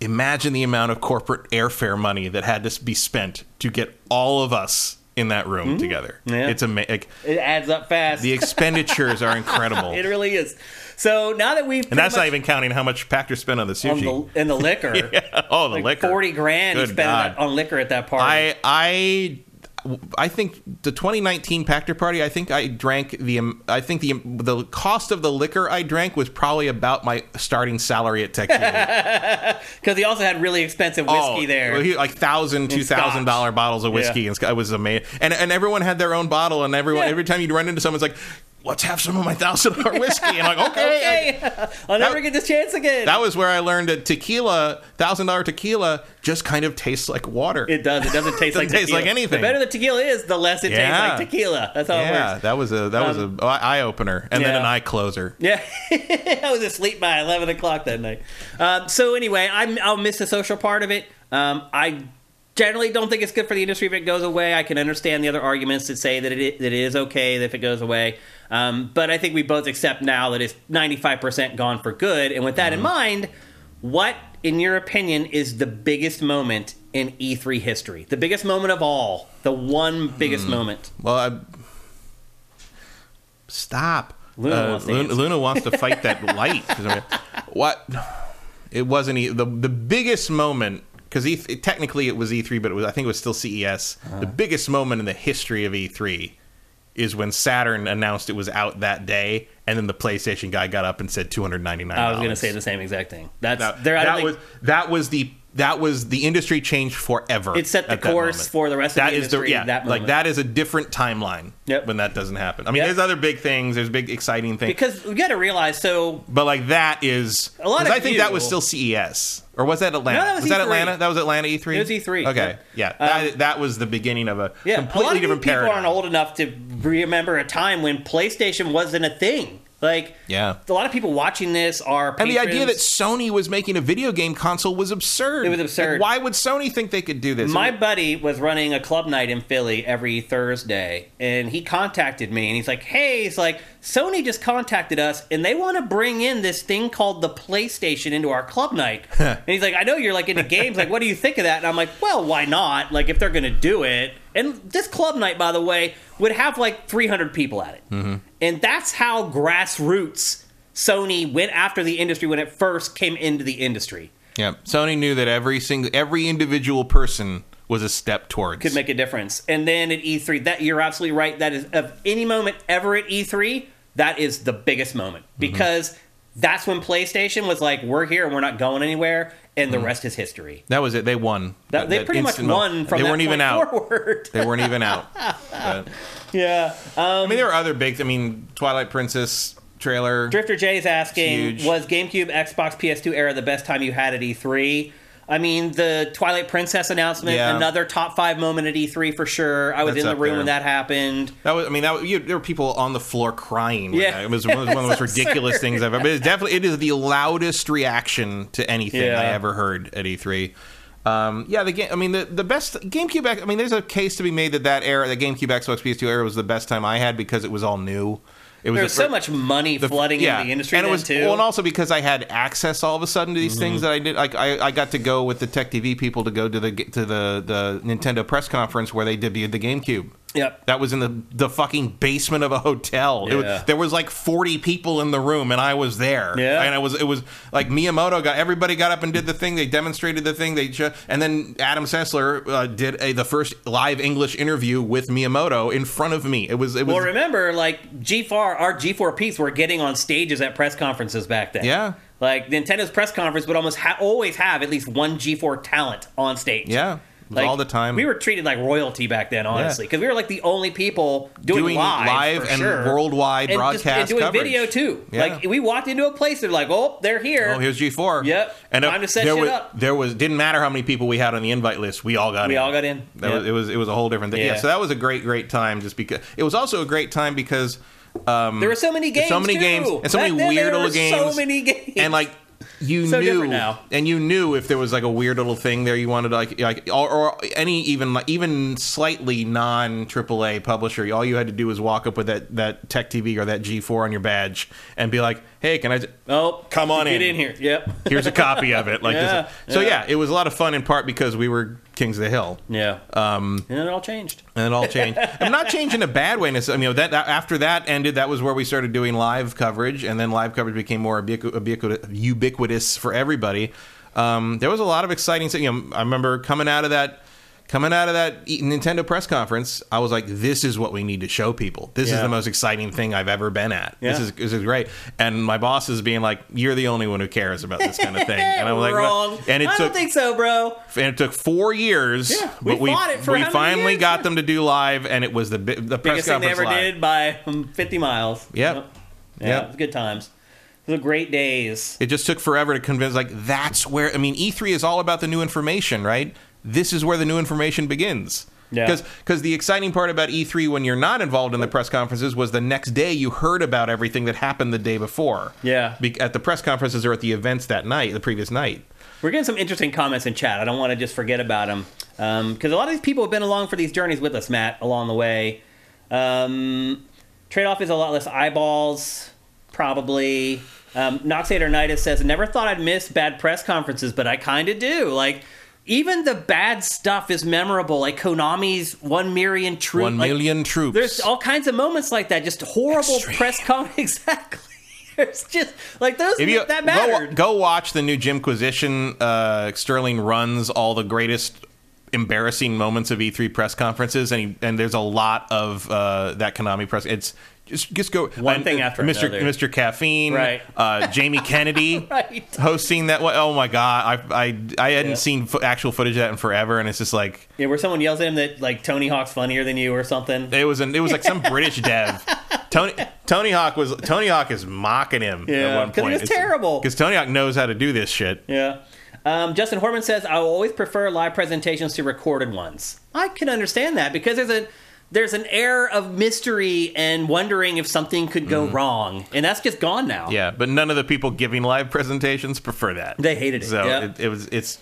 imagine the amount of corporate airfare money that had to be spent to get all of us in that room mm-hmm. together. Yeah. It's amazing. Like, it adds up fast. The expenditures are incredible. It really is. So now that we've... And that's not even counting how much Pachter spent on the sushi. And the liquor. Yeah. Oh, the liquor. $40,000 he spent on liquor at that party. I think the 2019 Pachter party, I think the cost of the liquor I drank was probably about my starting salary at Tech Data. Because he also had really expensive whiskey there. Well, like $1,000, $2,000 bottles of whiskey. Yeah. And it was amazing. And everyone had their own bottle, and every time you'd run into someone, it's like, let's have some of my $1,000 whiskey. And I'm like, okay. I'll never get this chance again. That was where I learned that tequila, $1,000 tequila, just kind of tastes like water. It does. It doesn't taste like tequila. It doesn't taste like anything. The better the tequila is, the less it tastes like tequila. That's how it works. Yeah, that was an eye-opener and then an eye-closer. Yeah. I was asleep by 11 o'clock that night. So anyway, I'll miss the social part of it. I generally don't think it's good for the industry if it goes away. I can understand the other arguments that say that it is okay if it goes away. But I think we both accept now that it's 95% gone for good. And with that in mind, what, in your opinion, is the biggest moment in E3 history? The biggest moment of all. The one biggest moment. Well, stop. Luna wants to fight that light. What? It wasn't the biggest moment, because technically it was E3, but I think it was still CES. The biggest moment in the history of E3 is when Saturn announced it was out that day, and then the PlayStation guy got up and said $299. I was going to say the same exact thing. That was the industry change forever. It set the course for the rest of the industry. That moment. Like that is a different timeline. Yep. When that doesn't happen. I mean, there's other big things. There's big exciting things. Because we got to realize. So, but like that is a lot. Because I think that was still CES, or was that Atlanta? No, that was that Atlanta? That was Atlanta E3. It was E3. Okay, yeah. That was the beginning of a completely different paradigm. People aren't old enough to remember a time when PlayStation wasn't a thing. Like, a lot of people watching this are patrons. And the idea that Sony was making a video game console was absurd. It was absurd. Like, why would Sony think they could do this? My buddy was running a club night in Philly every Thursday, and he contacted me, and he's like, hey, Sony just contacted us, and they want to bring in this thing called the PlayStation into our club night. And he's like, I know you're, into games. What do you think of that? And I'm like, well, why not? If they're going to do it. And this club night, by the way, would have 300 people at it. Mm-hmm. And that's how grassroots Sony went after the industry when it first came into the industry. Yeah. Sony knew that every individual person was a step towards. Could make a difference. And then at E3, you're absolutely right. That is, of any moment ever at E3, that is the biggest moment. Because that's when PlayStation was like, we're here and we're not going anywhere. And the rest is history. That was it. They won. They pretty much won from that point forward. They weren't even out. Yeah. There were other big... Twilight Princess trailer. Drifter J is asking, was GameCube, Xbox, PS2 era the best time you had at E3? The Twilight Princess announcement, another top 5 moment at E3 for sure. I was in the room when that happened. There were people on the floor crying. Yeah. It was one of the most ridiculous things I've ever. But it is the loudest reaction to anything I ever heard at E3. The best GameCube. There's a case to be made that era, the GameCube, Xbox, PS2 era was the best time I had because it was all new. There was so much money flooding into the industry, and and also because I had access all of a sudden to these things that I did. I got to go with the Tech TV people to go to the Nintendo press conference where they debuted the GameCube. Yep. That was in the fucking basement of a hotel. Yeah. There was 40 people in the room, and I was there. Yeah. And it was like Miyamoto everybody got up and did the thing. They demonstrated the thing. And then Adam Sessler did the first live English interview with Miyamoto in front of me. Well, remember, G4, our G4 peeps were getting on stages at press conferences back then. Yeah. Like Nintendo's press conference would almost always have at least one G4 talent on stage. Yeah. Like, all the time. We were treated like royalty back then, honestly, because we were like the only people doing live and worldwide and broadcast and doing coverage. Video too. Yeah. Like we walked into a place, they're like, "Oh, they're here. Oh, here's G4. Yep, and time to set shit up." There was didn't matter how many people we had on the invite list, we all got in. We all got in. It was a whole different thing. Yeah, so that was a great time, just because it was also a great time because there were so many games, and so many weird little games, and like. You knew if there was like a weird little thing there you wanted to or any even slightly non-AAA publisher, all you had to do was walk up with that Tech TV or that G4 on your badge and be like, "Hey, can I come on in? Get in here. Yep. Here's a copy of it." Like this. So it was a lot of fun in part because we were Kings of the Hill. Yeah. And it all changed. I'm not changed in a bad way. That after that ended, that was where we started doing live coverage, and then live coverage became more ubiquitous for everybody. There was a lot of exciting stuff. I remember coming out of that Nintendo press conference, I was like, "This is what we need to show people. This is the most exciting thing I've ever been at. Yeah. This is great." And my boss is being like, "You're the only one who cares about this kind of thing." And I'm like, "Wrong." And I don't think so, bro. And it took 4 years, but we finally got them to do live, and it was the press conference they ever did by 50 miles. Yep. It was good times. The great days. It just took forever to convince. Like that's where E3 is all about the new information, right? This is where the new information begins. Because the exciting part about E3 when you're not involved in the press conferences was the next day you heard about everything that happened the day before. Yeah. At the press conferences or at the events that night, the previous night. We're getting some interesting comments in chat. I don't want to just forget about them. Because a lot of these people have been along for these journeys with us, Matt, along the way. Trade-off is a lot less eyeballs, probably. Noxatornitis says, "Never thought I'd miss bad press conferences, but I kind of do." Like... even the bad stuff is memorable, like Konami's 1 million troops. 1 million troops. There's all kinds of moments like that, just horrible press conference. Exactly. It's just like those that matter. Go watch the new Jimquisition. Sterling runs all the greatest embarrassing moments of E3 press conferences, and there's a lot of that Konami press. It's just go one thing after another. Mr. Caffeine, right? Jamie Kennedy, right. Hosting that one. Oh my god, I hadn't seen actual footage of that in forever, and it's just like where someone yells at him that like Tony Hawk's funnier than you or something. It was like some British dev. Tony Hawk is mocking him at one point because it's terrible. Because Tony Hawk knows how to do this shit. Yeah. Justin Horman says, "I will always prefer live presentations to recorded ones." I can understand that because there's an air of mystery and wondering if something could go wrong. And that's just gone now. Yeah, but none of the people giving live presentations prefer that. They hated it. So it's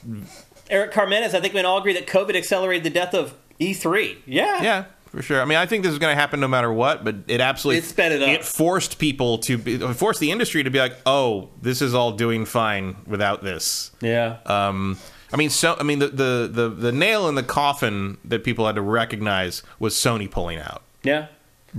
Eric Carmenes, I think we can all agree that COVID accelerated the death of E3. Yeah. Yeah. For sure. I think this is going to happen no matter what, but it absolutely sped it up. It forced people forced the industry to be like, "Oh, this is all doing fine without this." Yeah. The nail in the coffin that people had to recognize was Sony pulling out. Yeah.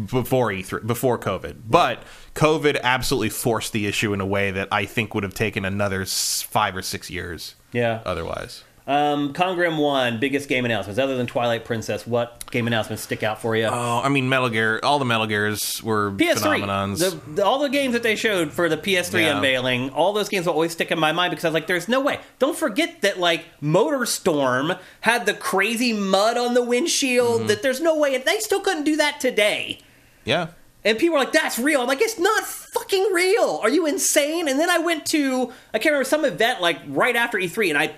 Before E3, before COVID. But COVID absolutely forced the issue in a way that I think would have taken another 5 or 6 years. Yeah. Otherwise. Congram 1, biggest game announcements. Other than Twilight Princess, what game announcements stick out for you? Oh, Metal Gear. All the Metal Gears were PS3. Phenomenons. All the games that they showed for the PS3 unveiling, all those games will always stick in my mind because I was like, there's no way. Don't forget that, like, Motor Storm had the crazy mud on the windshield that there's no way. They still couldn't do that today. Yeah. And people were like, "That's real." I'm like, "It's not fucking real. Are you insane?" And then I went to, I can't remember, some event, like, right after E3, and I...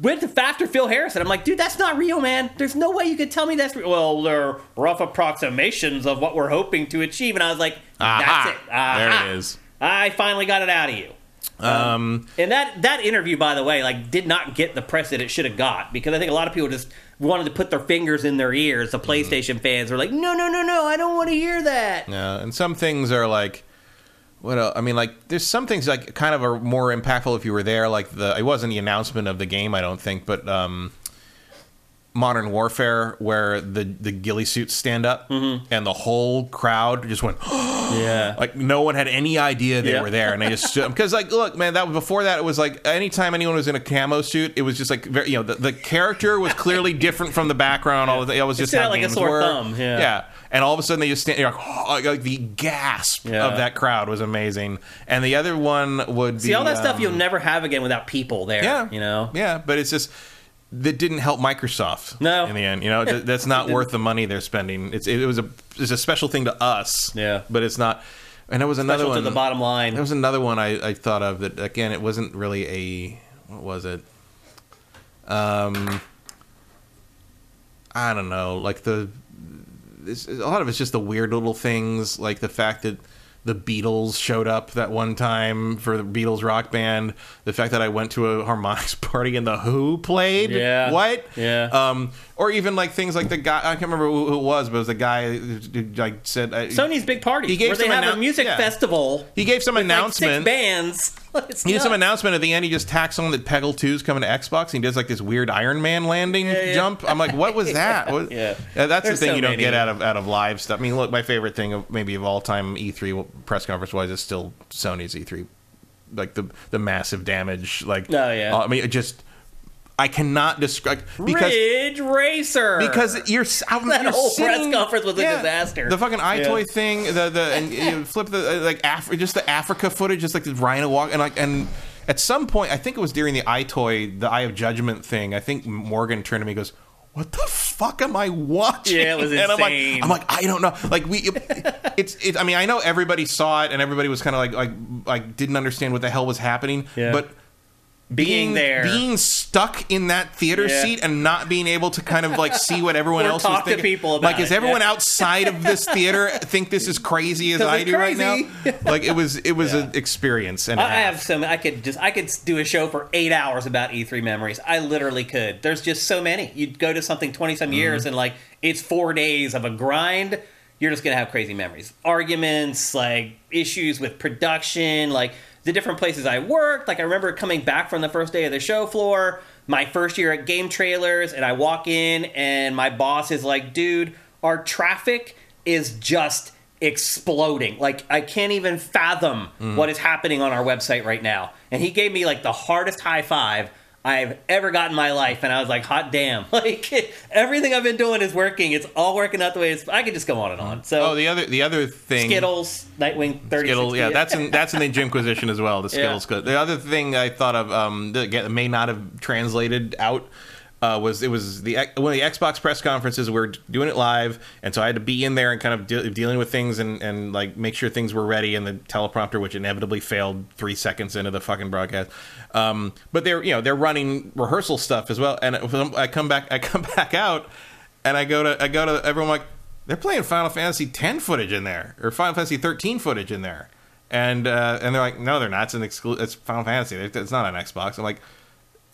went to Pachter Phil Harrison. I'm like, "Dude, that's not real, man. There's no way you could tell me that's real." "Well, they're rough approximations of what we're hoping to achieve." And I was like, that's it. There it is. I finally got it out of you. And that interview, by the way, like, did not get the press that it should have got, because I think a lot of people just wanted to put their fingers in their ears. The PlayStation fans were like, no, I don't want to hear that. Yeah, and some things are like, what else? There's some things like kind of are more impactful if you were there. Like it wasn't the announcement of the game, I don't think, but Modern Warfare, where the ghillie suits stand up and the whole crowd just went, yeah, like no one had any idea they were there, and they just stood because, like, look, man, that before that it was like anytime anyone was in a camo suit, it was just like very, the character was clearly different from the background. All of it was just how like games a sore were. Thumb, yeah. And all of a sudden, they just stand like the gasp of that crowd was amazing. And the other one would be all that stuff you'll never have again without people there. Yeah, but it's just that didn't help Microsoft. No, in the end, you know, that's not worth the money they're spending. It's a special thing to us. Yeah, but it's not. And there was another special one to the bottom line. There was another one I thought of that again. It wasn't really a what was it? I don't know. Like a lot of it's just the weird little things, like the fact that the Beatles showed up that one time for the Beatles rock band. The fact that I went to a harmonics party and the Who played. Yeah. What? Yeah. Or even like things like the guy, I can't remember who it was, but it was the guy who like said Sony's big party. He gave where they have a music festival. He gave some announcement. Like 6 bands. He did some announcement at the end. He just tacks on that Peggle 2's coming to Xbox. And he does like this weird Iron Man landing jump. I'm like, what was that? Yeah. That's There's the thing so you don't many. Get out of live stuff. I mean, look, my favorite thing of maybe of all time E3 press conference wise is still Sony's E3, like the massive damage. Like, oh yeah, I mean, it just I cannot describe because Ridge Racer because that whole press conference was a disaster. The fucking iToy thing, and you flip the like just the Africa footage, just like the Rhino walk and at some point I think it was during the iToy the Eye of Judgment thing. I think Morgan turned to me and goes, what the fuck am I watching? Yeah, it was insane. And I'm like, I don't know. Like I mean, I know everybody saw it and everybody was kind of like didn't understand what the hell was happening. Yeah. But being there, being stuck in that theater seat and not being able to kind of like see what everyone else was thinking. To people about like, is everyone outside of this theater think this is crazy as I do right now? Like it was an experience. And I have so many. I could do a show for 8 hours about E3 memories. I literally could. There's just so many. You'd go to something 20 some years and like it's 4 days of a grind. You're just gonna have crazy memories, arguments, like issues with production, like. The different places I worked, like I remember coming back from the first day of the show floor, my first year at Game Trailers, and I walk in and my boss is like, dude, our traffic is just exploding. Like I can't even fathom what is happening on our website right now. And he gave me like the hardest high five I've ever gotten in my life. And I was like, hot damn. Like everything I've been doing is working. It's all working out the way I could just go on and on. So the other thing, Skittles, Nightwing 30. Skittles, yeah, that's in the Jimquisition as well. The Skittles. Yeah. The other thing I thought of that may not have translated out was it was one of the Xbox press conferences. We're doing it live, and so I had to be in there and kind of dealing with things and like make sure things were ready. And the teleprompter, which inevitably failed 3 seconds into the fucking broadcast. But they're running rehearsal stuff as well, and I come back out, and I go to everyone like they're playing Final Fantasy X footage in there or Final Fantasy XIII footage in there, and they're like, no, they're not. It's an it's Final Fantasy. It's not on Xbox. I'm like,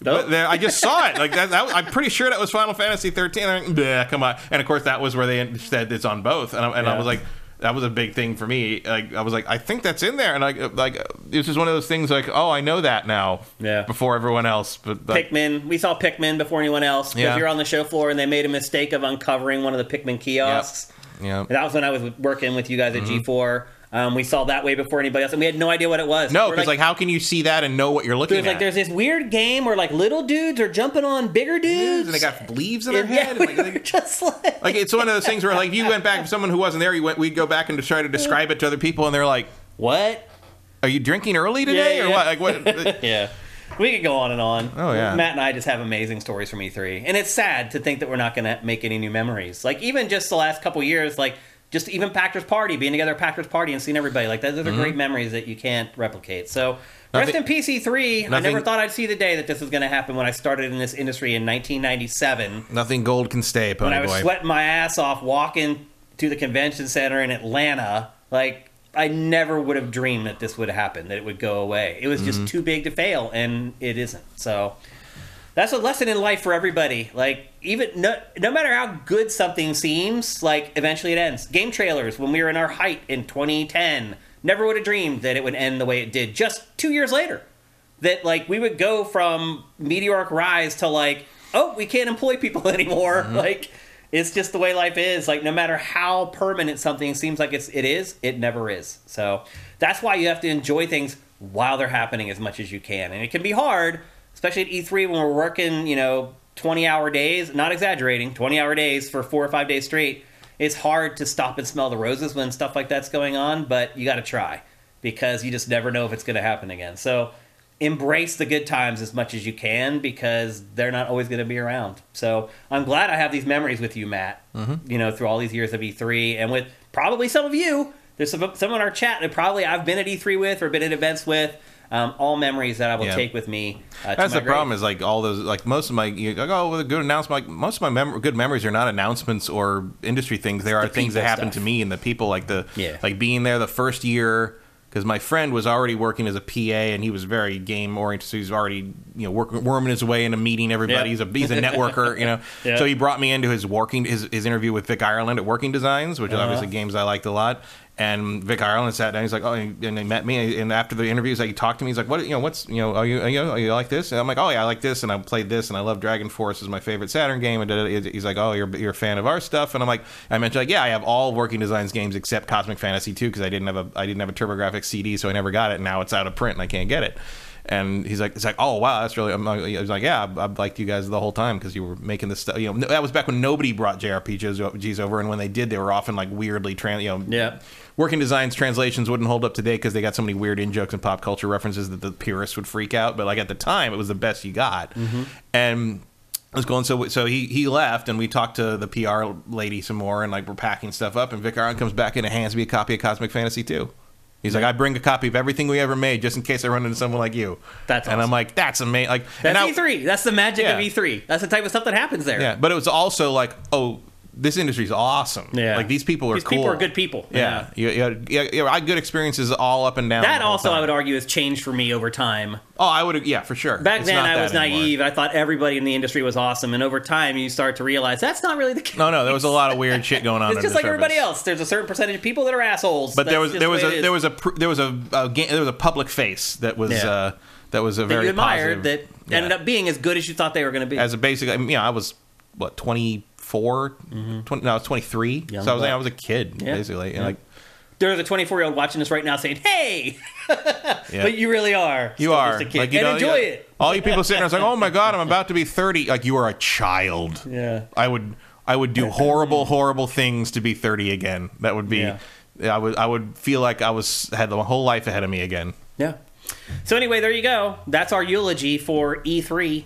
nope. I just saw it. Like I'm pretty sure that was Final Fantasy XIII. And they're like, come on, and of course that was where they said it's on both, and I was like. That was a big thing for me. Like I was like, I think that's in there, and like this is one of those things. Like, oh, I know that now. Yeah. Before everyone else, but Pikmin. We saw Pikmin before anyone else. Yeah. If you're on the show floor, and they made a mistake of uncovering one of the Pikmin kiosks. Yeah. That was when I was working with you guys at G4. We saw that way before anybody else, and we had no idea what it was. No, because like, how can you see that and know what you're looking at? Like, there's this weird game where like little dudes are jumping on bigger dudes, and they got leaves in their head. Yeah, we were just like it's one of those things where like you went back with someone who wasn't there. We'd go back and try to describe it to other people, and they're like, "What? Are you drinking early today or what?" Like what? Yeah. We could go on and on. Oh, yeah. Matt and I just have amazing stories from E3, and it's sad to think that we're not going to make any new memories. Like even just the last couple years, like. Just even Pachter's party, being together at Pachter's party and seeing everybody. Like, those are great memories that you can't replicate. So, rest in peace, E3. I never thought I'd see the day that this was going to happen when I started in this industry in 1997. Nothing gold can stay, Pony Boy. When I was sweating my ass off walking to the convention center in Atlanta, like, I never would have dreamed that this would happen, that it would go away. It was just too big to fail, and it isn't. So... that's a lesson in life for everybody. Like, even no matter how good something seems, like, eventually it ends. Game Trailers, when we were in our height in 2010, never would have dreamed that it would end the way it did just 2 years later. That, like, we would go from meteoric rise to, like, oh, we can't employ people anymore. Like, it's just the way life is. Like, no matter how permanent something seems like it is, it never is. So that's why you have to enjoy things while they're happening as much as you can. And it can be hard, especially at E3 when we're working, 20-hour days, not exaggerating, 20-hour days for 4 or 5 days straight. It's hard to stop and smell the roses when stuff like that's going on, but you got to try because you just never know if it's going to happen again. So embrace the good times as much as you can, because they're not always going to be around. So I'm glad I have these memories with you, Matt, you know, through all these years of E3, and with probably some of you. There's some in our chat that probably I've been at E3 with or been at events with. All memories that I will take with me. That's the problem, is like all those, like most of my, you're like, oh, good announcement. Like most of my good memories are not announcements or industry things. There are things that happened to me and the people, like the like being there the first year, because my friend was already working as a PA and he was very game oriented. So he's already, you know, worming his way into meeting everybody. He's a networker, you know. So he brought me into his his interview with Vic Ireland at Working Designs, which is obviously games I liked a lot. And Vic Ireland sat down. He's like, oh, and they met me. And after the interview, he's like, he talked to me. He's like, what, you know, what's, you know, are you like this? And I'm like, oh yeah, I like this, and I played this, and I love Dragon Force is my favorite Saturn game. And he's like, oh, you're a fan of our stuff. And I'm like, I mentioned like, yeah, I have all Working Designs games except Cosmic Fantasy 2 because I didn't have a TurboGrafx CD, so I never got it. And now it's out of print, and I can't get it. And he's like, it's like, oh wow, that's really. I was like, yeah, I've liked you guys the whole time because you were making this stuff. You know, that was back when nobody brought JRPGs over, and when they did, they were often like weirdly Working Designs translations wouldn't hold up today because they got so many weird in jokes and pop culture references that the purists would freak out. But like at the time, it was the best you got. And I was going, so he left, and we talked to the PR lady some more, and like we're packing stuff up, and Vic Ireland comes back in and hands me a copy of Cosmic Fantasy 2. He's like, I bring a copy of everything we ever made just in case I run into someone like you. That's awesome. And I'm like, that's amazing. Like, that's E3. That's the magic of E3. That's the type of stuff that happens there. Yeah, but it was also like, oh, this industry's awesome. Yeah. Like, these people are cool. These people are good people. Yeah. You had good experiences all up and down. That also, I would argue, has changed for me over time. Oh, I would, yeah, for sure. Back then, I was naive. I thought everybody in the industry was awesome. And over time, you start to realize that's not really the case. No, there was a lot of weird shit going on. It's just like everybody else. There's a certain percentage of people that are assholes. But there was a public face that was very admired, positive, that ended up being as good as you thought they were going to be. As a basic, I mean, I was what 24, 20, no, I was 23. Young, so I was I was a kid basically, and like. There's a 24-year-old watching this right now saying, hey, but you really are. You are. Just a kid. Like, you and enjoy it. All you people sitting there, it's like, oh, my God, I'm about to be 30. Like, you are a child. Yeah. I would do horrible, horrible things to be 30 again. That would be, I would feel like I had the whole life ahead of me again. Yeah. So anyway, there you go. That's our eulogy for E3.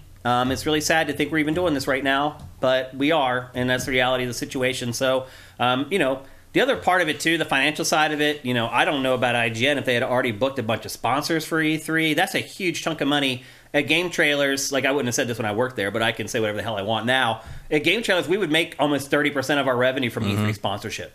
It's really sad to think we're even doing this right now, but we are, and that's the reality of the situation. So, you know. The other part of it, too, the financial side of it, you know, I don't know about IGN if they had already booked a bunch of sponsors for E3. That's a huge chunk of money. At Game Trailers, like I wouldn't have said this when I worked there, but I can say whatever the hell I want now. At Game Trailers, we would make almost 30% of our revenue from E3 sponsorship.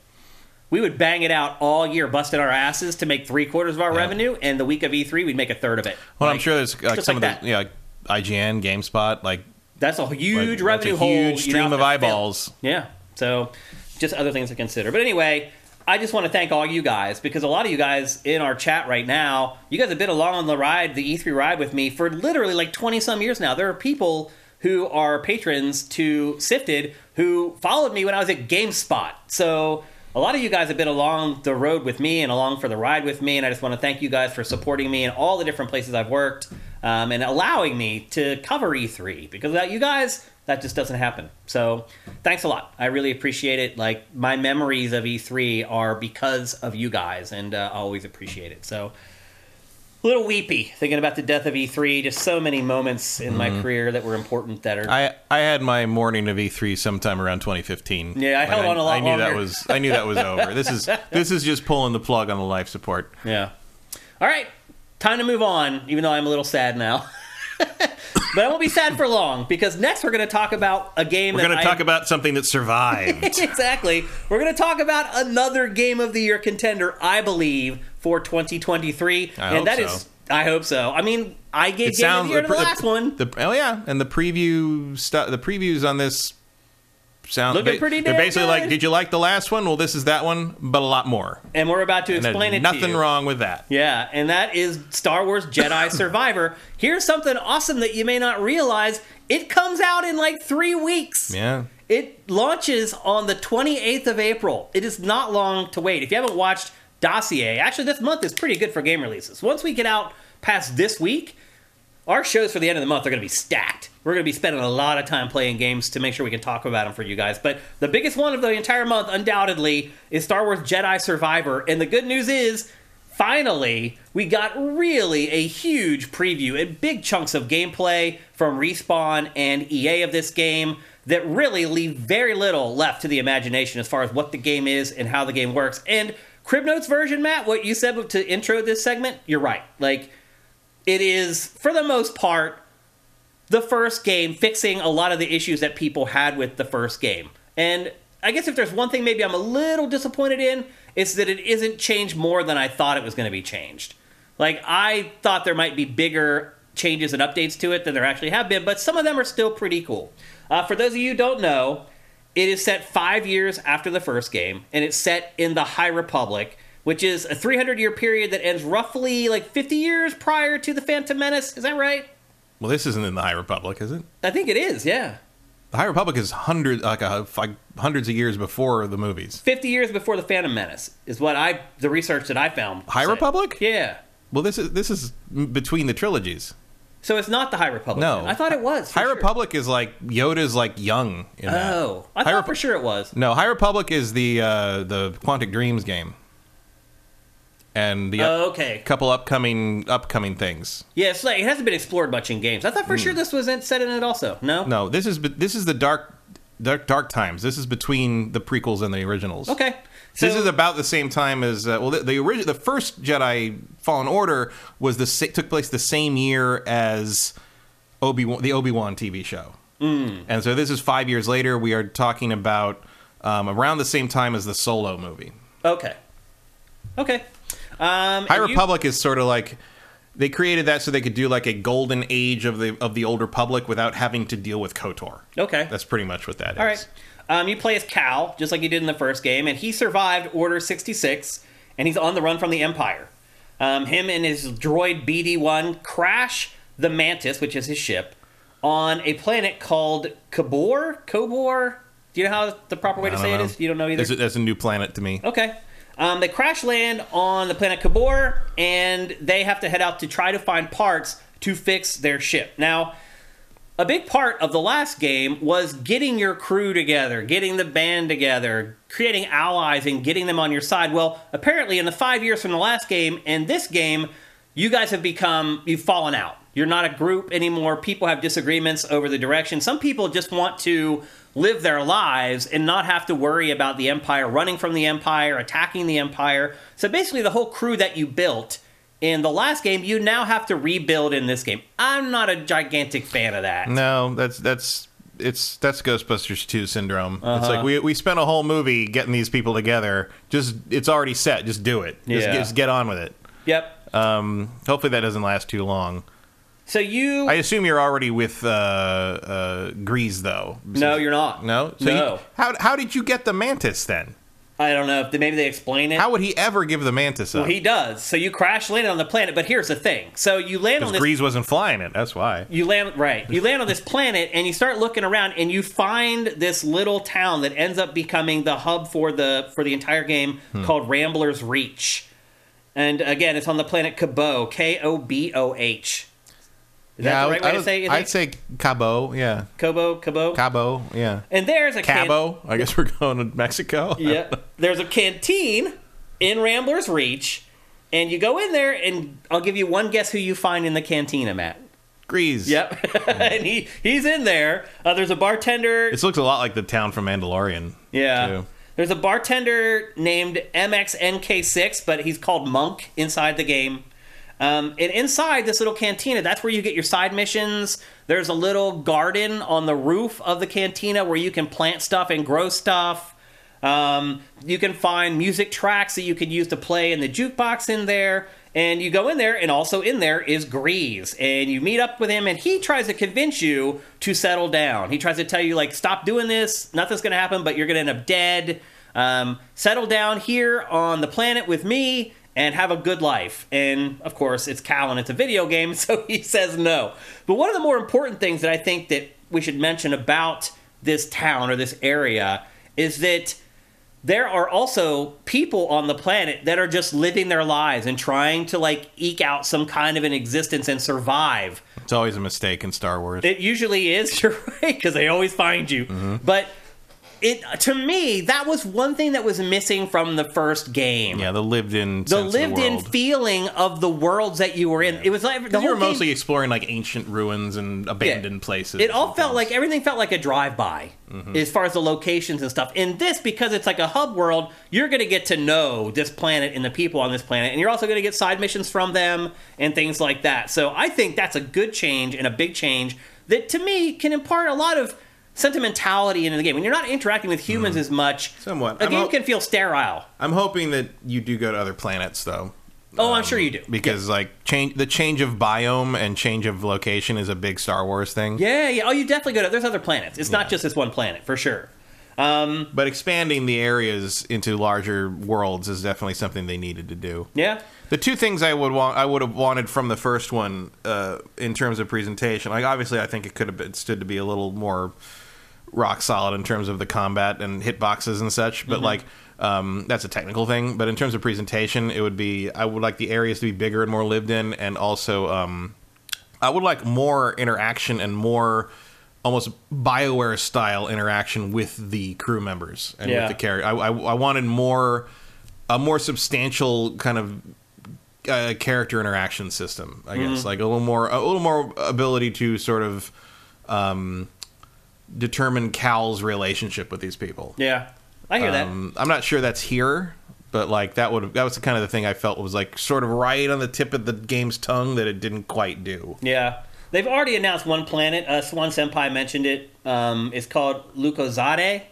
We would bang it out all year, busting our asses to make 3/4 of our revenue, and the week of E3, we'd make a third of it. Well, I'm sure there's like some of the, you know, like IGN, GameSpot, like... That's a huge revenue hole. Huge stream of eyeballs. Yeah, so... just other things to consider. But anyway, I just want to thank all you guys, because a lot of you guys in our chat right now, you guys have been along on the ride, the E3 ride with me for literally like 20-some years now. There are people who are patrons to Sifted who followed me when I was at GameSpot. So a lot of you guys have been along the road with me and along for the ride with me, and I just want to thank you guys for supporting me in all the different places I've worked and allowing me to cover E3, because without you guys... that just doesn't happen. So thanks a lot. I really appreciate it. Like, my memories of E3 are because of you guys, and I always appreciate it. So a little weepy thinking about the death of E3. Just so many moments in my career that were important that are... I had my morning of E3 sometime around 2015. Yeah, I held on a lot longer. I knew that was over. This is just pulling the plug on the life support. Yeah. All right. Time to move on, even though I'm a little sad now. But I won't be sad for long, because next we're going to talk about a game. We're going to talk about something that survived. Exactly. We're going to talk about another Game of the Year contender, I believe, for 2023. I hope so. I mean, I gave Game of the Year to the last one. And the preview stuff. The previews on this sound looking pretty damn good. They're basically like, did you like the last one? Well, this is that one, but a lot more. And we're about to explain it to you. Nothing wrong with that. Yeah, and that is Star Wars Jedi Survivor. Here's something awesome that you may not realize. It comes out in like 3 weeks. Yeah. It launches on the 28th of April. It is not long to wait. If you haven't watched Dossier, actually this month is pretty good for game releases. Once we get out past this week, our shows for the end of the month are going to be stacked. We're going to be spending a lot of time playing games to make sure we can talk about them for you guys. But the biggest one of the entire month, undoubtedly, is Star Wars Jedi Survivor. And the good news is, Finally, we got really a huge preview and big chunks of gameplay from Respawn and EA of this game that really leave very little left to the imagination as far as what the game is and how the game works. And Cribnotes version, Matt, what you said to intro this segment, you're right. Like, it is, for the most part, the first game fixing a lot of the issues that people had with the first game. And I guess if there's one thing maybe I'm a little disappointed in, it's that it isn't changed more than I thought it was going to be changed. Like, I thought there might be bigger changes and updates to it than there actually have been, but some of them are still pretty cool. For those of you who don't know, it is set 5 years after the first game, and it's set in the High Republic, which is a 300-year period that ends roughly, like, 50 years prior to The Phantom Menace. Is that right? Well, this isn't in the High Republic, is it? I think it is, yeah. The High Republic is hundreds of years before the movies. 50 years before The Phantom Menace is what the research that I found. High Republic? Yeah. Well, this is between the trilogies. So it's not the High Republic. No. Then. I thought it was. High Republic is like Yoda's like young. In oh. That. I thought for sure it was. No, High Republic is the Quantic Dreams game. And the couple upcoming things. Yeah, it's like, it hasn't been explored much in games. I thought for sure this was set in it also. No, no, this is the dark times. This is between the prequels and the originals. Okay, so this is about the same time as the first Jedi Fallen Order took place the same year as the Obi-Wan TV show. Mm. And so this is 5 years later. We are talking about around the same time as the Solo movie. Okay. High Republic is sort of like they created that so they could do like a golden age of the old Republic without having to deal with KOTOR. Okay, that's pretty much what that is. All right, you play as Cal just like you did in the first game, and he survived Order 66, and he's on the run from the Empire. Him and his droid BD-1 crash the Mantis, which is his ship, on a planet called Kobor. Do you know how the proper way to say it is? You don't know either. That's a new planet to me. Okay. They crash land on the planet Kobor, and they have to head out to try to find parts to fix their ship. Now, a big part of the last game was getting your crew together, getting the band together, creating allies, and getting them on your side. Well, apparently in the 5 years from the last game and this game, you guys have you've fallen out. You're not a group anymore. People have disagreements over the direction. Some people just want to live their lives and not have to worry about the Empire, running from the Empire, attacking the Empire. So basically the whole crew that you built in the last game, you now have to rebuild in this game. I'm not a gigantic fan of that. No, that's Ghostbusters 2 syndrome. Uh-huh. It's like we spent a whole movie getting these people together. Just it's already set. Just do it. Yeah. Just get on with it. Yep. Hopefully that doesn't last too long. So I assume you're already with Grease, though. No, you're not. No? So no. How did you get the Mantis, then? I don't know. Maybe they explain it. How would he ever give the Mantis up? Well, he does. So you crash land on the planet, but here's the thing. So you land on this... Because Grease wasn't flying it, that's why. You land on this planet, and you start looking around, and you find this little town that ends up becoming the hub for the entire game called Rambler's Reach. And, again, it's on the planet Kobor, K-O-B-O-H. Is that the right way to say it? I'd say Cabo, yeah. Cabo, yeah. And there's a Cabo. I guess we're going to Mexico. Yeah. There's a canteen in Rambler's Reach, and you go in there, and I'll give you one guess who you find in the cantina, Matt. Grease. Yep. And he's in there. There's a bartender. This looks a lot like the town from Mandalorian. Yeah. Too. There's a bartender named MXNK6, but he's called Monk inside the game. And inside this little cantina, that's where you get your side missions. There's a little garden on the roof of the cantina where you can plant stuff and grow stuff. You can find music tracks that you can use to play in the jukebox in there. And you go in there, and also in there is Grease. And you meet up with him, and he tries to convince you to settle down. He tries to tell you, like, stop doing this. Nothing's going to happen, but you're going to end up dead. Settle down here on the planet with me and have a good life. And, of course, it's Cal and it's a video game, so he says no. But one of the more important things that I think that we should mention about this town or this area is that there are also people on the planet that are just living their lives and trying to, like, eke out some kind of an existence and survive. It's always a mistake in Star Wars. It usually is, you're right, because they always find you. Mm-hmm. But to me, that was one thing that was missing from the first game. Yeah, the lived-in feeling of the worlds that you were in. Yeah. It was like you were mostly exploring like ancient ruins and abandoned places. It all felt like everything felt like a drive-by as far as the locations and stuff. In this, because it's like a hub world, you're going to get to know this planet and the people on this planet, and you're also going to get side missions from them and things like that. So I think that's a good change and a big change that to me can impart a lot of sentimentality into the game. When you're not interacting with humans as much, a game can feel sterile. I'm hoping that you do go to other planets, though. Oh, I'm sure you do. Because, like, the change of biome and change of location is a big Star Wars thing. Yeah, yeah. Oh, you definitely go to... There's other planets. It's not just this one planet, for sure. But expanding the areas into larger worlds is definitely something they needed to do. Yeah. The two things I would have wanted from the first one in terms of presentation, like, obviously I think it could have been stood to be a little more rock solid in terms of the combat and hitboxes and such, but, like... that's a technical thing, but in terms of presentation, it would be, I would like the areas to be bigger and more lived in, and also, I would like more interaction and more almost BioWare style interaction with the crew members and with the character. I wanted more, a more substantial kind of character interaction system, I guess, like a little more ability to sort of, determine Cal's relationship with these people. Yeah. I hear that. I'm not sure that's here, but like that was the kind of the thing I felt was like sort of right on the tip of the game's tongue that it didn't quite do. Yeah. They've already announced one planet. Swan Senpai mentioned it. It's called Lucozade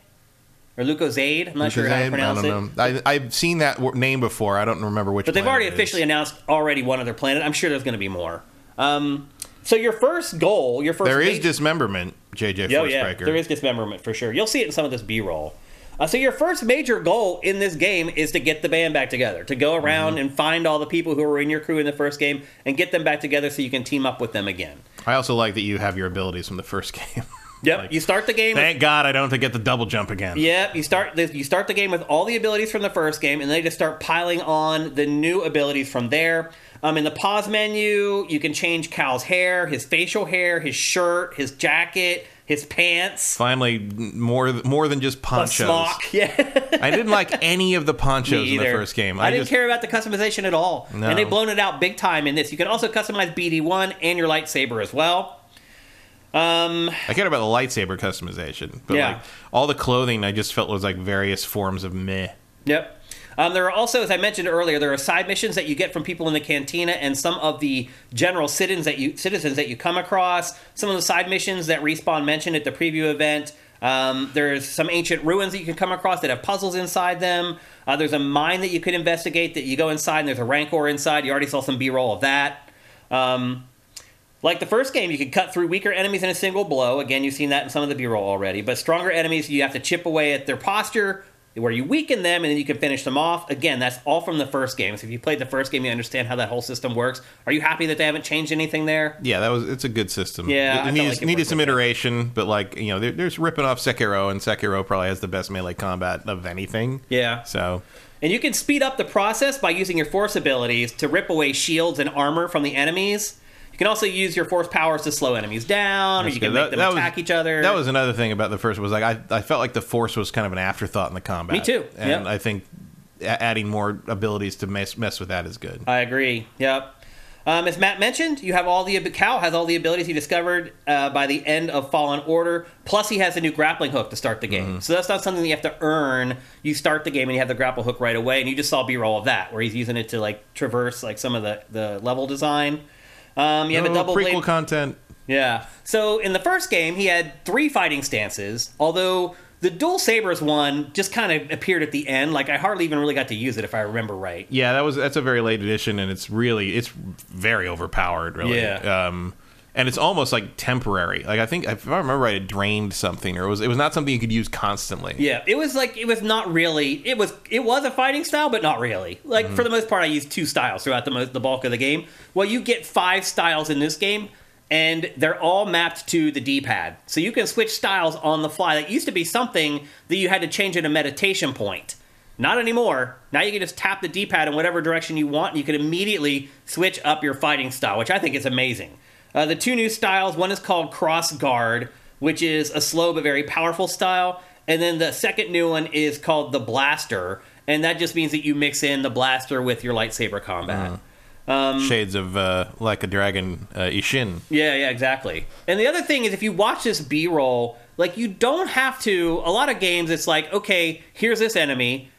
or Lucozade. I'm not sure how to pronounce it. I don't know. I've seen that name before. I don't remember which. But they've already officially announced one other planet. I'm sure there's going to be more. So your first goal, there is dismemberment, JJ Forcebreaker. Oh, yeah, there is dismemberment for sure. You'll see it in some of this B-roll. So your first major goal in this game is to get the band back together, to go around and find all the people who were in your crew in the first game and get them back together so you can team up with them again. I also like that you have your abilities from the first game. Yep, like, you start the game. Thank God I don't have to get the double jump again. Yep, you start the game with all the abilities from the first game, and they just start piling on the new abilities from there. In the pause menu, you can change Cal's hair, his facial hair, his shirt, his jacket, his pants. Finally, more than just ponchos. A smock, yeah. I didn't like any of the ponchos in the first game. I didn't care about the customization at all. No. And they've blown it out big time in this. You can also customize BD1 and your lightsaber as well. I care about the lightsaber customization, but like all the clothing, I just felt was like various forms of meh. Yep. There are also, as I mentioned earlier, there are side missions that you get from people in the cantina and some of the general citizens that you come across. Some of the side missions that Respawn mentioned at the preview event. There's some ancient ruins that you can come across that have puzzles inside them. There's a mine that you could investigate that you go inside, and there's a rancor inside. You already saw some B-roll of that. Like the first game, you can cut through weaker enemies in a single blow. Again, you've seen that in some of the B-roll already. But stronger enemies, you have to chip away at their posture, where you weaken them, and then you can finish them off. Again, that's all from the first game. So if you played the first game, you understand how that whole system works. Are you happy that they haven't changed anything there? Yeah, it's a good system. Yeah, it needed some iteration, but like, you know, there's ripping off Sekiro, and Sekiro probably has the best melee combat of anything. Yeah. So... And you can speed up the process by using your force abilities to rip away shields and armor from the enemies. You can also use your force powers to slow enemies down, or you can make them attack each other. That was another thing about the first was like I felt like the force was kind of an afterthought in the combat. Me too. And I think adding more abilities to mess with that is good. I agree. Yep. As Matt mentioned, Cal has all the abilities he discovered by the end of Fallen Order. Plus, he has a new grappling hook to start the game. So that's not something that you have to earn. You start the game and you have the grapple hook right away. And you just saw B-roll of that, where he's using it to like traverse like some of the level design. You have a double prequel blade content. Yeah. So in the first game, he had 3 fighting stances, although the dual sabers one just kind of appeared at the end. Like I hardly even really got to use it, if I remember right. Yeah, that's a very late edition, and it's very overpowered, really. Yeah. And it's almost like temporary. Like I think if I remember right, it drained something, or it was not something you could use constantly. Yeah, it was a fighting style, but not really. Like for the most part, I used 2 styles throughout the bulk of the game. Well, you get 5 styles in this game, and they're all mapped to the D-pad, so you can switch styles on the fly. That used to be something that you had to change at a meditation point. Not anymore. Now you can just tap the D-pad in whatever direction you want, and you can immediately switch up your fighting style, which I think is amazing. The 2 new styles, one is called Cross Guard, which is a slow but very powerful style, And then the second new one is called the Blaster, and that just means that you mix in the blaster with your lightsaber combat. Shades of Like a Dragon Ishin. Yeah, exactly. And the other thing is, if you watch this B-roll, like, you don't have to. A lot of games, it's like, okay, here's this enemy.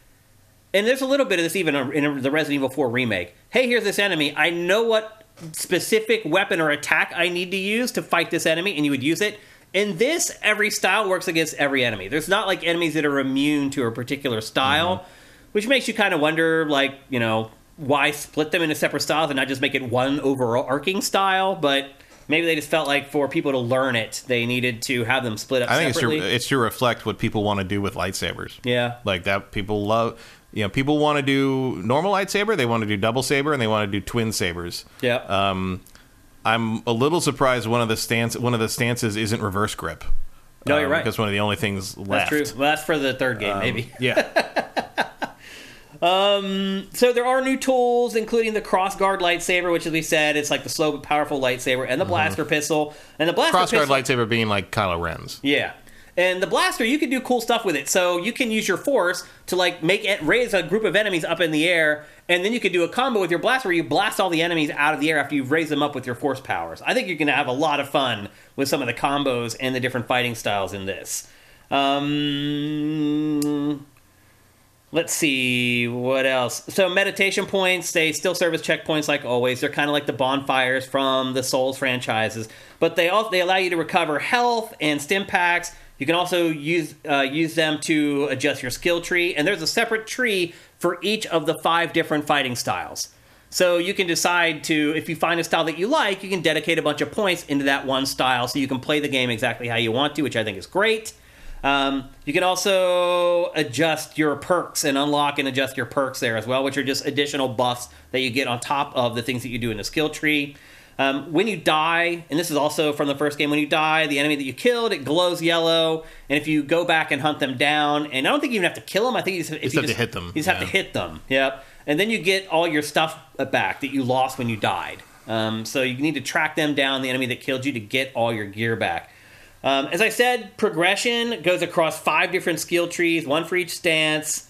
And there's a little bit of this even in the Resident Evil 4 Remake. Hey, here's this enemy. I know what specific weapon or attack I need to use to fight this enemy, and you would use it. In this, every style works against every enemy. There's not, like, enemies that are immune to a particular style, which makes you kind of wonder, like, you know, why split them into separate styles and not just make it one overarching style, but maybe they just felt like for people to learn it, they needed to have them split up separately. It's to reflect what people want to do with lightsabers. Yeah. Like, that people love... You know, people want to do normal lightsaber, they want to do double saber, and they want to do twin sabers. Yeah. I'm a little surprised one of the stances isn't reverse grip. No, you're right. Because one of the only things left. That's true. Well, that's for the third game, maybe. Yeah. So there are new tools, including the crossguard lightsaber, which, as we said, it's like the slow but powerful lightsaber, and the blaster pistol. And the blaster pistol... Crossguard lightsaber being like Kylo Ren's. Yeah. And the blaster, you can do cool stuff with it. So you can use your force to, like, raise a group of enemies up in the air, and then you can do a combo with your blaster where you blast all the enemies out of the air after you've raised them up with your force powers. I think you're going to have a lot of fun with some of the combos and the different fighting styles in this. Let's see, what else? So meditation points, they still serve as checkpoints like always. They're kind of like the bonfires from the Souls franchises. But they allow you to recover health and stim packs. You can also use them to adjust your skill tree. And there's a separate tree for each of the 5 different fighting styles. So you can decide to, if you find a style that you like, you can dedicate a bunch of points into that one style so you can play the game exactly how you want to, which I think is great. You can also adjust your perks and unlock and adjust your perks there as well, which are just additional buffs that you get on top of the things that you do in the skill tree. When you die, and this is also from the first game, when you die, the enemy that you killed, it glows yellow. And if you go back and hunt them down, and I don't think you even have to kill them. I think you just have to hit them. You just have to hit them. Yep. And then you get all your stuff back that you lost when you died. So you need to track them down, the enemy that killed you, to get all your gear back. As I said, progression goes across 5 different skill trees, one for each stance.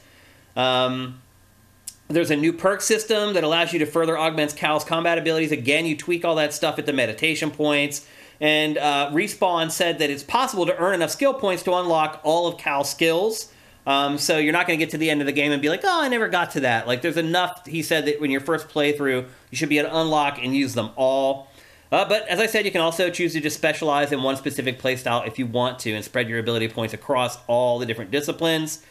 There's a new perk system that allows you to further augment Cal's combat abilities. Again, you tweak all that stuff at the meditation points. And Respawn said that it's possible to earn enough skill points to unlock all of Cal's skills. So you're not going to get to the end of the game and be like, oh, I never got to that. Like, there's enough, he said, that when your first playthrough, you should be able to unlock and use them all. But as I said, you can also choose to just specialize in one specific playstyle if you want to and spread your ability points across all the different disciplines.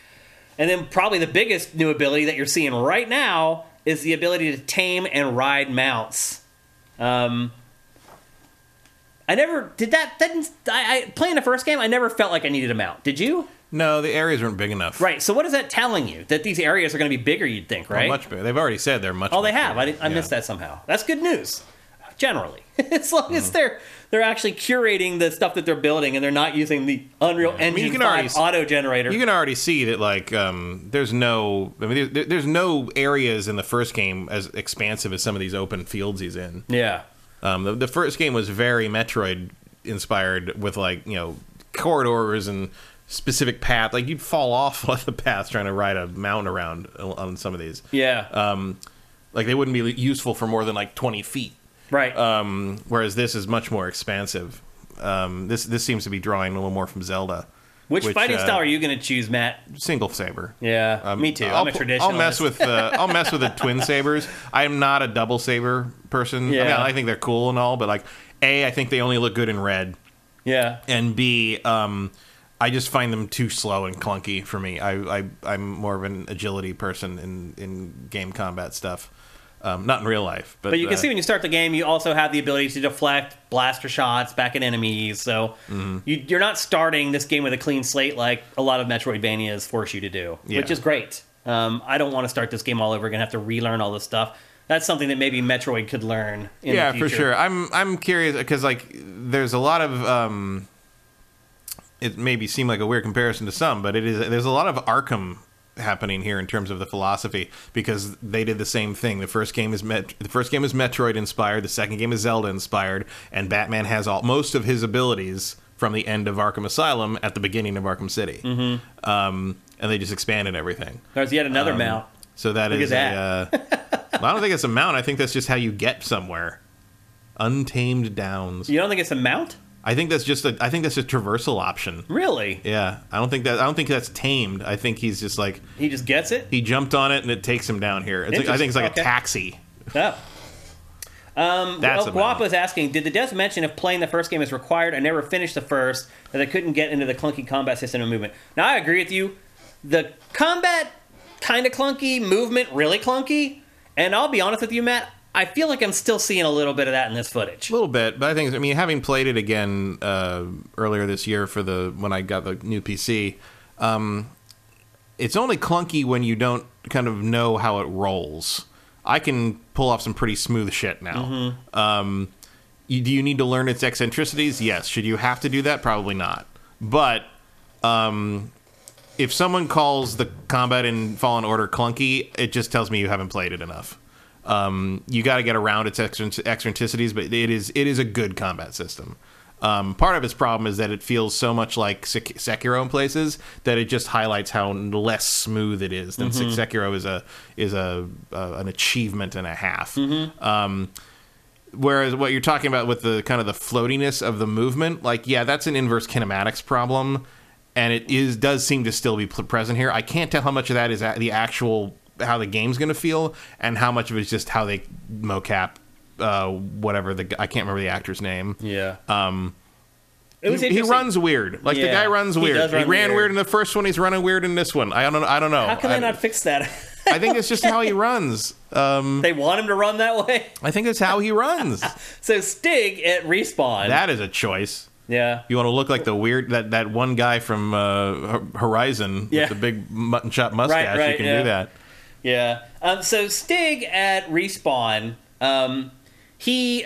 And then probably the biggest new ability that you're seeing right now is the ability to tame and ride mounts. I never did that. Playing the first game, I never felt like I needed a mount. Did you? No, the areas weren't big enough. Right. So what is that telling you? That these areas are going to be bigger, you'd think, right? Oh, much bigger. They've already said they're much bigger. Oh, they have. Bigger. I missed that somehow. That's good news. Generally, as long as they're actually curating the stuff that they're building and they're not using the Unreal Engine 5 auto generator. You can already see that, like, there's no areas in the first game as expansive as some of these open fields he's in. Yeah. The first game was very Metroid inspired with, like, you know, corridors and specific path. Like, you'd fall off the path trying to ride a mountain around on some of these. Yeah. Like, they wouldn't be useful for more than like 20 feet. Right. Whereas this is much more expansive. This seems to be drawing a little more from Zelda. Which fighting style are you going to choose, Matt? Single saber. Yeah, me too. I'm a traditionalist. I'll mess with the twin sabers. I am not a double saber person. Yeah. I mean, I think they're cool and all, but, like, A, I think they only look good in red. Yeah. And B, I just find them too slow and clunky for me. I'm more of an agility person in game combat stuff. Not in real life. But you can see when you start the game, you also have the ability to deflect blaster shots back at enemies. So you're not starting this game with a clean slate like a lot of Metroidvanias force you to do, which is great. I don't want to start this game all over again, have to relearn all this stuff. That's something that maybe Metroid could learn in the future. Yeah, for sure. I'm curious because, like, there's a lot of... it maybe seem like a weird comparison to some, but there's a lot of Arkham happening here in terms of the philosophy, because they did the same thing. The first game is Metroid inspired, the second game is Zelda inspired, and Batman has most of his abilities from the end of Arkham Asylum at the beginning of Arkham City. Mm-hmm. And they just expanded everything. There's yet another mount. So that Look is at that. Well, I don't think it's a mount. I think that's just how you get somewhere. Untamed Downs. You don't think it's a mount? I think that's just a traversal option. Really? Yeah. I don't think that's tamed. I think he's just like he just gets it? He jumped on it and it takes him down here. It's like, I think it's like a taxi. Oh. Guapo's asking, did the devs mention if playing the first game is required? I never finished the first, that I couldn't get into the clunky combat system and movement. Now I agree with you. The combat kinda clunky, movement really clunky. And I'll be honest with you, Matt, I feel like I'm still seeing a little bit of that in this footage. A little bit, but I mean, having played it again earlier this year when I got the new PC, it's only clunky when you don't kind of know how it rolls. I can pull off some pretty smooth shit now. Mm-hmm. Do you need to learn its eccentricities? Yes. Should you have to do that? Probably not. But if someone calls the combat in Fallen Order clunky, it just tells me you haven't played it enough. You got to get around its eccentricities, but it is a good combat system. Part of its problem is that it feels so much like Sekiro in places that it just highlights how less smooth it is than mm-hmm. Sekiro is an achievement and a half. Mm-hmm. Whereas what you're talking about with the kind of the floatiness of the movement, like, yeah, that's an inverse kinematics problem, and it does seem to still be present here. I can't tell how much of that is the actual how the game's going to feel and how much of it's just how they mocap I can't remember the actor's name. Yeah. He runs weird. Like, yeah. The guy runs weird. He ran weird in the first one. He's running weird in this one. I don't know. How can they not fix that? I think it's just how he runs. They want him to run that way? I think it's how he runs. So Stig at Respawn. That is a choice. Yeah. You want to look like the weird, that one guy from Horizon with the big mutton chop mustache. Right, you can do that. Yeah. So Stig at Respawn, he's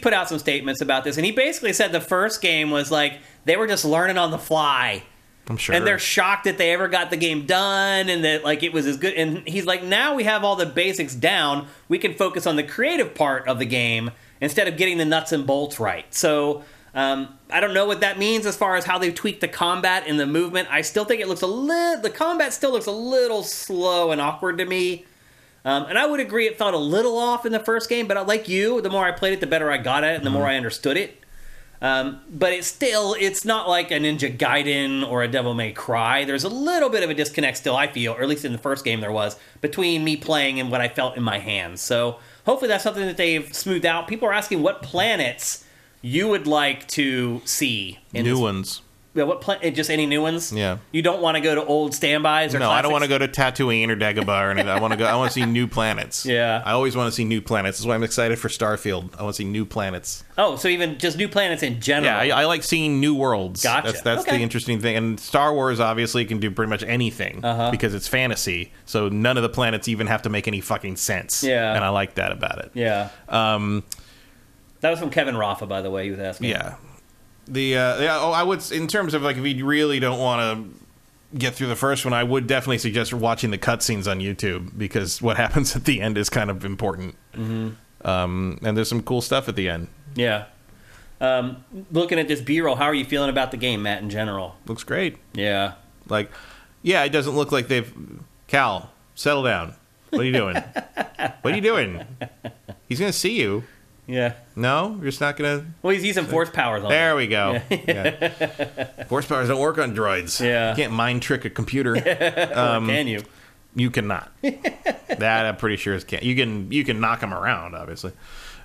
put out some statements about this, and he basically said the first game was like they were just learning on the fly. I'm sure. And they're shocked that they ever got the game done and that like it was as good. And he's like, now we have all the basics down. We can focus on the creative part of the game instead of getting the nuts and bolts right. So I don't know what that means as far as how they've tweaked the combat and the movement. I still think the combat still looks a little slow and awkward to me. And I would agree it felt a little off in the first game, but like you, the more I played it, the better I got at it and the more I understood it. But it's not like a Ninja Gaiden or a Devil May Cry. There's a little bit of a disconnect still, I feel, or at least in the first game there was, between me playing and what I felt in my hands. So hopefully that's something that they've smoothed out. People are asking what planets you would like to see. New ones. Yeah, just any new ones? Yeah. You don't want to go to old standbys or classics? No, I don't want to go to Tatooine or Dagobah or anything. I want to see new planets. Yeah. I always want to see new planets. That's why I'm excited for Starfield. I want to see new planets. Oh, so even just new planets in general. Yeah, I like seeing new worlds. Gotcha. That's okay. The interesting thing. And Star Wars obviously can do pretty much anything because it's fantasy. So none of the planets even have to make any fucking sense. Yeah. And I like that about it. Yeah. That was from Kevin Rafa, by the way, he was asking. Yeah. I would, in terms of like if you really don't want to get through the first one, I would definitely suggest watching the cutscenes on YouTube because what happens at the end is kind of important. Mm-hmm. And there's some cool stuff at the end. Yeah. Looking at this B-roll, how are you feeling about the game, Matt, in general? Looks great. Yeah. Like, yeah, it doesn't look like they've... Cal, settle down. What are you doing? What are you doing? He's going to see you. Yeah. No? You're just not going to... Well, he's using force powers on it. There we go. Yeah. Yeah. Force powers don't work on droids. Yeah. You can't mind trick a computer. Can you? You cannot. That I'm pretty sure is can't. You can knock them around, obviously.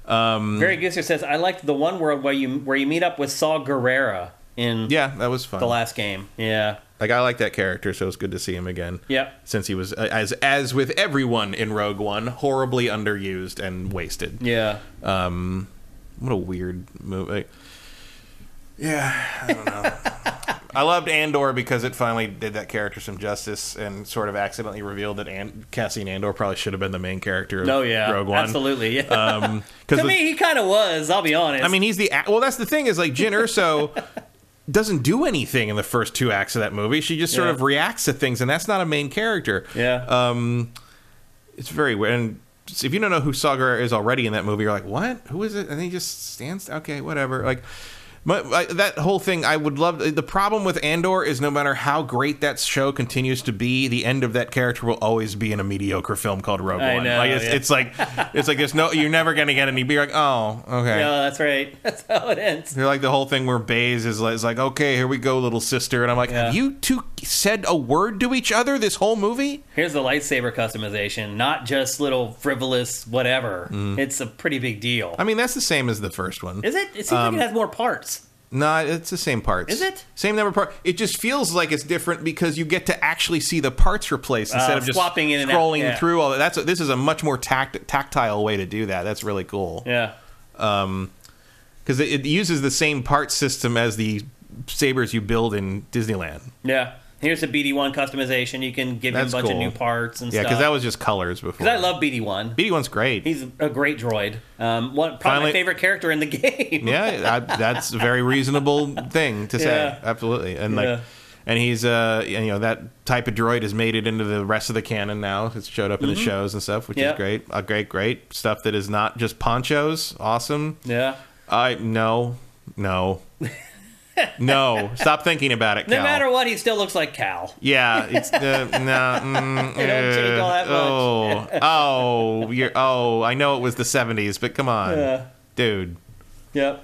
Barry Gooser says, I liked the one world where you meet up with Saw Gerrera in... Yeah, that was fun. The last game. Yeah. Like, I like that character, so it's good to see him again. Yeah. Since he was, as with everyone in Rogue One, horribly underused and wasted. Yeah. What a weird movie. Yeah, I don't know. I loved Andor because it finally did that character some justice and sort of accidentally revealed that Cassian Andor probably should have been the main character of Rogue One. Absolutely, yeah. To me, he kind of was, I'll be honest. I mean, he's the... Well, that's the thing, is like, Jyn Erso... doesn't do anything in the first two acts of that movie. She just sort of reacts to things, and that's not a main character. Yeah. It's very weird. And if you don't know who Saw Gerrera is already in that movie, you're like, what? Who is it? And he just stands... Okay, whatever. Like, But that whole thing, I would love... The problem with Andor is no matter how great that show continues to be, the end of that character will always be in a mediocre film called Rogue One. Know, like, it's like there's no... You're never going to get any... Be like, oh, okay. No, that's right. That's how it ends. You're like the whole thing where Baze is like, okay, here we go, little sister. And I'm like, have you two said a word to each other this whole movie? Here's the lightsaber customization. Not just little frivolous whatever. Mm. It's a pretty big deal. I mean, that's the same as the first one. Is it? It seems like it has more parts. No, it's the same parts. Is it? Same number of parts. It just feels like it's different because you get to actually see the parts replaced instead of just swapping in and scrolling through all that. This is a much more tactile way to do that. That's really cool. Yeah. Because it uses the same part system as the sabers you build in Disneyland. Yeah. Here's a BD-1 customization. You can give him a bunch of new parts and stuff. Yeah, because that was just colors before. Because I love BD-1. BD-1's great. He's a great droid. Probably my favorite character in the game. Yeah, that's a very reasonable thing to say. Absolutely. And and he's that type of droid has made it into the rest of the canon now. It's showed up in the shows and stuff, which is great. Great stuff that is not just ponchos. Awesome. Yeah. No. No, stop thinking about it, Cal. No matter what, he still looks like Cal. Yeah, it's it don't change all that much. I know it was the 70s, but come on, dude. Yep.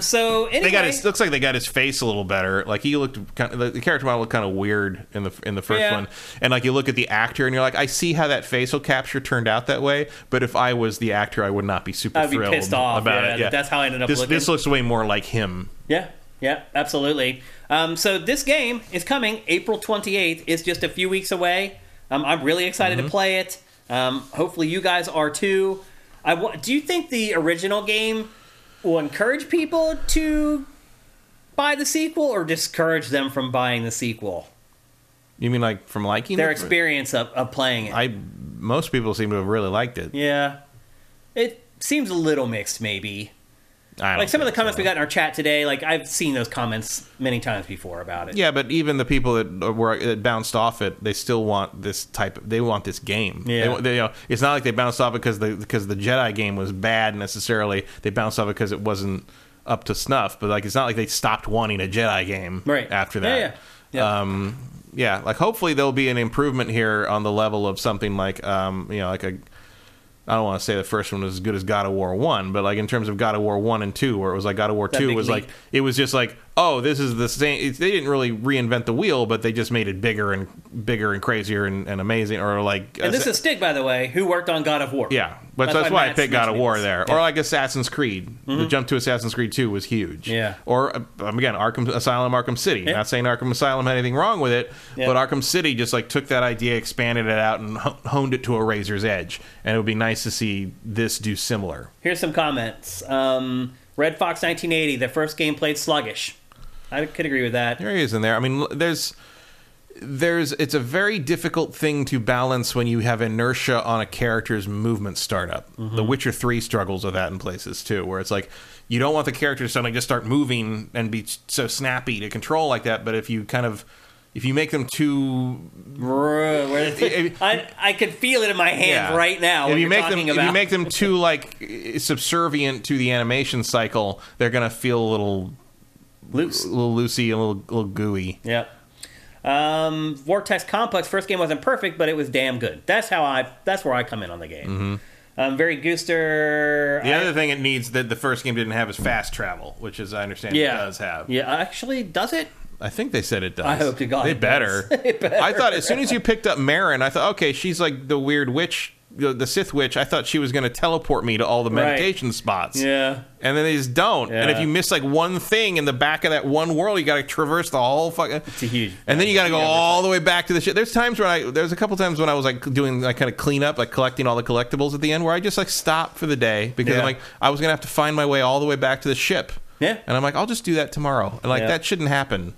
So anyway, looks like they got his face a little better. Like he looked, the character model looked kind of weird in the first one, and like you look at the actor and you're like, I see how that facial capture turned out that way, but if I was the actor, I would not be I'd be thrilled, pissed off about it. Yeah. That's how I ended up looking. This looks way more like him. Yeah, absolutely. So this game is coming April 28th. It's just a few weeks away. I'm really excited to play it. Hopefully, you guys are too. Do you think the original game will encourage people to buy the sequel or discourage them from buying the sequel? You mean like from liking their experience of playing it? Most people seem to have really liked it. Yeah. It seems a little mixed maybe. Like some of the comments we got in our chat today, like I've seen those comments many times before about it. Yeah, but even the people that bounced off it, they still want this they want this game. Yeah, it's not like they bounced off it because the Jedi game was bad necessarily. They bounced off it because it wasn't up to snuff. But like, it's not like they stopped wanting a Jedi game after that. Yeah. Like hopefully there'll be an improvement here on the level of something like I don't want to say the first one was as good as God of War 1, but like in terms of God of War 1 and 2, where it was like God of War 2 was like, it was just like, oh, this is the same. They didn't really reinvent the wheel, but they just made it bigger and crazier and amazing. Or like, and this is Stig, by the way, who worked on God of War. Yeah, but that's why I picked God of War there. Yeah. Or like Assassin's Creed. Mm-hmm. The jump to Assassin's Creed 2 was huge. Yeah. Or again, Arkham Asylum, Arkham City. Yeah. Not saying Arkham Asylum had anything wrong with it, but Arkham City just like took that idea, expanded it out, and honed it to a razor's edge. And it would be nice to see this do similar. Here's some comments. Red Fox 1980, the first game played sluggish. I could agree with that. There he is in there. I mean, there's it's a very difficult thing to balance when you have inertia on a character's movement startup. Mm-hmm. The Witcher 3 struggles with that in places too, where it's like you don't want the character to suddenly just start moving and be so snappy to control like that, but if you make them too... I could feel it in my hands right now. If you make them too subservient to the animation cycle, they're going to feel a little loose, a little loosey, a little gooey. Yeah. Vortex Complex, first game wasn't perfect, but it was damn good. That's where I come in on the game. Mm-hmm. Very Gooster. The other thing it needs that the first game didn't have is fast travel, which is I understand it does have. Yeah, actually, does it? I think they said it does. I hope to God it better. I thought as soon as you picked up Marin, I thought, okay, she's like the weird witch, the Sith witch. I thought she was going to teleport me to all the meditation spots. Yeah. And then they just don't. Yeah. And if you miss like one thing in the back of that one world, you got to traverse the whole fucking... It's a huge... And then you got to go all the way back to the shit. There's a couple times when I was like doing like kind of cleanup, like collecting all the collectibles at the end, where I just like stopped for the day because I'm like, I was going to have to find my way all the way back to the ship. Yeah. And I'm like, I'll just do that tomorrow. And like, that shouldn't happen.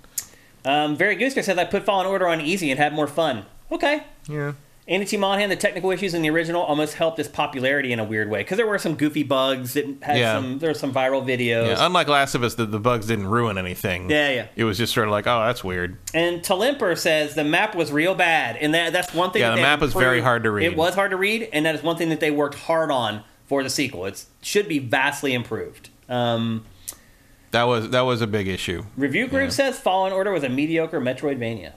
Very Gooster says, I put Fallen Order on easy and had more fun. Okay. Yeah. Andy T. Monahan, the technical issues in the original almost helped its popularity in a weird way because there were some goofy bugs. It had there were some viral videos. Yeah. Unlike Last of Us, the bugs didn't ruin anything. Yeah. It was just sort of like, oh, that's weird. And Talimper says the map was real bad. And that's one thing. Yeah, the map was very hard to read. It was hard to read. And that is one thing that they worked hard on for the sequel. It should be vastly improved. That was a big issue. Review group says Fallen Order was a mediocre Metroidvania.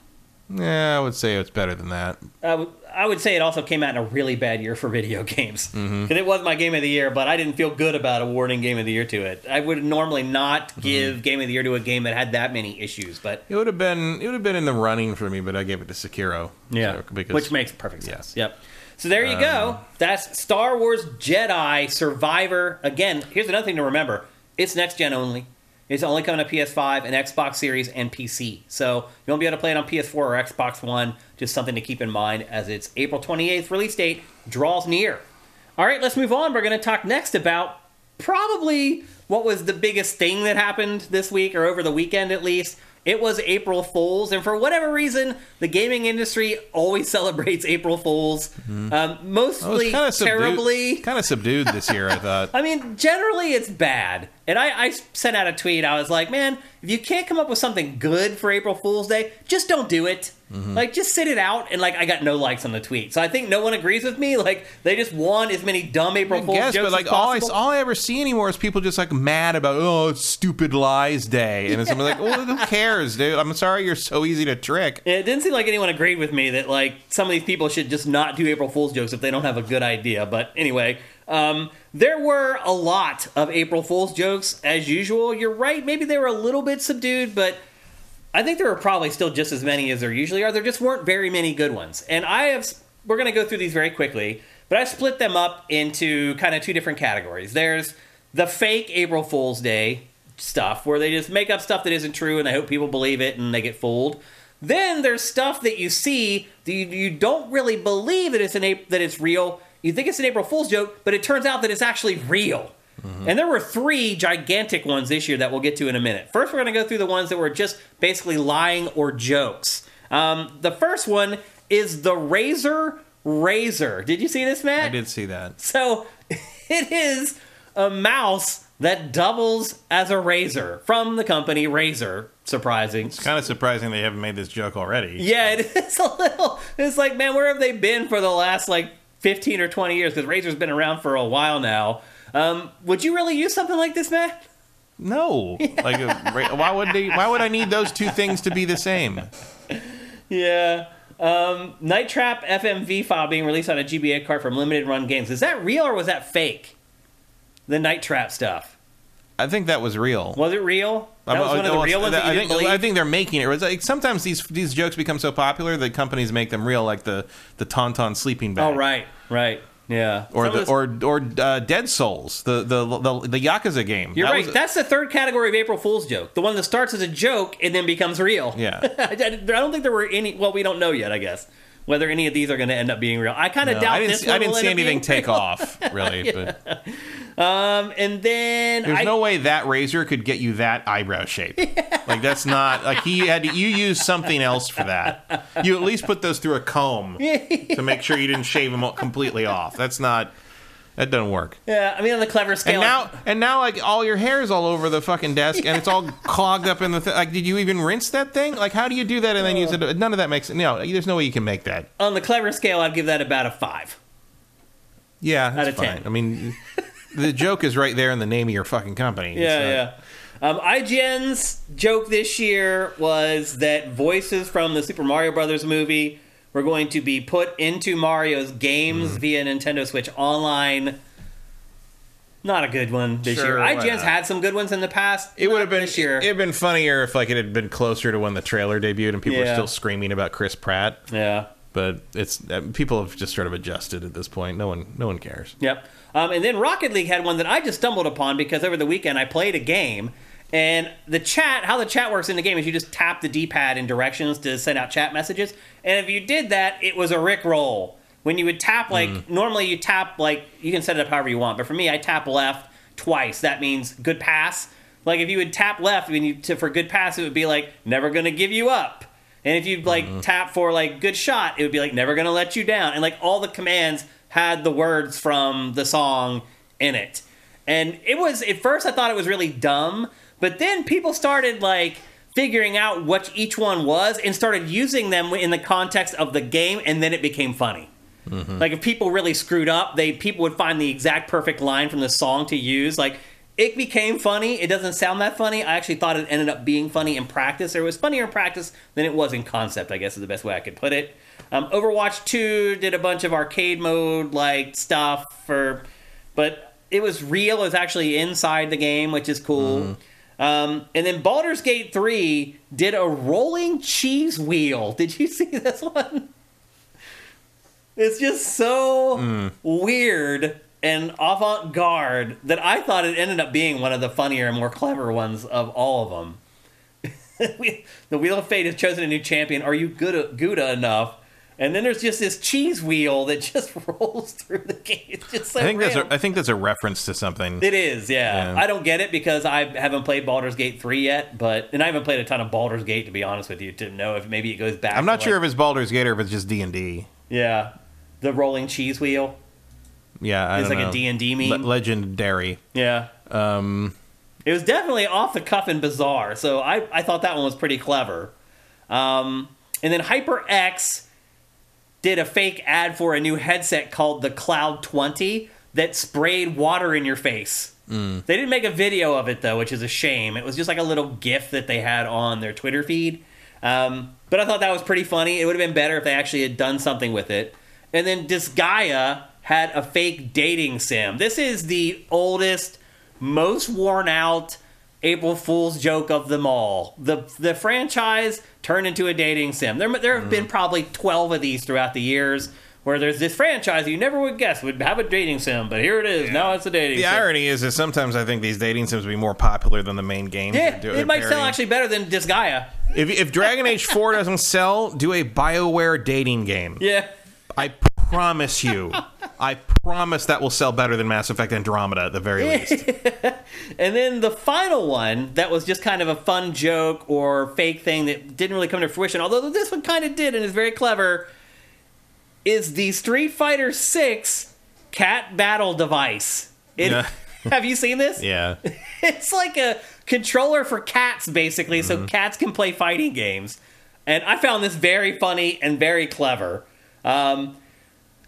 Yeah, I would say it's better than that. I would say it also came out in a really bad year for video games. Because it was my game of the year, but I didn't feel good about awarding game of the year to it. I would normally not give game of the year to a game that had that many issues. But it would have been in the running for me, but I gave it to Sekiro. Yeah, so, which makes perfect sense. Yep. So there you go. That's Star Wars Jedi Survivor. Again, here's another thing to remember. It's next-gen only. It's only coming to PS5 and Xbox Series and PC. So you won't be able to play it on PS4 or Xbox One. Just something to keep in mind as its April 28th release date draws near. All right, let's move on. We're going to talk next about probably what was the biggest thing that happened this week or over the weekend at least. It was April Fool's. And for whatever reason, the gaming industry always celebrates April Fool's. Mostly terribly. Kind of subdued this year, I thought. I mean, generally it's bad. And I sent out a tweet. I was like, man, if you can't come up with something good for April Fool's Day, just don't do it. Like, just sit it out. And, like, I got no likes on the tweet. So I think no one agrees with me. Like, they just want as many dumb April Fool's jokes but, like, as possible. All I ever see anymore is people just, like, mad about, oh, it's Stupid Lies Day. And it's something like, oh, who cares, dude? I'm sorry you're so easy to trick. It didn't seem like anyone agreed with me that, like, some of these people should just not do April Fool's jokes if they don't have a good idea. But anyway... there were a lot of April Fool's jokes, as usual. You're right, maybe they were a little bit subdued, but I think there were probably still just as many as there usually are. There just weren't very many good ones. And we're going to go through these very quickly, but I split them up into kind of two different categories. There's the fake April Fool's Day stuff, where they just make up stuff that isn't true, and they hope people believe it, and they get fooled. Then there's stuff that you see that you don't really believe that it's real. You think it's an April Fool's joke, but it turns out that it's actually real. And there were three gigantic ones this year that we'll get to in a minute. First, we're going to go through the ones that were just basically lying or jokes. The first one is the Razor. Did you see this, Matt? I did see that. So it is a mouse that doubles as a razor from the company Razer. Surprising. It's kind of surprising they haven't made this joke already. Yeah, it is a little. It's like, man, where have they been for the last, 15 or 20 years, because Razer's been around for a while now. Would you really use something like this, Matt? No. Yeah. Why would I need those two things to be the same? Yeah. Night Trap FMV file being released on a GBA card from Limited Run Games. Is that real or was that fake? The Night Trap stuff. I think that was real. Was it real? That was one of the real ones that you didn't believe? I think they're making it. Sometimes these jokes become so popular that companies make them real, like the Tauntaun sleeping bag. Oh, right. Yeah. Or Dead Souls, the Yakuza game. You're right. That's the third category of April Fool's joke. The one that starts as a joke and then becomes real. Yeah. I don't think there were any. Well, we don't know yet, I guess, whether any of these are going to end up being real. I kind of doubt this one. I didn't see anything take off, really. Yeah. But. And then there's no way that razor could get you that eyebrow shape. That's not you use something else for that. You at least put those through a comb to make sure you didn't shave them completely off. That doesn't work. Yeah, I mean, on the clever scale. And now, all your hair is all over the fucking desk, and it's all clogged up in the thing. Did you even rinse that thing? How do you do that and then use it? None of that makes sense. No, there's no way you can make that. On the clever scale, I'd give that about a 5. Yeah, that's out of 10. Fine. I mean, the joke is right there in the name of your fucking company. Yeah, yeah. IGN's joke this year was that voices from the Super Mario Brothers movie were going to be put into Mario's games via Nintendo Switch Online. Not a good one this year. IGN's had some good ones in the past. It would have been this year. It would have been funnier if it had been closer to when the trailer debuted and people were still screaming about Chris Pratt. Yeah, but it's people have just sort of adjusted at this point. No one cares. Yep. And then Rocket League had one that I just stumbled upon because over the weekend I played a game. And how the chat works in the game is you just tap the D-pad in directions to send out chat messages. And if you did that, it was a Rickroll. When you would tap, normally you tap, you can set it up however you want. But for me, I tap left twice. That means good pass. If you would tap left for good pass, it would be never going to give you up. And if you tap for good shot, it would be never going to let you down. And all the commands had the words from the song in it. And it was, at first I thought it was really dumb. But then people started, figuring out what each one was and started using them in the context of the game, and then it became funny. If people really screwed up, people would find the exact perfect line from the song to use. It became funny. It doesn't sound that funny. I actually thought it ended up being funny in practice. Or it was funnier in practice than it was in concept, I guess is the best way I could put it. Overwatch 2 did a bunch of arcade mode like stuff for, but it was real. It was actually inside the game, which is cool. And then Baldur's Gate 3 did a rolling cheese wheel. Did you see this one? It's just so weird and avant-garde that I thought it ended up being one of the funnier and more clever ones of all of them. The Wheel of Fate has chosen a new champion. Are you Gouda enough? And then there's just this cheese wheel that just rolls through the game. It's just so I think that's a reference to something. It is, yeah. I don't get it because I haven't played Baldur's Gate 3 yet, and I haven't played a ton of Baldur's Gate, to be honest with you, to know if maybe it goes back. I'm not sure if it's Baldur's Gate or if it's just D&D. Yeah. The rolling cheese wheel. Yeah, I don't know. It's like a D&D meme. Legendary. Yeah. It was definitely off the cuff and bizarre, so I thought that one was pretty clever. And then HyperX did a fake ad for a new headset called the Cloud 20 that sprayed water in your face. They didn't make a video of it, though, which is a shame. It was just like a little GIF that they had on their Twitter feed. But I thought that was pretty funny. It would have been better if they actually had done something with it. And then Disgaea had a fake dating sim. This is the oldest, most worn out April Fool's joke of them all. The franchise turned into a dating sim. There have been probably 12 of these throughout the years where there's this franchise you never would guess would have a dating sim, but here it is. Yeah. Now it's a dating sim. The irony is that sometimes I think these dating sims would be more popular than the main game. Yeah, it might sell actually better than Disgaea. If Dragon Age 4 doesn't sell, do a BioWare dating game. Yeah. I promise that will sell better than Mass Effect Andromeda at the very least. And then the final one that was just kind of a fun joke or fake thing that didn't really come to fruition, although this one kind of did and is very clever, is the Street Fighter 6 cat battle device. Have you seen this? Yeah. It's like a controller for cats, basically, so cats can play fighting games. And I found this very funny and very clever.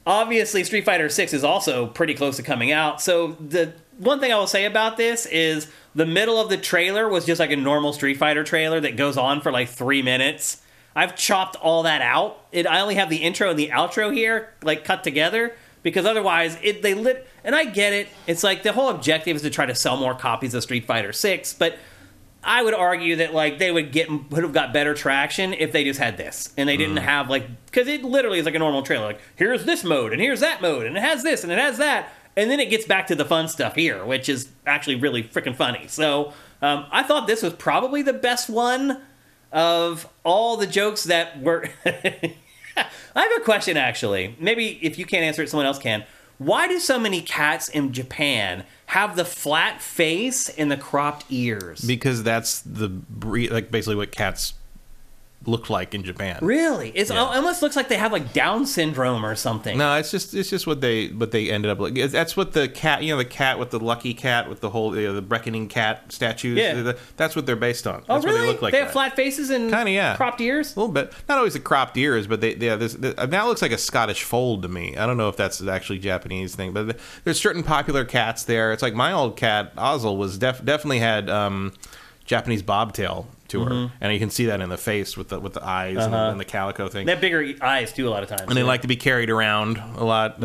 Obviously, Street Fighter 6 is also pretty close to coming out. So the one thing I will say about this is the middle of the trailer was just like a normal Street Fighter trailer that goes on for like 3 minutes. I've chopped all that out. I only have the intro and the outro here, like cut together, because otherwise and I get it. It's like the whole objective is to try to sell more copies of Street Fighter 6, but I would argue that like they would have got better traction if they just had this and they didn't have like, because it literally is like a normal trailer, like here's this mode and here's that mode and it has this and it has that, and then it gets back to the fun stuff here, which is actually really freaking funny. So I thought this was probably the best one of all the jokes that were. I have a question, actually. Maybe if you can't answer it, someone else can. Why do so many cats in Japan have the flat face and the cropped ears? Because that's the breed, like basically what cats look like in Japan. Really? It almost looks like they have like Down syndrome or something. No, it's just what they ended up like. That's what the cat, the cat with the lucky cat with the whole the reckoning cat statues. Yeah. That's what they're based on. That's really? What they look like. They have flat faces and kinda, cropped ears. A little bit. Not always the cropped ears, but that looks like a Scottish fold to me. I don't know if that's actually a Japanese thing, but there's certain popular cats there. It's like my old cat Ozzel was definitely had Japanese bobtail to her, and you can see that in the face with the eyes and the calico thing. They have bigger eyes too a lot of times, and they like to be carried around a lot.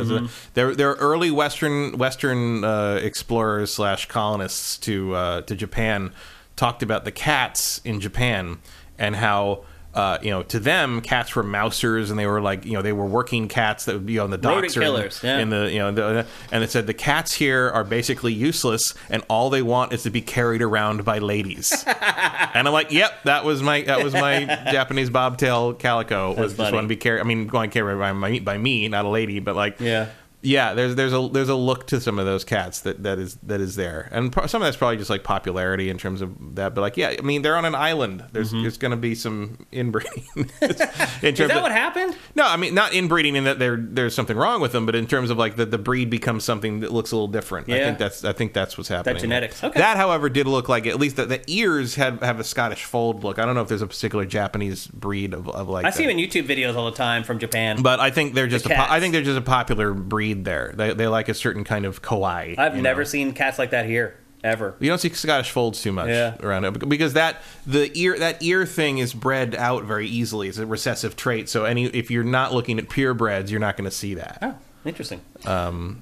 They're early Western explorers / colonists to Japan talked about the cats in Japan and how. To them, cats were mousers, and they were like, they were working cats that would be on the docks or killers, and it said the cats here are basically useless, and all they want is to be carried around by ladies. And I'm like, yep, that was my Japanese bobtail calico. That's was funny. Just want to be carried. I mean, going carried by me, not a lady, but like, yeah. There's a look to some of those cats that is there, and some of that's probably just like popularity in terms of that. But like, I mean, they're on an island. There's going to be some inbreeding. What happened? No, I mean not inbreeding in that there's something wrong with them, but in terms of like the breed becomes something that looks a little different. Yeah. I think that's what's happening. That genetics. Okay. That, however, did look like at least the ears have a Scottish fold look. I don't know if there's a particular Japanese breed of like. I see them in YouTube videos all the time from Japan. But I think they're just a popular breed. There, they like a certain kind of kawaii. I've never seen cats like that here. ever. You don't see Scottish folds too much around it, because that ear thing is bred out very easily. It's a recessive trait, so if you're not looking at purebreds, you're not going to see that. Oh, interesting.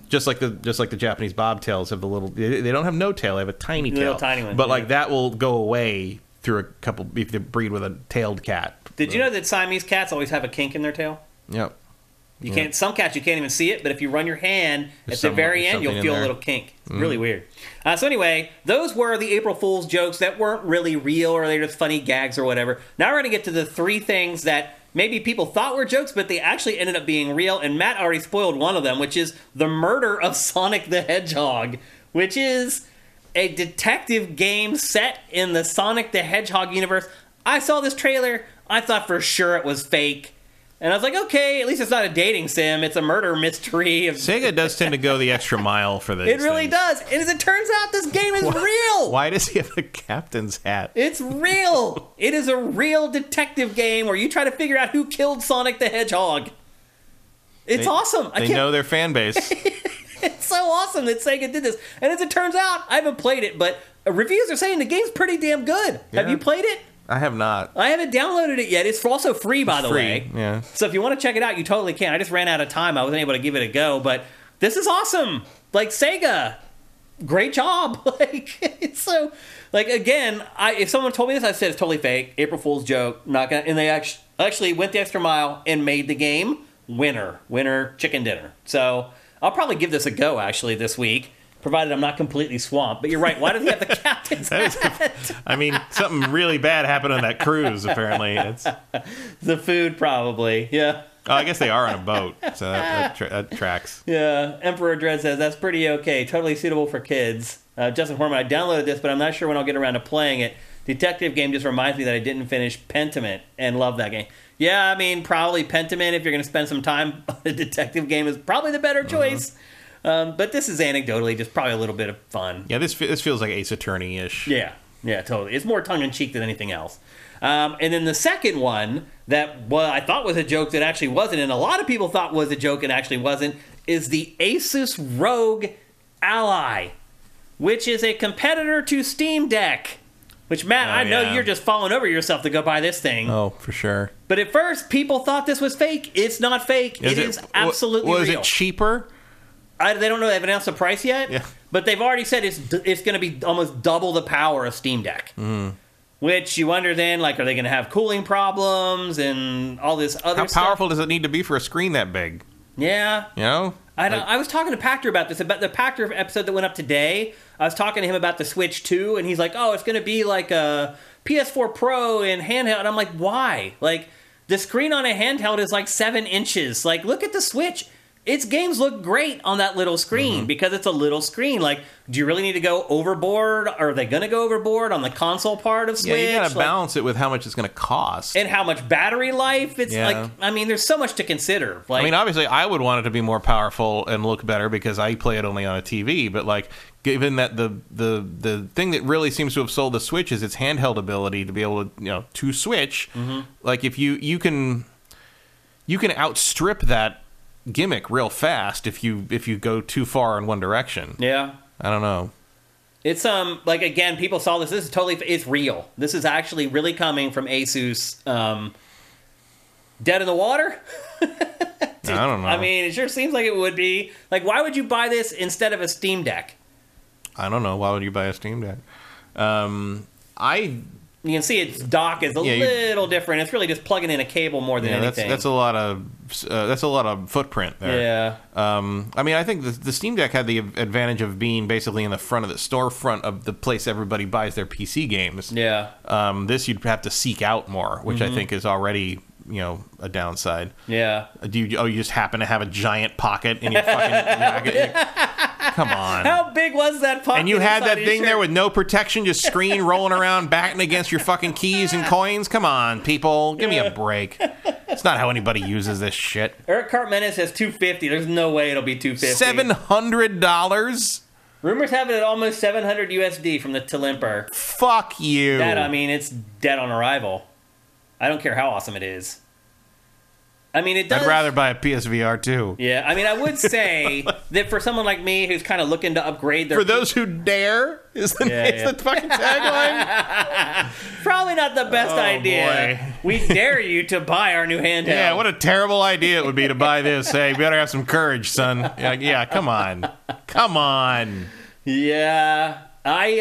Just like the Japanese bobtails have the little. They don't have no tail; they have a tiny tail, little tiny one. But like that will go away through a couple if they breed with a tailed cat. Did you know that Siamese cats always have a kink in their tail? Yep. You can't. Some cats you can't even see it, but if you run your hand at the very end, you'll feel a little kink. It's really weird. So anyway, those were the April Fool's jokes that weren't really real, or they're just funny gags or whatever. Now we're going to get to the three things that maybe people thought were jokes, but they actually ended up being real. And Matt already spoiled one of them, which is the murder of Sonic the Hedgehog, which is a detective game set in the Sonic the Hedgehog universe. I saw this trailer. I thought for sure it was fake. And I was like, okay, at least it's not a dating sim. It's a murder mystery. Sega does tend to go the extra mile for this. It really does. And as it turns out, this game is real. Why does he have a captain's hat? It's real. It is a real detective game where you try to figure out who killed Sonic the Hedgehog. It's awesome. They know their fan base. It's so awesome that Sega did this. And as it turns out, I haven't played it, but reviews are saying the game's pretty damn good. Yeah. Have you played it? I have not. I haven't downloaded it yet. It's also free, by the way. Yeah. So if you want to check it out, you totally can. I just ran out of time. I wasn't able to give it a go, but this is awesome. Like, Sega, great job. If someone told me this, I said it's totally fake. April Fool's joke. And they actually went the extra mile and made the game winner chicken dinner. So I'll probably give this a go actually this week. Provided I'm not completely swamped. But you're right. Why does he have the captain's hat? Something really bad happened on that cruise, apparently. It's the food, probably. Yeah. Oh, I guess they are on a boat, so that tracks. Yeah. Emperor Dread says, that's pretty okay. Totally suitable for kids. Justin Horman, I downloaded this, but I'm not sure when I'll get around to playing it. Detective game just reminds me that I didn't finish Pentiment and love that game. Yeah, probably Pentiment, if you're going to spend some time on a detective game, is probably the better choice. But this is anecdotally just probably a little bit of fun. Yeah, this feels like Ace Attorney-ish. Yeah, totally. It's more tongue-in-cheek than anything else. And then the second one that I thought was a joke that actually wasn't, and a lot of people thought was a joke and actually wasn't, is the Asus ROG Ally, which is a competitor to Steam Deck. Which, Matt, I know you're just falling over yourself to go buy this thing. Oh, for sure. But at first, people thought this was fake. It's not fake. It is absolutely real. Was it cheaper? They don't know. They haven't announced the price yet, but they've already said it's going to be almost double the power of Steam Deck, which you wonder then, like, are they going to have cooling problems and all this other stuff? How powerful does it need to be for a screen that big? Yeah. You know? I was talking to Pachter about this, about the Pachter episode that went up today. I was talking to him about the Switch 2, and he's like, oh, it's going to be like a PS4 Pro and handheld. And I'm like, why? Like, the screen on a handheld is like 7 inches. Like, look at the Switch. Its games look great on that little screen because it's a little screen. Like, do you really need to go overboard? Are they going to go overboard on the console part of Switch? Yeah, you got to balance it with how much it's going to cost. And how much battery life. It's there's so much to consider. Like, obviously, I would want it to be more powerful and look better because I play it only on a TV. But, like, given that the thing that really seems to have sold the Switch is its handheld ability to be able to, to switch. Mm-hmm. Like, if you can outstrip that gimmick real fast if you go too far in one direction. Yeah. I don't know. It's again, people saw this. This is totally, it's real. This is actually really coming from Asus. Dead in the water? Dude, I don't know. It sure seems like it would be. Like, why would you buy this instead of a Steam Deck? I don't know. Why would you buy a Steam Deck? You can see its dock is a little different. It's really just plugging in a cable more than anything. That's a lot of footprint there. Yeah. I think the Steam Deck had the advantage of being basically in the front of the storefront of the place everybody buys their PC games. Yeah. This you'd have to seek out more, which I think is already a downside. Yeah. You just happen to have a giant pocket in your fucking jacket? Come on. How big was that pocket? And you had that thing there with no protection, just screen rolling around, batting against your fucking keys and coins? Come on, people. Give me a break. It's not how anybody uses this shit. Eric Cartmenes says $250. There's no way it'll be $250. $700? Rumors have it at almost $700 USD from the Tilimper. Fuck you. That, it's dead on arrival. I don't care how awesome it is. I mean, it does. I'd rather buy a PSVR 2. Yeah, I mean, I would say that for someone like me who's kind of looking to upgrade their... For those who dare is the, the fucking tagline. Probably not the best idea. Boy. We dare you to buy our new handheld. Yeah, what a terrible idea it would be to buy this. Hey, you better have some courage, son. Yeah, come on. Come on. Yeah. I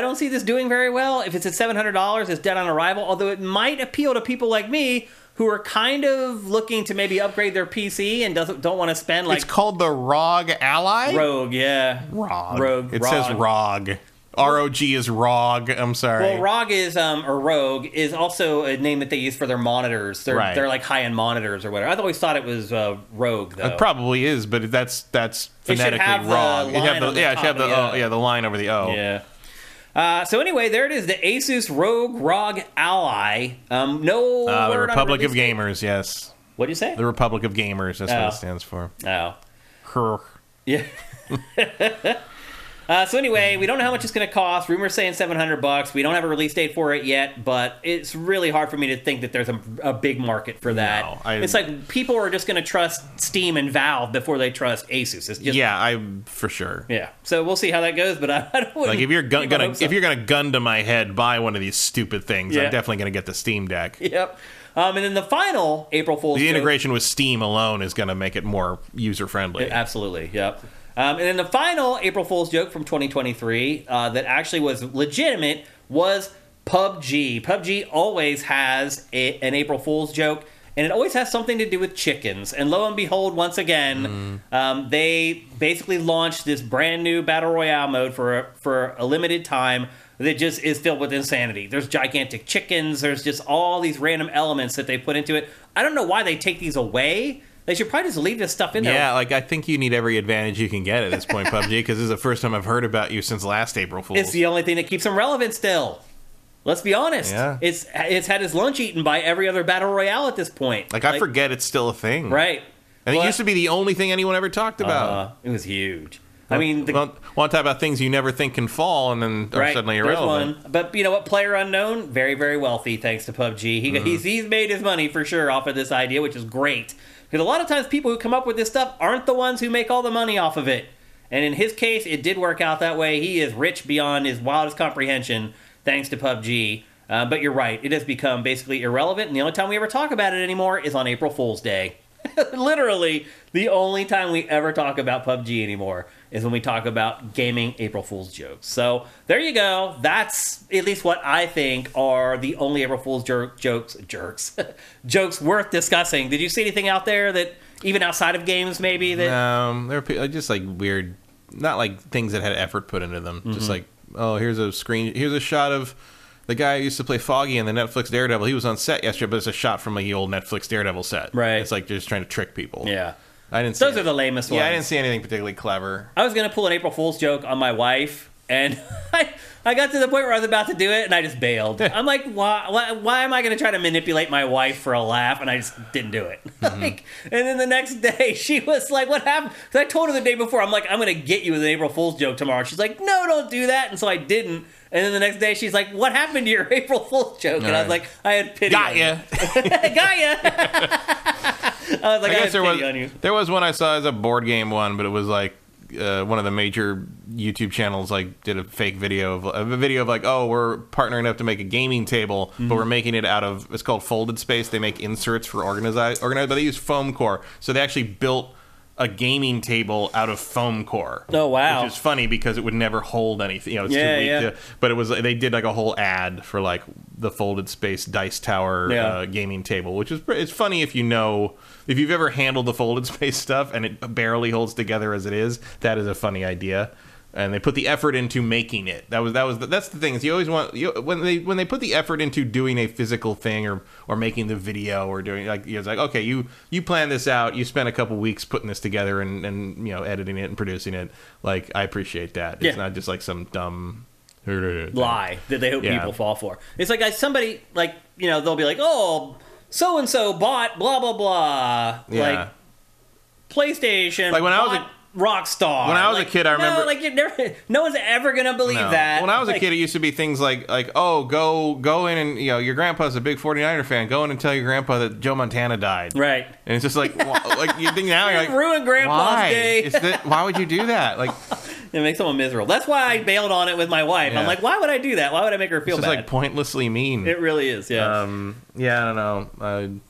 don't see this doing very well. If it's at $700, it's dead on arrival, although it might appeal to people like me who are kind of looking to maybe upgrade their PC and don't want to spend like... It's called the ROG Ally? Rogue, yeah. Rogue. It says ROG. ROG is ROG. I'm sorry. Well, ROG is, or Rogue, is also a name that they use for their monitors. They're like high-end monitors or whatever. I've always thought it was Rogue, though. It probably is, but that's phonetically wrong. It should have the line over the O. Yeah. So anyway, there it is, the Asus ROG Ally. The Republic of Gamers, yes. What did you say? The Republic of Gamers, that's what it stands for. Oh. Her. Yeah. So anyway, we don't know how much it's going to cost. Rumors saying $700. We don't have a release date for it yet, but it's really hard for me to think that there's a big market for that. No, it's like people are just going to trust Steam and Valve before they trust Asus. It's just, for sure. Yeah, so we'll see how that goes. But I don't like if you're going to gun to my head, buy one of these stupid things. Yeah. I'm definitely going to get the Steam Deck. Yep. And then the final April Fool's joke, integration with Steam alone is going to make it more user friendly. Absolutely. Yep. And then the final April Fool's joke from 2023 that actually was legitimate was PUBG. PUBG always has an April Fool's joke, and it always has something to do with chickens. And lo and behold, once again, they basically launched this brand new Battle Royale mode for a limited time that just is filled with insanity. There's gigantic chickens. There's just all these random elements that they put into it. I don't know why they take these away. They should probably just leave this stuff in there. Yeah, I think you need every advantage you can get at this point, PUBG, because this is the first time I've heard about you since last April Fool's. It's the only thing that keeps them relevant still. Let's be honest. Yeah. It's had its lunch eaten by every other Battle Royale at this point. I forget it's still a thing. Right. And it used to be the only thing anyone ever talked about. It was huge. I mean... want to talk about things you never think can fall, and then they're suddenly irrelevant. One. But you know what? PlayerUnknown, very, very wealthy thanks to PUBG. He's made his money, for sure, off of this idea, which is great. Because a lot of times people who come up with this stuff aren't the ones who make all the money off of it. And in his case, it did work out that way. He is rich beyond his wildest comprehension thanks to PUBG. But you're right. It has become basically irrelevant. And the only time we ever talk about it anymore is on April Fool's Day. Literally, the only time we ever talk about PUBG anymore is when we talk about gaming April Fool's jokes. So there you go. That's at least what I think are the only April Fool's jokes worth discussing. Did you see anything out there that even outside of games maybe that? There are just weird, not things that had effort put into them. Mm-hmm. Just here's a shot of the guy who used to play Foggy in the Netflix Daredevil. He was on set yesterday, but it's a shot from the old Netflix Daredevil set. Right. It's they're just trying to trick people. Yeah. Those are the lamest ones. Yeah, I didn't see anything particularly clever. I was going to pull an April Fool's joke on my wife, and I got to the point where I was about to do it, and I just bailed. I'm like, why am I going to try to manipulate my wife for a laugh? And I just didn't do it. Mm-hmm. And then the next day, she was like, what happened? Because I told her the day before, I'm like, I'm going to get you with an April Fool's joke tomorrow. She's like, no, don't do that. And so I didn't. And then the next day, she's like, what happened to your April Fool's joke? And I was like, I had pity on you. Got ya. I was like, I guess there was pity on you. There was one I saw as a board game one, but it was one of the major YouTube channels did a fake video of a video of we're partnering up to make a gaming table, but we're making it out of, it's called folded space. They make inserts for organized, but they use foam core. So they actually built a gaming table out of foam core. Oh wow! Which is funny because it would never hold anything. You know, it's too weak. Yeah. But it was they did a whole ad for the folded space dice tower gaming table, which is it's funny if you know. If you've ever handled the folded space stuff and it barely holds together as it is, that is a funny idea. And they put the effort into making it. That's the thing is you always want when they put the effort into doing a physical thing or making the video or doing it's okay, you plan this out, you spent a couple weeks putting this together and editing it and producing it. I appreciate that. Yeah. It's not just some dumb lie that they hope people fall for. It's somebody they'll be oh. So and so bought blah blah blah PlayStation. When I was Rockstar. When I was a kid, I remember... No, you're never, no one's ever going to believe that. When I was a kid, it used to be things like oh, go in and, you know, your grandpa's a big 49er fan. Go in and tell your grandpa that Joe Montana died. Right. And it's just like, like you think now, you're like, ruined grandpa's why? Day. Why would you do that? Like... It makes someone miserable. That's why I bailed on it with my wife. Yeah. I'm like, why would I do that? Why would I make her feel bad? It's just like pointlessly mean. It really is, yeah. Yeah, I don't know.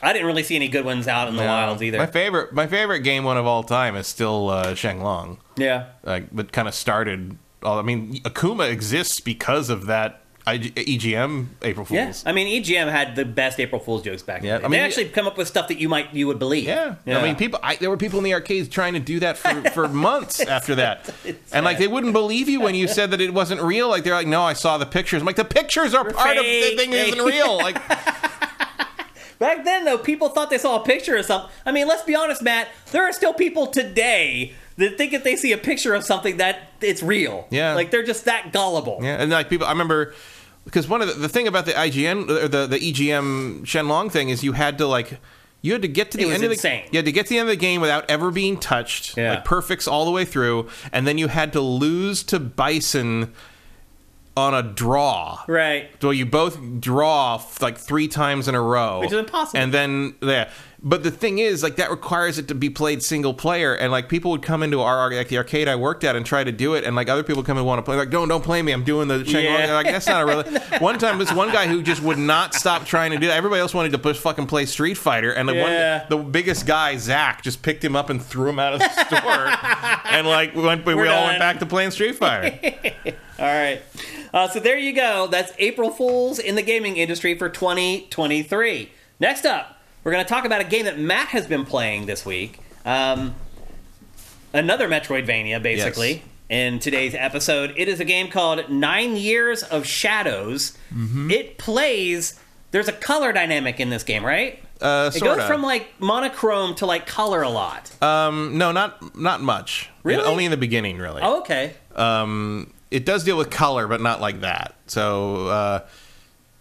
I didn't really see any good ones out in the wilds either. My favorite game one of all time is still Shenlong. Yeah. But kind of started... I mean, Akuma exists because of that EGM April Fools. Yeah. I mean, EGM had the best April Fools jokes back then. I mean, they actually come up with stuff that you would believe. Yeah. I mean, there were people in the arcades trying to do that for months after that. And they wouldn't believe you when you said that it wasn't real. Like they're like, "No, I saw the pictures." I'm like, "The pictures are part of the thing that isn't real." Like back then though, people thought they saw a picture of something. I mean, let's be honest, Matt, there are still people today that think if they see a picture of something that it's real. Yeah. Like they're just that gullible. Yeah. And people, I remember, because one of the thing about the IGN or the EGM Shenlong thing is you had to get to the end of the game. You had to get to the end of the game without ever being touched. Yeah. Like perfects all the way through, and then you had to lose to Bison on a draw. Right. So you both draw like 3 times in a row. Which is impossible. And then but the thing is, that requires it to be played single player, and people would come into the arcade I worked at and try to do it, and other people come and want to play. Like, don't play me. I'm doing the Shenlong. Yeah. They're like, that's not a real. One time, this one guy who just would not stop trying to do that. Everybody else wanted to fucking play Street Fighter, and the biggest guy, Zach, just picked him up and threw him out of the store, and we all went back to playing Street Fighter. All right. So there you go. That's April Fools in the gaming industry for 2023. Next up, we're going to talk about a game that Matt has been playing this week. Another Metroidvania, basically, in today's episode. It is a game called 9 Years of Shadows. Mm-hmm. It plays... There's a color dynamic in this game, right? It goes from, monochrome to, color a lot. No, not much. Really? Only in the beginning, really. Oh, okay. It does deal with color, but not like that. So...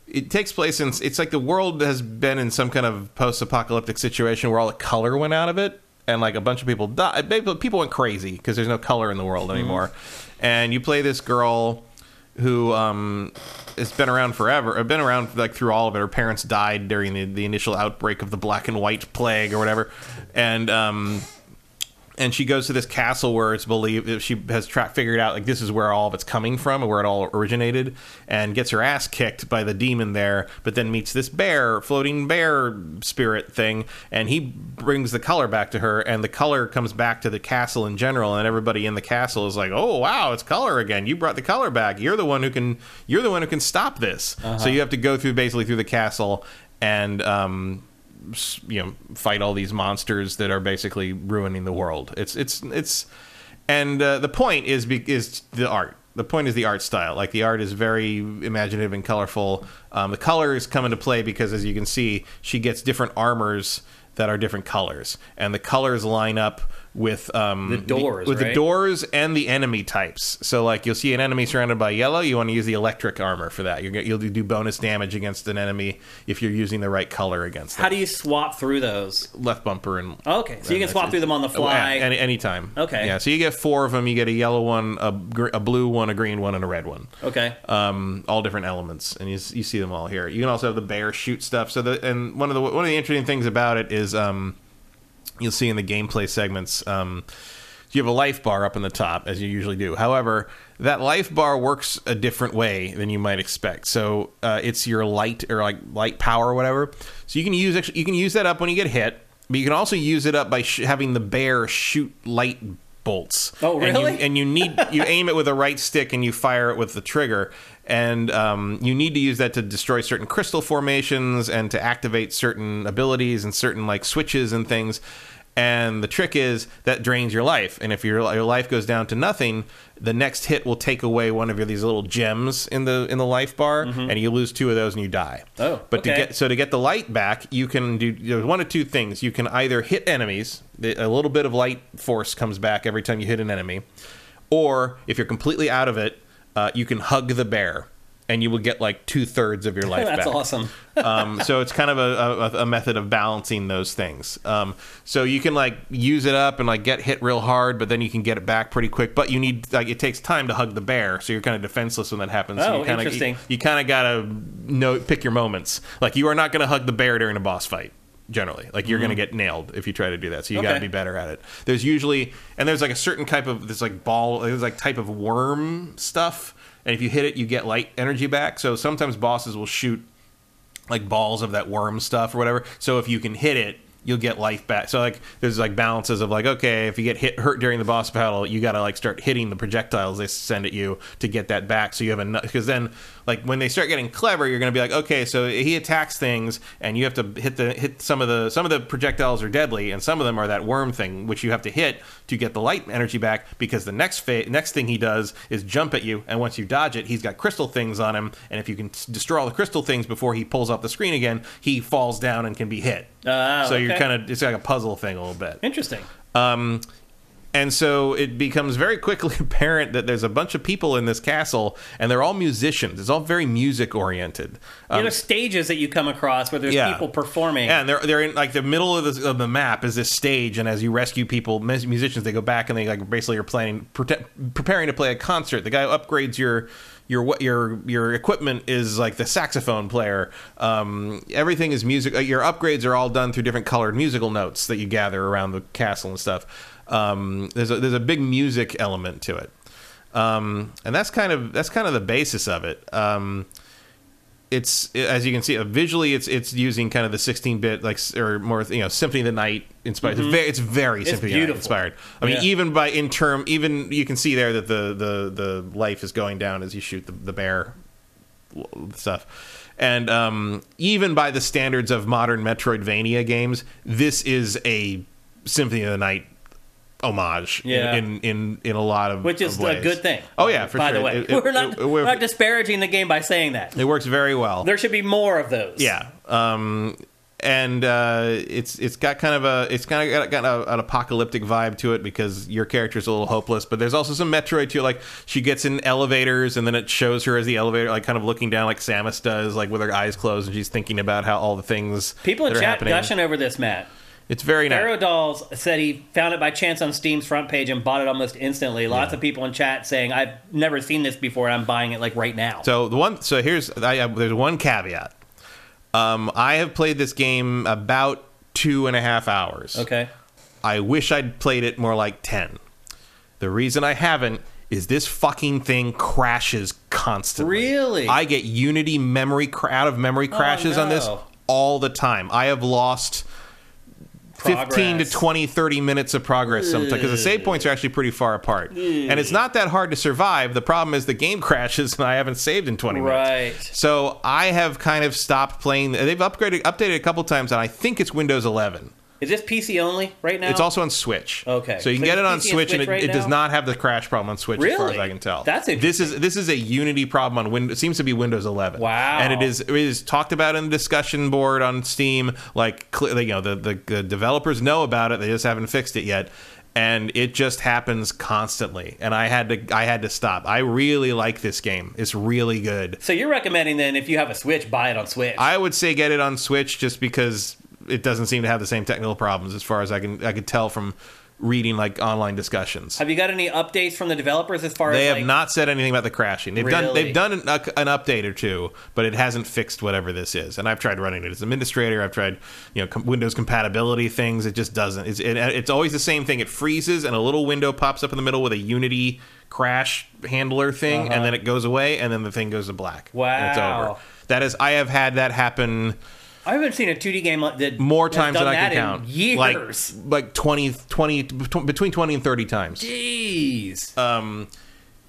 It takes place in... It's the world has been in some kind of post-apocalyptic situation where all the color went out of it. And, a bunch of people died. People went crazy because there's no color in the world anymore. Mm-hmm. And you play this girl who has been around forever. Been around, through all of it. Her parents died during the initial outbreak of the black and white plague or whatever. And she goes to this castle where it's believed she has figured out this is where all of it's coming from and where it all originated, and gets her ass kicked by the demon there, but then meets this floating bear spirit thing, and he brings the color back to her, and the color comes back to the castle in general, and everybody in the castle is like, "Oh wow, it's color again. You brought the color back. You're the one who can stop this." Uh-huh. So you have to go through the castle and fight all these monsters that are basically ruining the world. The point is the art. The point is the art style. The art is very imaginative and colorful. The colors come into play because, as you can see, she gets different armors that are different colors, and the colors line up with the doors and the enemy types. So you'll see an enemy surrounded by yellow, you want to use the electric armor for that. You'll do bonus damage against an enemy if you're using the right color against them. How do you swap through those? Left bumper and... Oh, okay, so you can swap through them on the fly. Anytime. Okay. Yeah, so you get 4 of them. You get a yellow one, a blue one, a green one, and a red one. Okay. All different elements, and you see them all here. You can also have the bear shoot stuff. So one of the interesting things about it is... You'll see in the gameplay segments, you have a life bar up in the top, as you usually do. However, that life bar works a different way than you might expect. So it's your light or light power or whatever. So you can use that up when you get hit, but you can also use it up by having the bear shoot light bolts. Oh, really? And you aim it with the right stick and you fire it with the trigger. And you need to use that to destroy certain crystal formations and to activate certain abilities and certain switches and things. And the trick is that drains your life. And if your life goes down to nothing, the next hit will take away one of these little gems in the life bar, mm-hmm. and you lose 2 of those and you die. Oh, but okay. To get the light back, you can do one of 2 things. You can either hit enemies. A little bit of light force comes back every time you hit an enemy. Or if you're completely out of it, you can hug the bear, and you will get like 2/3 of your life back. That's awesome. So it's kind of a method of balancing those things. So you can like use it up and like get hit real hard, but then you can get it back pretty quick. But you need, like, it takes time to hug the bear, so you're kind of defenseless when that happens. Oh, so you kinda, interesting. You kind of gotta pick your moments. Like, you are not going to hug the bear during a boss fight. Generally, like, you're going to get nailed if you try to do that, so you got to be better at it. There's usually, and there's like a certain type of this like ball, there's like type of worm stuff, and if you hit it, you get light energy back. So sometimes bosses will shoot like balls of that worm stuff or whatever. So if you can hit it, you'll get life back. So like there's like balances of like, okay, if you get hurt during the boss battle, you got to like start hitting the projectiles they send at you to get that back. So you have enough, because then like when they start getting clever, you're going to be like, okay, so he attacks things, and you have to hit some of the projectiles are deadly, and some of them are that worm thing, which you have to hit to get the light energy back, because the next thing he does is jump at you, and once you dodge it, he's got crystal things on him, and if you can destroy all the crystal things before he pulls off the screen again, he falls down and can be hit. So you're kind of, it's like a puzzle thing a little bit. Interesting. And so it becomes very quickly apparent that there's a bunch of people in this castle, and they're all musicians. It's all very music-oriented. There's stages that you come across where there's people performing. Yeah, and they're in, like, the middle of the map is this stage, and as you rescue people, musicians, they go back and they, like, basically are preparing to play a concert. The guy who upgrades your equipment is like the saxophone player. Everything is music. Your upgrades are all done through different colored musical notes that you gather around the castle and stuff. There's a big music element to it, and that's kind of the basis of it. It's, as you can see, visually it's using kind of the 16-bit, like, or more, you know, Symphony of the Night inspired. Mm-hmm. It's very Symphony of the Night inspired. I mean, even you can see there that the life is going down as you shoot the bear stuff. And even by the standards of modern Metroidvania games, this is a Symphony of the Night homage in a lot of, which is of ways. A good thing. Oh yeah, for by sure. the way, we're not disparaging the game by saying that. It works very well. There should be more of those. Yeah, it's got kind of an apocalyptic vibe to it, because your character's a little hopeless, but there's also some Metroid too. Like, she gets in elevators, and then it shows her as the elevator, like, kind of looking down like Samus does, like, with her eyes closed, and she's thinking about how all the things people in chat gushing over this, Matt. It's very nice. Aerodolls said he found it by chance on Steam's front page and bought it almost instantly. Lots of people in chat saying, I've never seen this before, and I'm buying it, like, right now. There's one caveat. I have played this game about 2.5 hours. Okay. I wish I'd played it more like 10. The reason I haven't is this fucking thing crashes constantly. Really? I get Unity out of memory crashes on this all the time. I have lost 15 to 20, 30 minutes of progress sometimes, because the save points are actually pretty far apart. And it's not that hard to survive. The problem is the game crashes and I haven't saved in 20 minutes. Right. So I have kind of stopped playing. They've updated a couple times, and I think it's Windows 11. Is this PC only right now? It's also on Switch. Okay. So you can get it on Switch, and it does not have the crash problem on Switch, as far as I can tell. That's interesting. This is a Unity problem on Windows. It seems to be Windows 11. Wow. And it is talked about in the discussion board on Steam. Like, you know, the developers know about it. They just haven't fixed it yet. And it just happens constantly, and I had to stop. I really like this game; it's really good. So you're recommending, then, if you have a Switch, buy it on Switch. I would say get it on Switch, just because it doesn't seem to have the same technical problems, as far as I could tell from reading, like, online discussions. Have you got any updates from the developers as far as they have, like, not said anything about the crashing? They've done an update or two, but it hasn't fixed whatever this is. And I've tried running it as administrator. I've tried, you know, Windows compatibility things. It just doesn't. It's always the same thing. It freezes, and a little window pops up in the middle with a Unity crash handler thing, and then it goes away, and then the thing goes to black. Wow, and it's over. That is, I have had that happen. I haven't seen a 2D game that more times than I can count. Years, like 20, between 20 and 30 times. Jeez.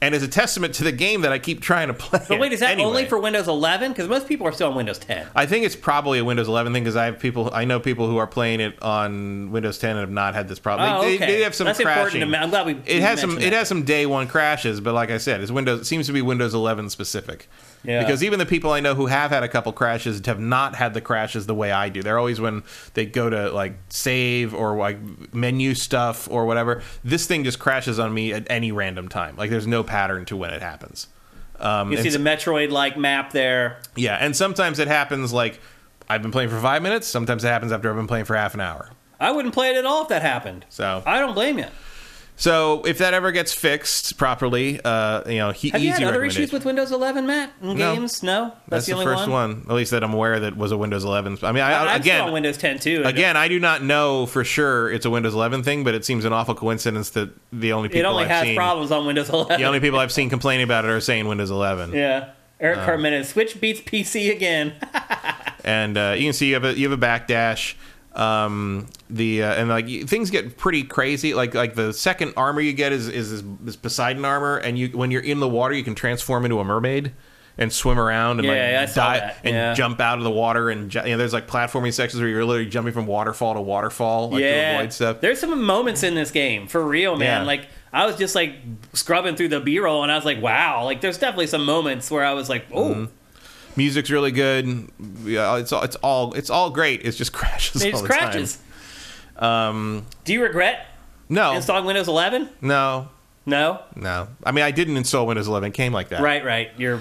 And it's a testament to the game that I keep trying to play. But wait, is that only for Windows 11? Because most people are still on Windows 10. I think it's probably a Windows 11 thing, because I know people who are playing it on Windows 10 and have not had this problem. Oh, okay. They have some That's crashing. Important to I'm glad we. It has some. That. It has some day one crashes, but like I said, it's Windows. It seems to be Windows 11 specific. Yeah. Because even the people I know who have had a couple crashes have not had the crashes the way I do. They're always when they go to, like, save or, like, menu stuff or whatever. This thing just crashes on me at any random time. Like, there's no pattern to when it happens. You can see the Metroid-like map there. Yeah, and sometimes it happens like I've been playing for 5 minutes. Sometimes it happens after I've been playing for half an hour. I wouldn't play it at all if that happened. So I don't blame you. So if that ever gets fixed properly, you know, easy recommendation. Have you had other issues with Windows 11, Matt? In games? No? That's the only first one. At least that I'm aware that was a Windows 11. I mean, I again, still on Windows 10 too. Again, I do not know for sure it's a Windows 11 thing, but it seems an awful coincidence that the only people I've seen problems on Windows 11. The only people I've seen complaining about it are saying Windows 11. Yeah. Eric Carmen, Switch beats PC again. And you can see you have a backdash. And like things get pretty crazy. Like the second armor you get is this Poseidon armor, and you when you're in the water you can transform into a mermaid and swim around and jump out of the water, and you know, there's like platforming sections where you're literally jumping from waterfall to waterfall to avoid stuff. There's some moments in this game for real, man. Yeah. Like I was just like scrubbing through the B-roll and I was like, wow, like there's definitely some moments where I was like, oh. Mm-hmm. Music's really good. Yeah, it's all great. It just crashes. It just crashes. Do you regret? No. Installing Windows 11? No. No. No. I mean, I didn't install Windows 11. It came like that. Right. Your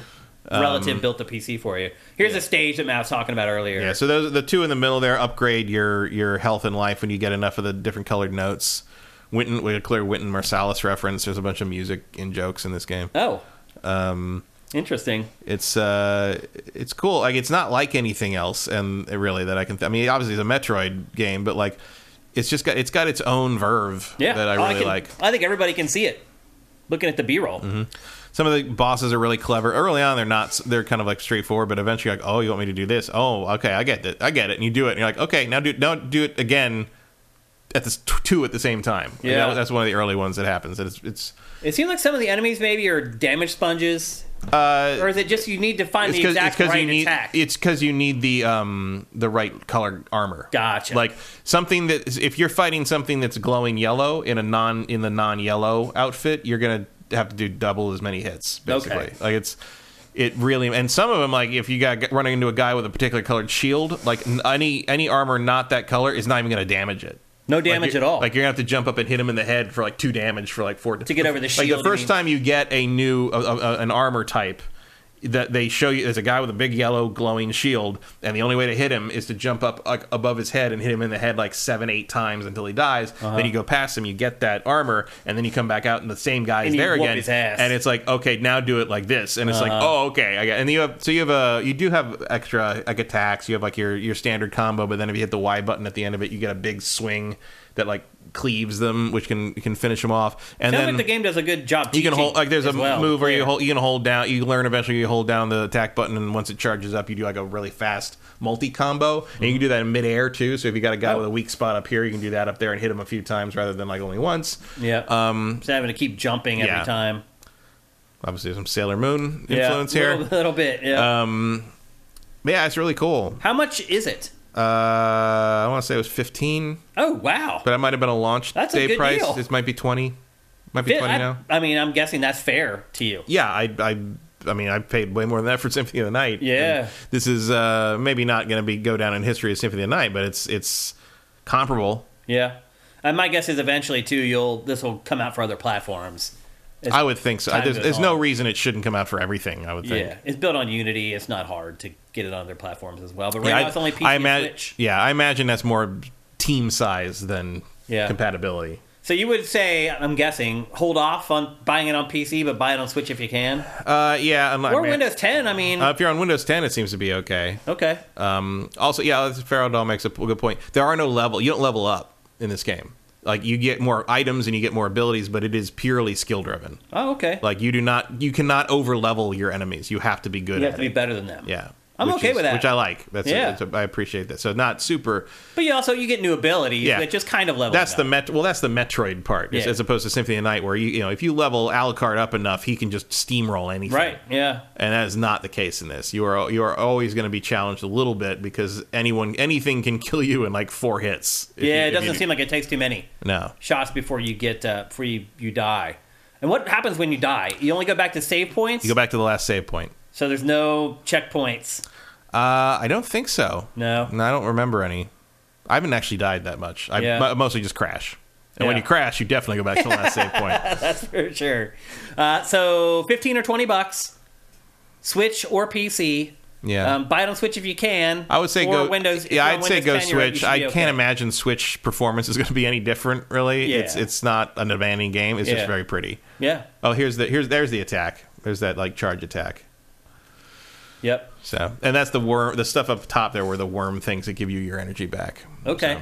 relative built a PC for you. Here's a stage that Matt was talking about earlier. Yeah. So those the two in the middle there upgrade your health and life when you get enough of the different colored notes. Wynton with a clear Wynton Marsalis reference. There's a bunch of music and jokes in this game. Oh. Interesting. It's cool. Like it's not like anything else, and really that I can. I mean, obviously it's a Metroid game, but like it's just got its own verve that I really like. I think everybody can see it. Looking at the B-roll, some of the bosses are really clever. Early on, they're not. They're kind of like straightforward, but eventually, like, oh, you want me to do this? Oh, okay, I get it, and you do it, and you're like, okay, now do it again. At the two at the same time. Yeah, and that's one of the early ones that happens. It seems like some of the enemies maybe are damage sponges. Or is it just you need to find the exact right attack? It's because you need the right color armor. Gotcha. Like something that if you're fighting something that's glowing yellow in the non-yellow outfit, you're gonna have to do double as many hits basically. Okay. Like it really, and some of them, like if you got running into a guy with a particular colored shield, like any armor not that color is not even gonna damage it. No damage at all. Like you're gonna have to jump up and hit him in the head for like 2 damage for like 4 to get over the shield. Like the first time you get a new an armor type that they show you, there's a guy with a big yellow glowing shield, and the only way to hit him is to jump up like above his head and hit him in the head like 7-8 times until he dies. Uh-huh. Then you go past him, you get that armor, and then you come back out and the same guy is there again. His ass. And it's like, okay, now do it like this, and it's like, oh, okay, I got. And you do have extra like attacks. You have like your standard combo, but then if you hit the Y button at the end of it, you get a big swing that like cleaves them, which can finish them off. And sounds then like the game does a good job. You can hold like there's a move where you learn eventually you hold down the attack button, and once it charges up, you do like a really fast multi combo, and you can do that in midair too. So if you got a guy with a weak spot up here, you can do that up there and hit him a few times rather than like only once. Yeah. Instead of having to keep jumping every time. Obviously, some Sailor Moon influence here. A little bit. Yeah. Yeah, it's really cool. How much is it? I want to say it was $15. Oh wow! But it might have been a launch that's day a good price. Deal. This might be $20. Might be $20 now. I mean, I'm guessing that's fair to you. Yeah, I mean, I paid way more than that for Symphony of the Night. Yeah, this is maybe not going to go down in history as Symphony of the Night, but it's comparable. Yeah, and my guess is eventually too, this will come out for other platforms. I would think so. There's no reason it shouldn't come out for everything, I would think. Yeah, it's built on Unity. It's not hard to get it on other platforms as well. But right now it's only PC and Switch. Yeah, I imagine that's more team size than compatibility. So you would say, I'm guessing, hold off on buying it on PC, but buy it on Switch if you can? Windows 10, I mean. If you're on Windows 10, it seems to be okay. Okay. Also, Pharaoh Doll makes a good point. There are no level. You don't level up in this game. Like, you get more items and you get more abilities, but it is purely skill-driven. Oh, okay. Like, you cannot over-level your enemies. You have to be good at it. You have to be better than them. Yeah. I'm okay with that. Which I like. I appreciate that. So, not super... But you get new abilities that just kind of level up. That's the Metroid part, as opposed to Symphony of the Night, where, if you level Alucard up enough, he can just steamroll anything. Right, yeah. And that is not the case in this. You are always going to be challenged a little bit, because anything can kill you in, like, 4 hits. Yeah, it doesn't seem like it takes too many shots before you get before you die. And what happens when you die? You only go back to save points? You go back to the last save point. So there's no checkpoints? I don't think so. No, I don't remember any. I haven't actually died that much. I mostly just crash. And when you crash, you definitely go back to the last save point. That's for sure. So $15 or $20. Switch or PC. Yeah, buy it on Switch if you can. I would say or go Windows. Yeah, I'd say go Switch. I can't imagine Switch performance is going to be any different. Really, it's not an demanding game. It's just very pretty. Yeah. Oh, there's the attack. There's that like charge attack. Yep. So, and that's the worm. The stuff up top there were the worm things that give you your energy back. Okay.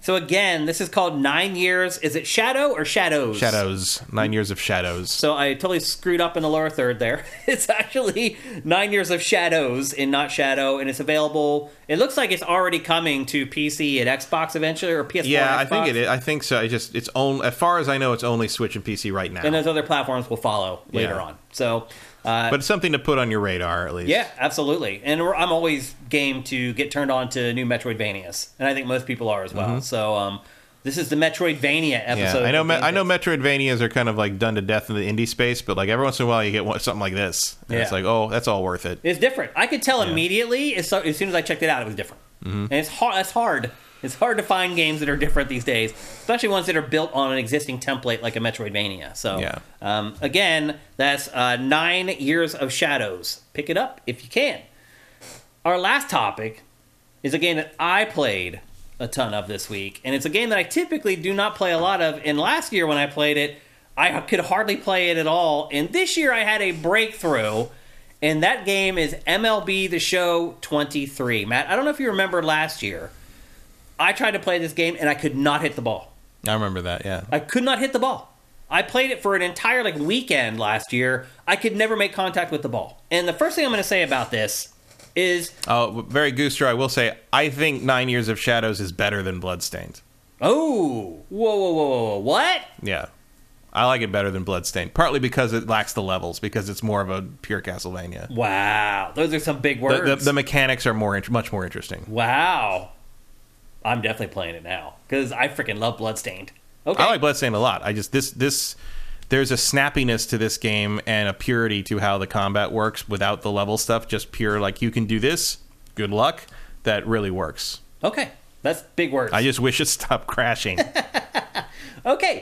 So again, this is called 9 Years. Is it Shadow or Shadows? Shadows. 9 Years of Shadows. So I totally screwed up in the lower third there. It's actually 9 Years of Shadows and not Shadow, and it's available. It looks like it's already coming to PC and Xbox eventually, or PS4 and Xbox. I think it is. I think so. It's only, as far as I know, it's only Switch and PC right now. And those other platforms will follow later on. So... but it's something to put on your radar, at least. Yeah, absolutely. And I'm always game to get turned on to new Metroidvanias, and I think most people are as well. Mm-hmm. So this is the Metroidvania episode. Yeah, I know Metroidvanias are kind of like done to death in the indie space, but like every once in a while you get something like this. And it's like, oh, that's all worth it. It's different. I could tell immediately as soon as I checked it out, it was different. Mm-hmm. And it's hard. It's hard to find games that are different these days, especially ones that are built on an existing template like a Metroidvania. So, again, that's 9 Years of Shadows. Pick it up if you can. Our last topic is a game that I played a ton of this week, and it's a game that I typically do not play a lot of. And last year when I played it, I could hardly play it at all. And this year I had a breakthrough, and that game is MLB The Show 23. Matt, I don't know if you remember last year. I tried to play this game, and I could not hit the ball. I remember that, yeah. I could not hit the ball. I played it for an entire weekend last year. I could never make contact with the ball. And the first thing I'm going to say about this is... Oh, very Gooster, I will say, I think 9 Years of Shadows is better than Bloodstained. Oh! Whoa. What? Yeah. I like it better than Bloodstained, partly because it lacks the levels, because it's more of a pure Castlevania. Wow. Those are some big words. The mechanics are much more interesting. Wow. I'm definitely playing it now because I freaking love Bloodstained. Okay. I like Bloodstained a lot. I just there's a snappiness to this game and a purity to how the combat works without the level stuff. Just pure like you can do this. Good luck. That really works. Okay, that's big words. I just wish it stopped crashing. Okay,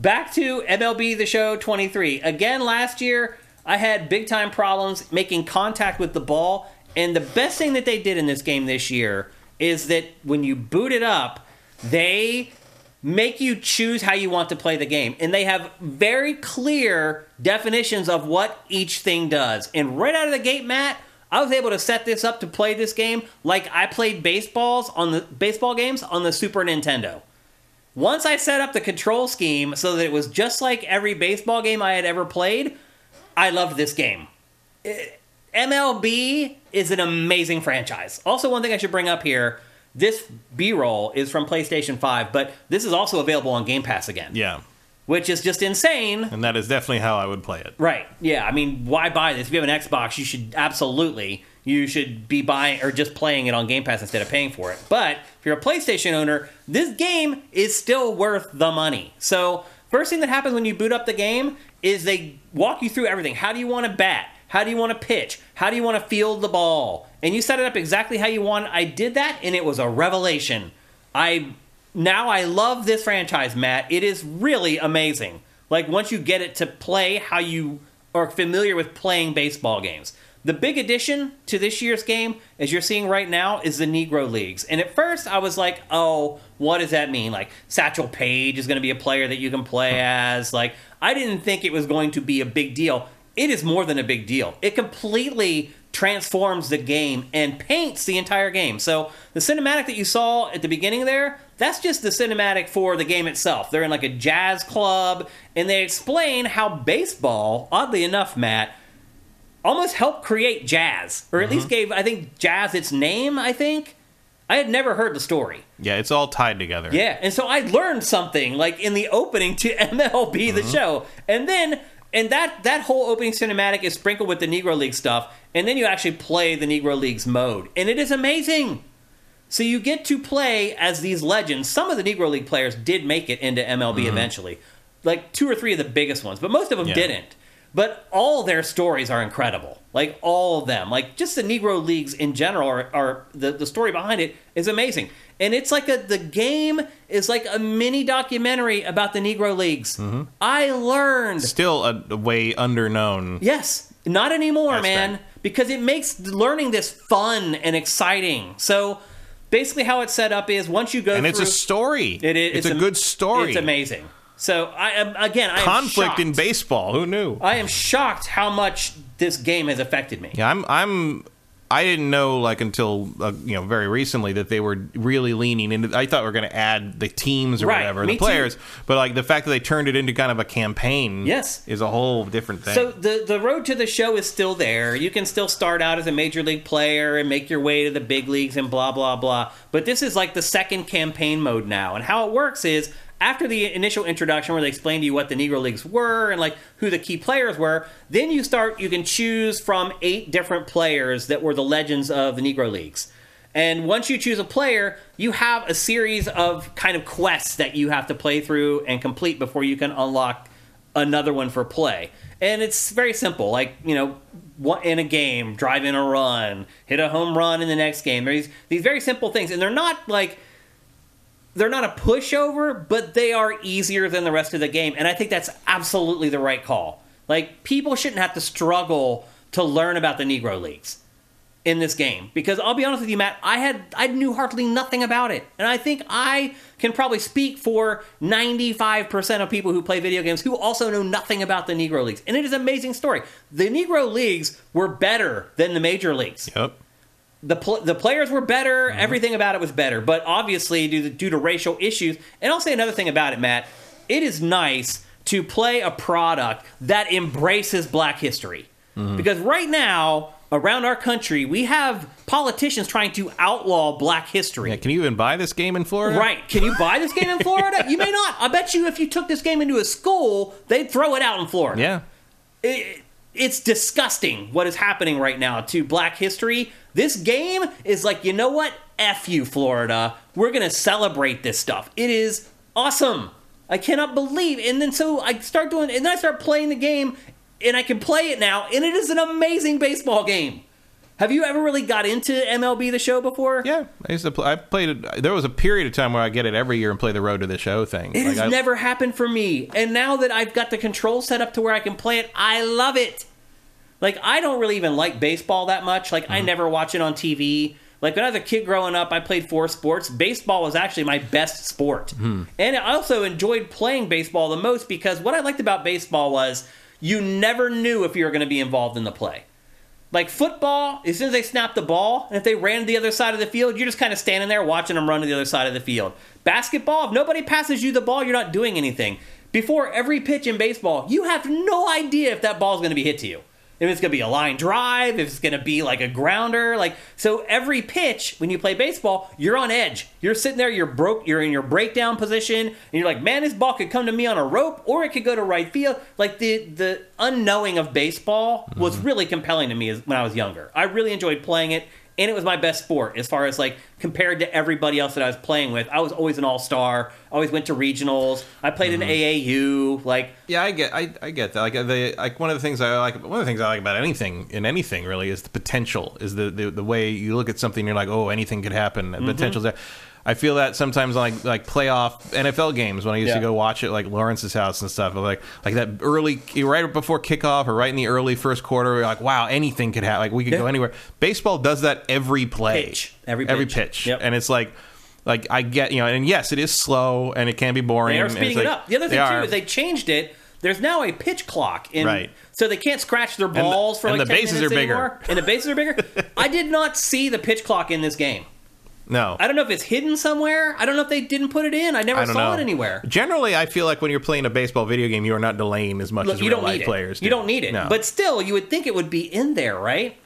back to MLB The Show 23. Again, last year I had big time problems making contact with the ball. And the best thing that they did in this game this year is that when you boot it up, they make you choose how you want to play the game. And they have very clear definitions of what each thing does. And right out of the gate, Matt, I was able to set this up to play this game like I played baseball games on the Super Nintendo. Once I set up the control scheme so that it was just like every baseball game I had ever played, I loved this game. MLB is an amazing franchise. Also, one thing I should bring up here, this B-roll is from PlayStation 5, but this is also available on Game Pass again. Yeah. Which is just insane. And that is definitely how I would play it. Right. Yeah. I mean, why buy this? If you have an Xbox, you should absolutely be buying or just playing it on Game Pass instead of paying for it. But if you're a PlayStation owner, this game is still worth the money. So first thing that happens when you boot up the game is they walk you through everything. How do you want to bat? How do you want to pitch? How do you want to field the ball? And you set it up exactly how you want. I did that, and it was a revelation. Now I love this franchise, Matt. It is really amazing. Like, once you get it to play how you are familiar with playing baseball games. The big addition to this year's game, as you're seeing right now, is the Negro Leagues. And at first, I was like, oh, what does that mean? Like, Satchel Paige is going to be a player that you can play as. Like, I didn't think it was going to be a big deal. It is more than a big deal. It completely transforms the game and paints the entire game. So the cinematic that you saw at the beginning there, that's just the cinematic for the game itself. They're in like a jazz club, and they explain how baseball, oddly enough, Matt, almost helped create jazz, or at least gave, I think, jazz its name, I think. I had never heard the story. Yeah, it's all tied together. Yeah, and so I learned something, like, in the opening to MLB The Show. And then... And that whole opening cinematic is sprinkled with the Negro League stuff, and then you actually play the Negro Leagues mode. And it is amazing. So you get to play as these legends. Some of the Negro League players did make it into MLB eventually. Like 2 or 3 of the biggest ones, but most of them didn't. But all their stories are incredible. Like, all of them. Like, just the Negro Leagues in general are the story behind it is amazing. And it's like the game is like a mini documentary about the Negro Leagues. Mm-hmm. I learned. Still a way underknown. Yes. Not anymore, aspect. Man. Because it makes learning this fun and exciting. So, basically how it's set up is once you go through. And it's a story. It is. It's a good story. It's amazing. So, I am conflict shocked. In baseball. Who knew? I am shocked how much this game has affected me. Yeah, I didn't know, like, until, very recently that they were really leaning into. I thought we were going to add the teams or right, whatever, the players. Too. But, like, the fact that they turned it into kind of a campaign yes. is a whole different thing. So, the road to the show is still there. You can still start out as a major league player and make your way to the big leagues and blah, blah, blah. But this is, like, the second campaign mode now. And how it works is, after the initial introduction where they explain to you what the Negro Leagues were and like who the key players were, then you can choose from 8 different players that were the legends of the Negro Leagues. And once you choose a player, you have a series of kind of quests that you have to play through and complete before you can unlock another one for play. And it's very simple, like, in a game, drive in a run, hit a home run in the next game. There's these very simple things, and they're not like... They're not a pushover, but they are easier than the rest of the game. And I think that's absolutely the right call. Like, people shouldn't have to struggle to learn about the Negro Leagues in this game. Because I'll be honest with you, Matt, I knew hardly nothing about it. And I think I can probably speak for 95% of people who play video games who also know nothing about the Negro Leagues. And it is an amazing story. The Negro Leagues were better than the major leagues. Yep. The players were better. Mm-hmm. Everything about it was better. But obviously, due to racial issues... And I'll say another thing about it, Matt. It is nice to play a product that embraces black history. Mm-hmm. Because right now, around our country, we have politicians trying to outlaw black history. Yeah, can you even buy this game in Florida? Right. Can you buy this game in Florida? Yeah. You may not. I bet you if you took this game into a school, they'd throw it out in Florida. Yeah. It's disgusting what is happening right now to black history. This game is like, you know what? F you, Florida. We're going to celebrate this stuff. It is awesome. I cannot believe. And then so I start doing, and then I start playing the game, and I can play it now, and it is an amazing baseball game. Have you ever really got into MLB The Show before? Yeah. I used to play. I played it. There was a period of time where I get it every year and play the Road to the Show thing. It has never happened for me. And now that I've got the control set up to where I can play it, I love it. Like, I don't really even like baseball that much. Like, I never watch it on TV. Like, when I was a kid growing up, I played 4 sports. Baseball was actually my best sport. Mm. And I also enjoyed playing baseball the most because what I liked about baseball was you never knew if you were going to be involved in the play. Like, football, as soon as they snapped the ball, and if they ran to the other side of the field, you're just kind of standing there watching them run to the other side of the field. Basketball, if nobody passes you the ball, you're not doing anything. Before every pitch in baseball, you have no idea if that ball is going to be hit to you. If it's going to be a line drive, if it's going to be like a grounder. Like, so every pitch, when you play baseball, you're on edge. You're sitting there, you're in your breakdown position, and you're like, man, this ball could come to me on a rope, or it could go to right field. Like, the unknowing of baseball was really compelling to me when I was younger. I really enjoyed playing it, and it was my best sport as far as, like, compared to everybody else that I was playing with. I was always an all-star. I always went to regionals. I played in AAU. Like, yeah, I get that. One of the things I like about anything in anything really is the potential. Is the way you look at something, and you're like, oh, anything could happen. The potential's there. I feel that sometimes like playoff NFL games when I used to go watch it, like Lawrence's house and stuff. Like that early, right before kickoff or right in the early first quarter, we're like, wow, anything could happen. Like, we could go anywhere. Baseball does that every play. Every pitch. Yep. And it's like I get, and yes, it is slow and it can be boring. They are speeding it up. The other thing too is they changed it. There's now a pitch clock. So they can't scratch their balls for like 10 minutes anymore. And the bases are bigger. I did not see the pitch clock in this game. No. I don't know if it's hidden somewhere. I don't know if they didn't put it in. I never saw it anywhere. Generally, I feel like when you're playing a baseball video game, you are not delaying as much as real life players do. You don't need it. No. But still, you would think it would be in there, right?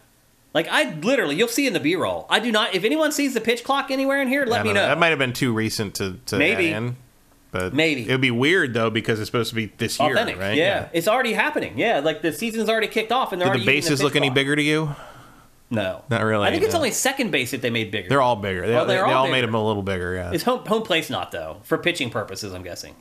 Like, you'll see in the B-roll. I do not, if anyone sees the pitch clock anywhere in here, let me know. That might have been too recent to maybe. Add in. But maybe. It would be weird, though, because it's supposed to be this year, authentic, right? Yeah. It's already happening. Yeah, like the season's already kicked off. And did the bases look any bigger to you? No. Not really. I think it's only second base that they made bigger. They're all bigger. They all made them a little bigger, yeah. It's home plate's not, though, for pitching purposes, I'm guessing.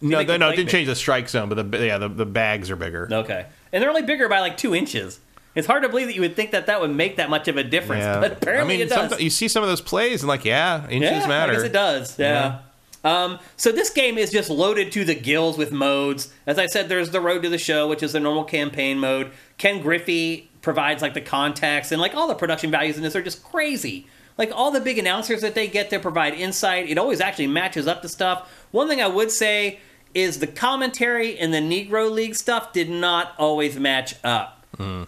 No, they, no, it didn't change the strike zone, but the bags are bigger. Okay. And they're only bigger by like 2 inches. It's hard to believe that you would think that that would make that much of a difference, but apparently it does. You see some of those plays and like, inches matter. I guess it does, yeah. So this game is just loaded to the gills with modes. As I said, there's the Road to the Show, which is the normal campaign mode. Ken Griffey provides like the contacts, and like all the production values in this are just crazy. Like all the big announcers that they get to provide insight, it always actually matches up to stuff. One thing I would say is the commentary and the Negro League stuff did not always match up.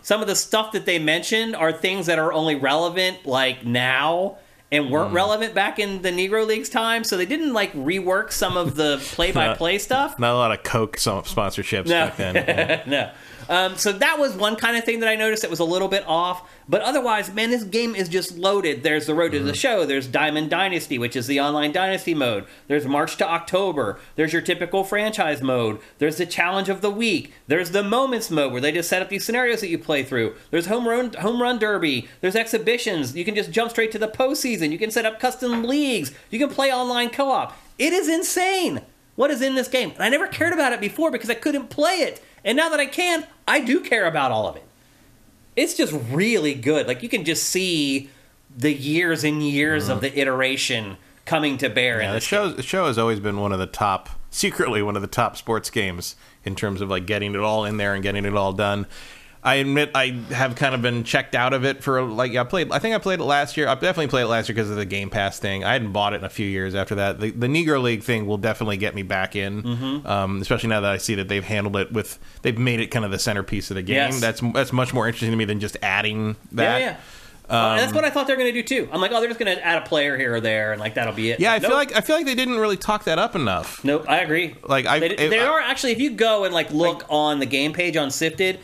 Some of the stuff that they mentioned are things that are only relevant like now and weren't relevant back in the Negro League's time, so they didn't like rework some of the play-by-play stuff. Not a lot of Coke sponsorships back then. So that was one kind of thing that I noticed that was a little bit off. But otherwise, man, this game is just loaded. There's the Road to the Show. There's Diamond Dynasty, which is the online Dynasty mode. There's March to October. There's your typical franchise mode. There's the Challenge of the Week. There's the Moments mode, where they just set up these scenarios that you play through. There's Home Run Derby. There's exhibitions. You can just jump straight to the postseason. You can set up custom leagues. You can play online co-op. It is insane what is in this game. And I never cared about it before because I couldn't play it. And now that I can, I do care about all of it. It's just really good. Like, you can just see the years and years of the iteration coming to bear. Yeah, the show has always been one of the top, secretly one of the top sports games in terms of, like, getting it all in there and getting it all done. I admit I have kind of been checked out of it for, like, I think I played it last year. I definitely played it last year because of the Game Pass thing. I hadn't bought it in a few years after that. The Negro League thing will definitely get me back in, especially now that I see that they've handled it with, they've made it kind of the centerpiece of the game. Yes. That's much more interesting to me than just adding that. Yeah, yeah. And that's what I thought they were going to do too. I'm like, oh, they're just going to add a player here or there, and like that'll be it. Yeah, like, I feel like they didn't really talk that up enough. Nope, I agree. Like they are actually, if you go and like look on the game page on Sifted,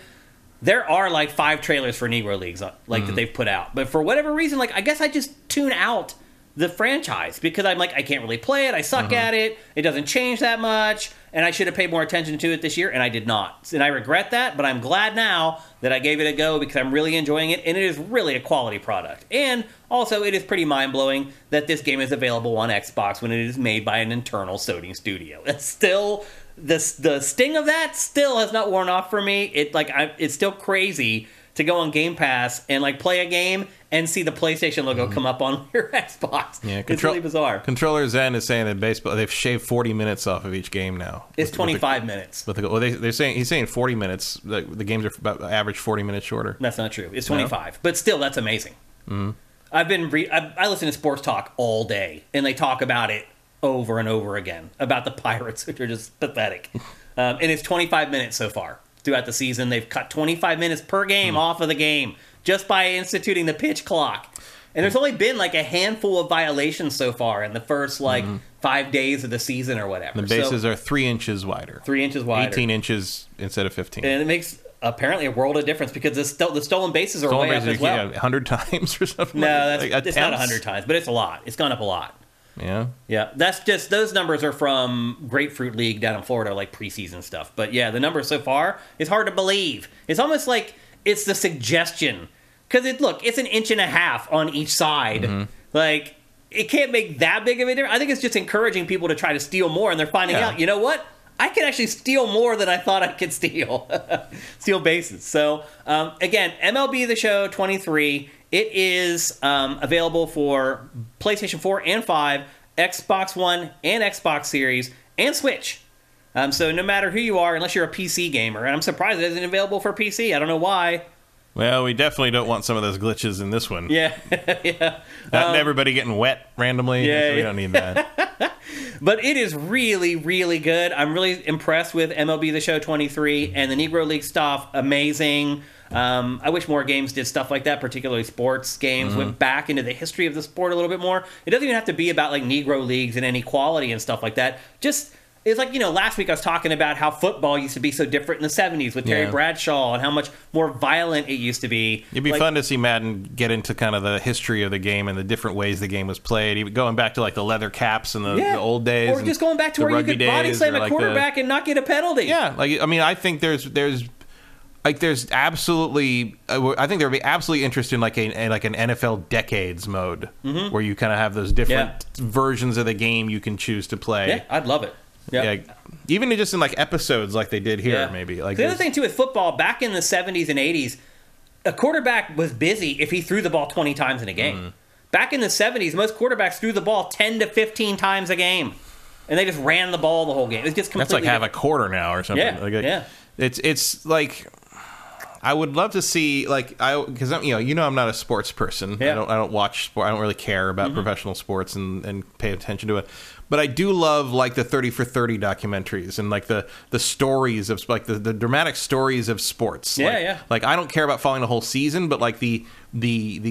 there are like 5 trailers for Negro Leagues that they've put out. But for whatever reason, like I guess I just tune out the franchise because I'm like, I can't really play it. I suck at it. It doesn't change that much. And I should have paid more attention to it this year, and I did not. And I regret that, but I'm glad now that I gave it a go because I'm really enjoying it, and it is really a quality product. And also, it is pretty mind-blowing that this game is available on Xbox when it is made by an internal Sony studio. It's still... The sting of that still has not worn off for me. It's still crazy to go on Game Pass and like play a game and see the PlayStation logo come up on your Xbox. Yeah, it's really bizarre. Controller Zen is saying that they've shaved 40 minutes off of each game now. It's 25 minutes. But he's saying 40 minutes. The games are about average 40 minutes shorter. That's not true. It's 25. No? But still, that's amazing. Mm-hmm. I listen to sports talk all day, and they talk about it over and over again about the Pirates, which are just pathetic. And it's 25 minutes so far throughout the season. They've cut 25 minutes per game off of the game just by instituting the pitch clock. And there's only been like a handful of violations so far in the first like 5 days of the season or whatever. The bases are 3 inches wider. 18 inches instead of 15. And it makes apparently a world of difference because the stolen bases are way up as well. 100 times or something. No, it's not 100 times, but it's a lot. It's gone up a lot. Yeah. Yeah. That's just, those numbers are from Grapefruit League down in Florida, like preseason stuff. But yeah, the numbers so far, it's hard to believe. It's almost like it's the suggestion. Because it's an inch and a half on each side. Mm-hmm. Like, it can't make that big of a difference. I think it's just encouraging people to try to steal more, and they're finding out, you know what? I can actually steal more than I thought I could steal. Steal bases. So, again, MLB The Show 23. It is available for PlayStation 4 and 5, Xbox One and Xbox Series, and Switch. So no matter who you are, unless you're a PC gamer. And I'm surprised it isn't available for PC. I don't know why. Well, we definitely don't want some of those glitches in this one. Yeah. Yeah. Not everybody getting wet randomly. Yeah, so we don't need that. But it is really, really good. I'm really impressed with MLB The Show 23 and the Negro League stuff. Amazing. I wish more games did stuff like that, particularly sports games, went back into the history of the sport a little bit more. It doesn't even have to be about like Negro Leagues and inequality and stuff like that. Just, it's like, you know, last week I was talking about how football used to be so different in the 70s with Terry Bradshaw and how much more violent it used to be. It'd be fun to see Madden get into kind of the history of the game and the different ways the game was played. Going back to like the leather caps and the old days. Or just going back to where you could body slam a quarterback and not get a penalty. Yeah. Like, I mean, I think I think there would be absolutely interest in like an NFL Decades mode where you kind of have those different versions of the game you can choose to play. Yeah, I'd love it. Yeah. Even just in like episodes like they did here, maybe. Like the other thing, too, with football, back in the 70s and 80s, a quarterback was busy if he threw the ball 20 times in a game. Mm. Back in the 70s, most quarterbacks threw the ball 10 to 15 times a game. And they just ran the ball the whole game. It's just completely... That's like half a quarter now or something. Yeah, like, It's like... I would love to see, like, because I'm not a sports person. Yeah. I don't watch sport. I don't really care about professional sports and pay attention to it. But I do love like the 30 for 30 documentaries and like the stories of like the dramatic stories of sports. Yeah, like, like I don't care about following the whole season, but like the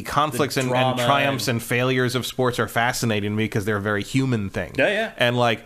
conflicts and triumphs and failures of sports are fascinating to me because they're a very human thing. Yeah, yeah. And like.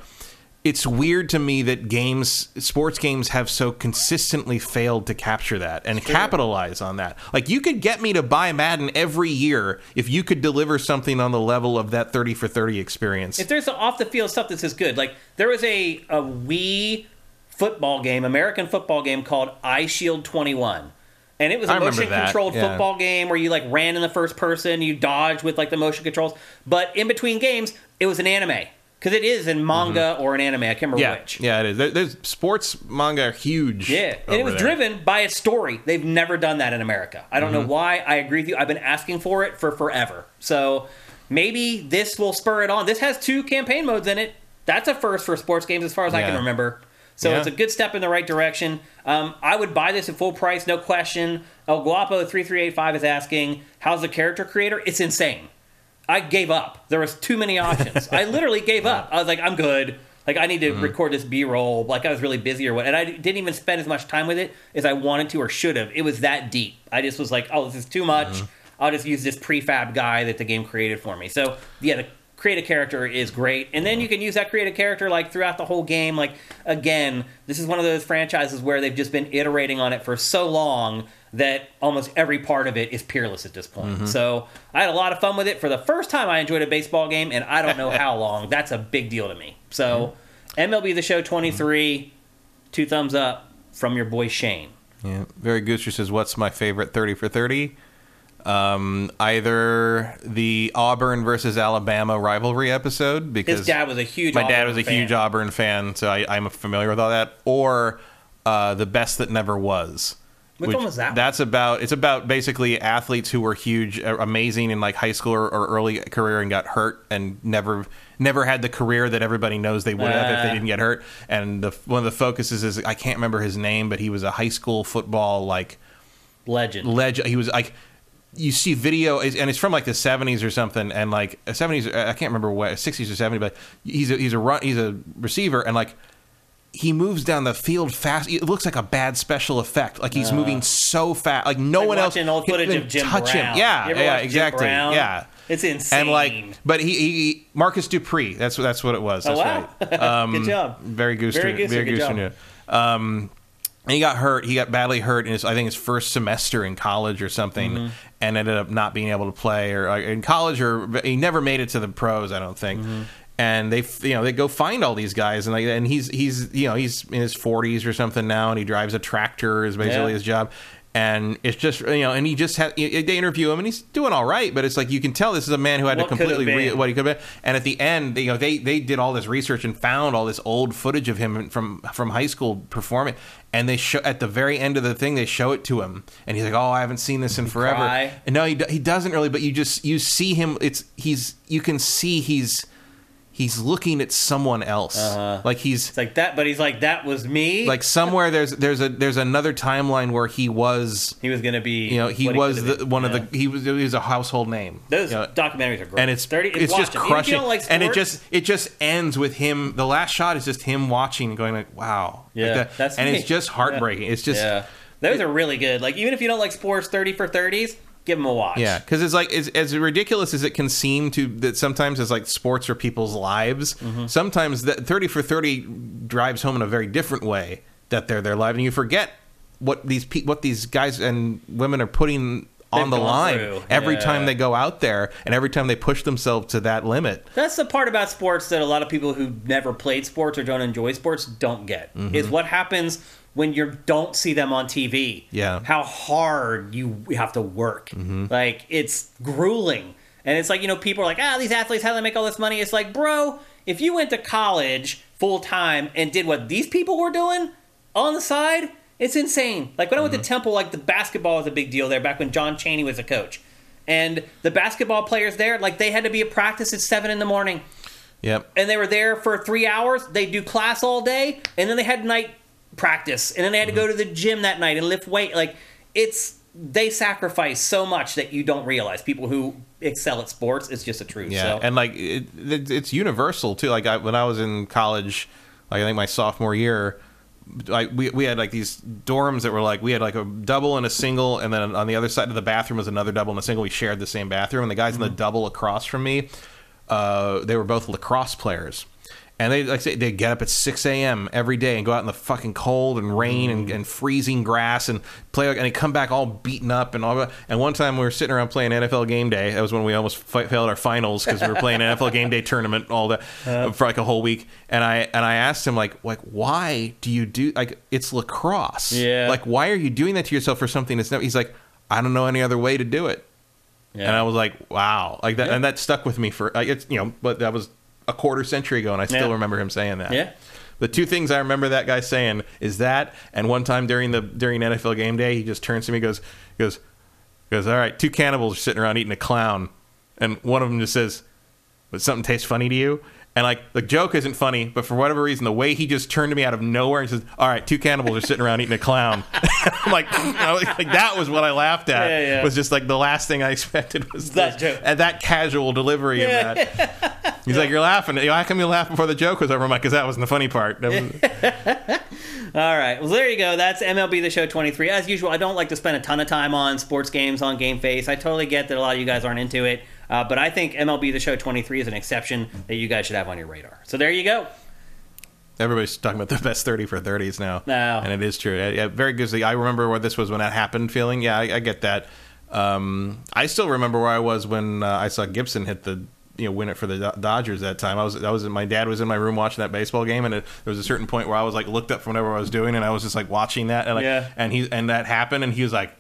It's weird to me that sports games have so consistently failed to capture that and capitalize on that. Like, you could get me to buy Madden every year if you could deliver something on the level of that 30 for 30 experience. If there's off-the-field stuff that's as good. Like, there was a Wii football game, American football game, called iShield 21. And it was a motion-controlled football game where you, like, ran in the first person, you dodged with, like, the motion controls. But in between games, it was an anime. Because it is in manga or an anime. I can't remember which. Yeah, it is. There's sports manga are huge. Yeah, and it was driven by a story. They've never done that in America. I don't know why. I agree with you. I've been asking for it for forever. So maybe this will spur it on. This has 2 campaign modes in it. That's a first for sports games as far as I can remember. So it's a good step in the right direction. I would buy this at full price, no question. El Guapo 3385 is asking, how's the character creator? It's insane. I gave up. There was too many options. I literally gave up. I was like, I'm good. Like, I need to record this B-roll. Like, I was really busy or what. And I didn't even spend as much time with it as I wanted to or should have. It was that deep. I just was like, oh, this is too much. I'll just use this prefab guy that the game created for me. So, yeah, the create a character is great. And then you can use that creative character, like, throughout the whole game. Like, again, this is one of those franchises where they've just been iterating on it for so long that almost every part of it is peerless at this point. So I had a lot of fun with it. For the first time, I enjoyed a baseball game, and I don't know how long. That's a big deal to me. So MLB The Show 23, 2 thumbs up from your boy Shane. Yeah, Very Gooster says, what's my favorite 30 for 30? Either the Auburn versus Alabama rivalry episode, because his dad was a huge Auburn fan. My dad was a huge Auburn fan, so I'm familiar with all that. Or The Best That Never Was. Which one was that? That's about, it's about basically athletes who were huge, amazing in like high school or early career and got hurt and never had the career that everybody knows they would have if they didn't get hurt. And one of the focuses is, I can't remember his name, but he was a high school football like legend. He was like, you see video, and it's from like the 70s or something, and like 70s, I can't remember what, 60s or 70s, but he's a receiver, and like, he moves down the field fast. It looks like a bad special effect. Like he's moving so fast. Like no one else can touch him. Yeah, exactly. Yeah, it's insane. And like, but he Marcus Dupree. That's what it was. That's right. Good job. Very Gooster. Good job. And he got hurt. He got badly hurt in his first semester in college or something, and ended up not being able to play or in college, or he never made it to the pros. I don't think. And they go find all these guys, and he's in his 40s or something now, and he drives a tractor is basically his job, and it's just and he just had, they interview him, and he's doing all right, but it's like you can tell this is a man who had to completely what he could have been. And at the end, they did all this research and found all this old footage of him from high school performing, and they show at the very end of the thing, they show it to him, and he's like, oh, I haven't seen this in forever. And no, he doesn't really, but you see him. He's looking at someone else, like it's like that. But he's like, that was me. Like somewhere there's another timeline where he was gonna be he was a household name. Those documentaries are great, and it's just crushing. Like and it just ends with him. The last shot is just him watching, going like, wow, it's just heartbreaking. Yeah. It's just those are really good. Like even if you don't like sports, 30 for 30s. Give them a watch. Yeah, because it's like, it's, as ridiculous as it can seem to, that sometimes it's like sports are people's lives. Sometimes that 30 for 30 drives home in a very different way that they're their life, and you forget what these guys and women are putting on the line every time they go out there and every time they push themselves to that limit. That's the part about sports that a lot of people who never played sports or don't enjoy sports don't get is what happens when you don't see them on TV, how hard you have to work. Like, it's grueling. And it's like, people are like, these athletes, how do they make all this money? It's like, bro, if you went to college full-time and did what these people were doing on the side, it's insane. Like, when I went to Temple, like, the basketball was a big deal there back when John Chaney was a coach. And the basketball players there, like, they had to be at practice at 7 in the morning. Yep. And they were there for 3 hours. They'd do class all day. And then they had night practice. And then they had to go to the gym that night and lift weight. Like, it's... they sacrifice so much that you don't realize. People who excel at sports, it's just a truth. Yeah, so. And like it's universal too. Like when I was in college, like I think my sophomore year, we had like these dorms that were like, we had like a double and a single, and then on the other side of the bathroom was another double and a single. We shared the same bathroom, and the guys in the double across from me, they were both lacrosse players. And they like they get up at 6 a.m. every day and go out in the fucking cold and rain and freezing grass and play. And they come back all beaten up and all that. And one time we were sitting around playing NFL Game Day. That was when we almost failed our finals because we were playing NFL Game Day tournament all that for like a whole week. And I asked him like why do you do like it's lacrosse? Yeah. Like why are you doing that to yourself for something that's never? He's like, I don't know any other way to do it. Yeah. And I was like, wow, like that, and that stuck with me for like it's you know, but that was a quarter century ago, and I still remember him saying that. Yeah. The two things I remember that guy saying is that, and one time during NFL Game Day, he just turns to me and goes, all right, two cannibals are sitting around eating a clown, and one of them just says, "But something tastes funny to you?" And like the joke isn't funny, but for whatever reason, the way he just turned to me out of nowhere and says, "All right, two cannibals are sitting around eating a clown." I'm like, that was what I laughed at. Yeah. Was just like the last thing I expected was that joke and that casual delivery of that. He's like, "You're laughing. How come you laugh before the joke was over?" I'm like, "Because that wasn't the funny part." All right. Well, there you go. That's MLB The Show 23. As usual, I don't like to spend a ton of time on sports games, on Game Face. I totally get that a lot of you guys aren't into it. But I think MLB The Show 23 is an exception that you guys should have on your radar. So there you go. Everybody's talking about the best 30 for 30s now. No. And it is true. Very good. I remember where this was when that happened feeling. Yeah, I get that. I still remember where I was when I saw Gibson hit the... win it for the Dodgers that time. I was my dad was in my room watching that baseball game, and there was a certain point where I was like looked up from whatever I was doing, and I was just like watching that, and and that happened, and he was like,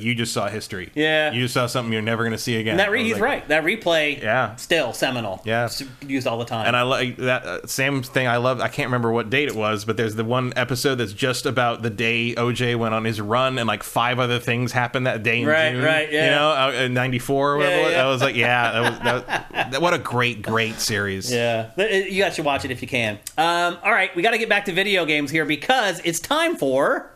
"You just saw history. Yeah, you just saw something you're never going to see again." And he's like, right. That replay, still seminal. Yeah, it's used all the time. And I like that same thing. I love. I can't remember what date it was, but there's the one episode that's just about the day OJ went on his run, and like five other things happened that day. In June, right, yeah. You know, in '94 or whatever. Yeah. I was like, that was what a great series. Yeah, you guys should watch it if you can. All right, we got to get back to video games here because it's time for.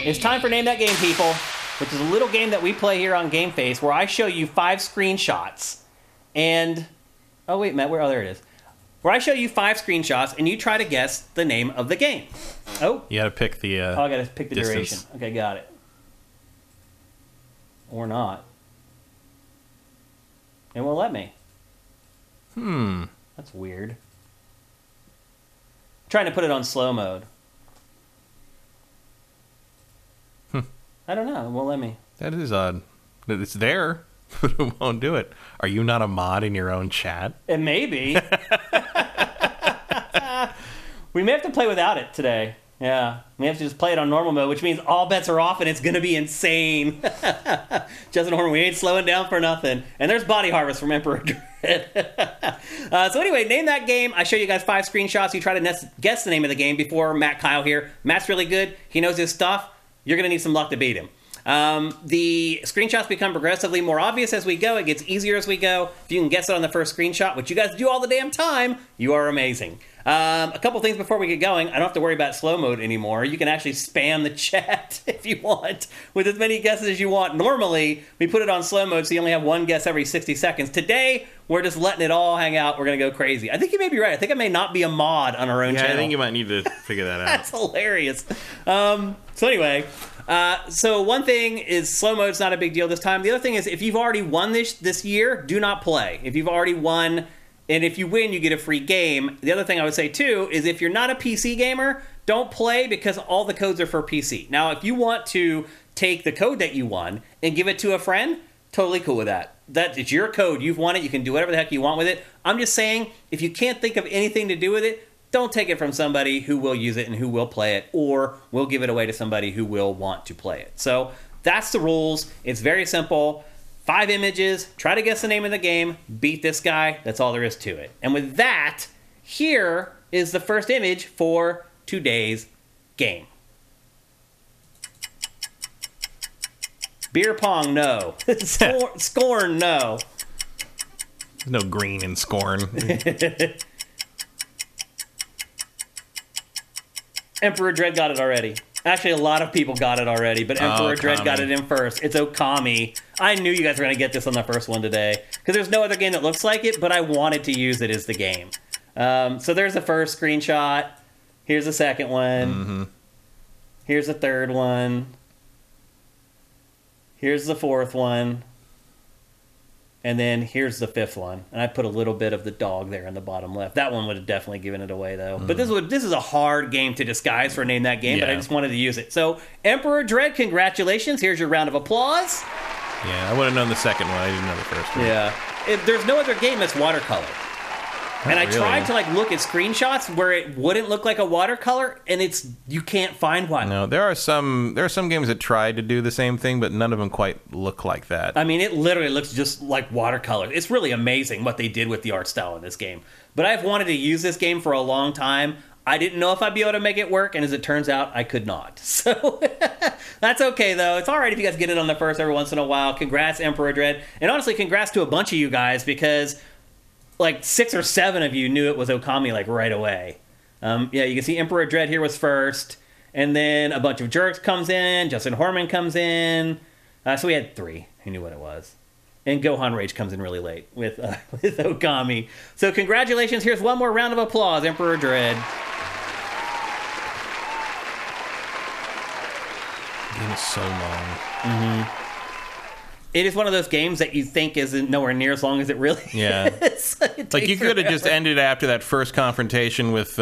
It's time for Name That Game, people, which is a little game that we play here on Game Face where I show you 5 screenshots and... Oh, wait, Matt, there it is. Where I show you 5 screenshots and you try to guess the name of the game. Oh. You gotta pick the I gotta pick the distance. Duration. Okay, got it. Or not. It won't let me. That's weird. I'm trying to put it on slow mode. I don't know. It won't let me. That is odd. It's there, but it won't do it. Are you not a mod in your own chat? It may be. We may have to play without it today. Yeah. We have to just play it on normal mode, which means all bets are off and it's going to be insane. Justin Horn, we ain't slowing down for nothing. And there's Body Harvest from Emperor Dread. So anyway, name that game. I show you guys 5 screenshots. You try to guess the name of the game before Matt Kyle here. Matt's really good. He knows his stuff. You're going to need some luck to beat him. The screenshots become progressively more obvious as we go. It gets easier as we go. If you can guess it on the first screenshot, which you guys do all the damn time, you are amazing. A couple things before we get going. I don't have to worry about slow mode anymore. You can actually spam the chat if you want with as many guesses as you want. Normally, we put it on slow mode, so you only have one guess every 60 seconds. Today, we're just letting it all hang out. We're going to go crazy. I think you may be right. I think I may not be a mod on our own channel. I think you might need to figure that out. That's hilarious. So anyway... so one thing is slow mode's not a big deal this time. The other thing is if you've already won this year, do not play. If you've already won, and if you win, you get a free game. The other thing I would say, too, is if you're not a PC gamer, don't play because all the codes are for PC. Now, if you want to take the code that you won and give it to a friend, totally cool with that. It's your code. You've won it. You can do whatever the heck you want with it. I'm just saying, if you can't think of anything to do with it, don't take it from somebody who will use it and who will play it, or will give it away to somebody who will want to play it. So that's the rules. It's very simple. 5 images, try to guess the name of the game, beat this guy. That's all there is to it. And with that, here is the first image for today's game. Beer pong, no. Scorn, no. There's no green in Scorn. Emperor Dread got it already. Actually, a lot of people got it already, but Emperor Dread got it in first. It's Okami. I knew you guys were going to get this on the first one today, because there's no other game that looks like it, but I wanted to use it as the game. So there's the first screenshot. Here's the second one. Mm-hmm. Here's the third one. Here's the fourth one. And then here's the fifth one. And I put a little bit of the dog there in the bottom left. That one would have definitely given it away, though. Mm. But this is a hard game to disguise for Name That Game, yeah. But I just wanted to use it. So, Emperor Dread, congratulations. Here's your round of applause. Yeah, I would have known the second one. I didn't know the first one. Yeah. There's no other game that's watercolor. And I tried to look at screenshots where it wouldn't look like a watercolor, and you can't find one. No, there are some games that try to do the same thing, but none of them quite look like that. I mean, it literally looks just like watercolor. It's really amazing what they did with the art style in this game. But I've wanted to use this game for a long time. I didn't know if I'd be able to make it work, and as it turns out, I could not. So that's okay, though. It's all right if you guys get it on the first every once in a while. Congrats, Emperor Dread. And honestly, congrats to a bunch of you guys, because... 6 or 7 of you knew it was Okami, right away. Yeah, you can see Emperor Dread here was first. And then a bunch of jerks comes in. Justin Horman comes in. So we had 3 who knew what it was. And Gohan Rage comes in really late with Okami. So congratulations. Here's one more round of applause, Emperor Dread. The game is so long. Mm-hmm. It is one of those games that you think isn't nowhere near as long as it really is. It you could have just ended after that first confrontation with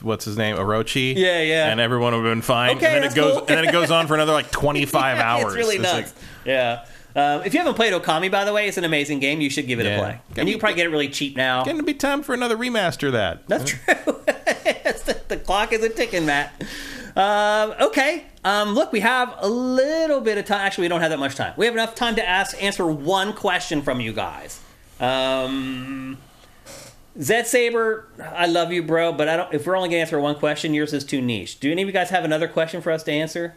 what's his name, Orochi. Yeah, yeah. And everyone would have been fine. Okay, and then it goes cool. And then it goes on for another 25 hours. It's really nuts. Yeah. If you haven't played Okami, by the way, it's an amazing game. You should give it a play. And you can probably get it really cheap now. It's going to be time for another remaster of that. That's true. The clock isn't ticking, Matt. Okay. Look, we have a little bit of time. Actually, we don't have that much time. We have enough time to answer one question from you guys. Zed Saber, I love you, bro, but if we're only going to answer one question, yours is too niche. Do any of you guys have another question for us to answer?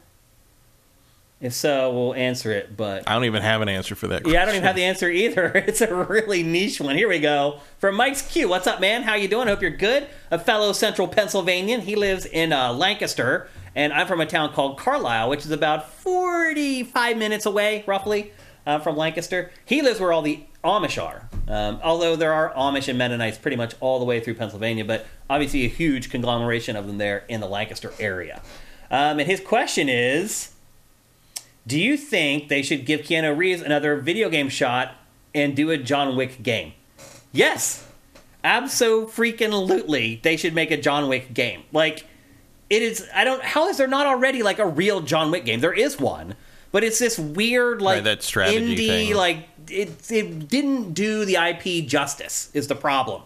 If so, we'll answer it, but... I don't even have an answer for that question. Yeah, I don't even have the answer either. It's a really niche one. Here we go. From Mike's Q. What's up, man? How you doing? Hope you're good. A fellow central Pennsylvanian. He lives in Lancaster, and I'm from a town called Carlisle, which is about 45 minutes away, roughly, from Lancaster. He lives where all the Amish are, although there are Amish and Mennonites pretty much all the way through Pennsylvania, but obviously a huge conglomeration of them there in the Lancaster area. And his question is... Do you think they should give Keanu Reeves another video game shot and do a John Wick game? Yes. Abso-freaking-lutely, they should make a John Wick game. It is... How is there not already, a real John Wick game? There is one. But it's this weird, that strategy indie thing. It didn't do the IP justice is the problem.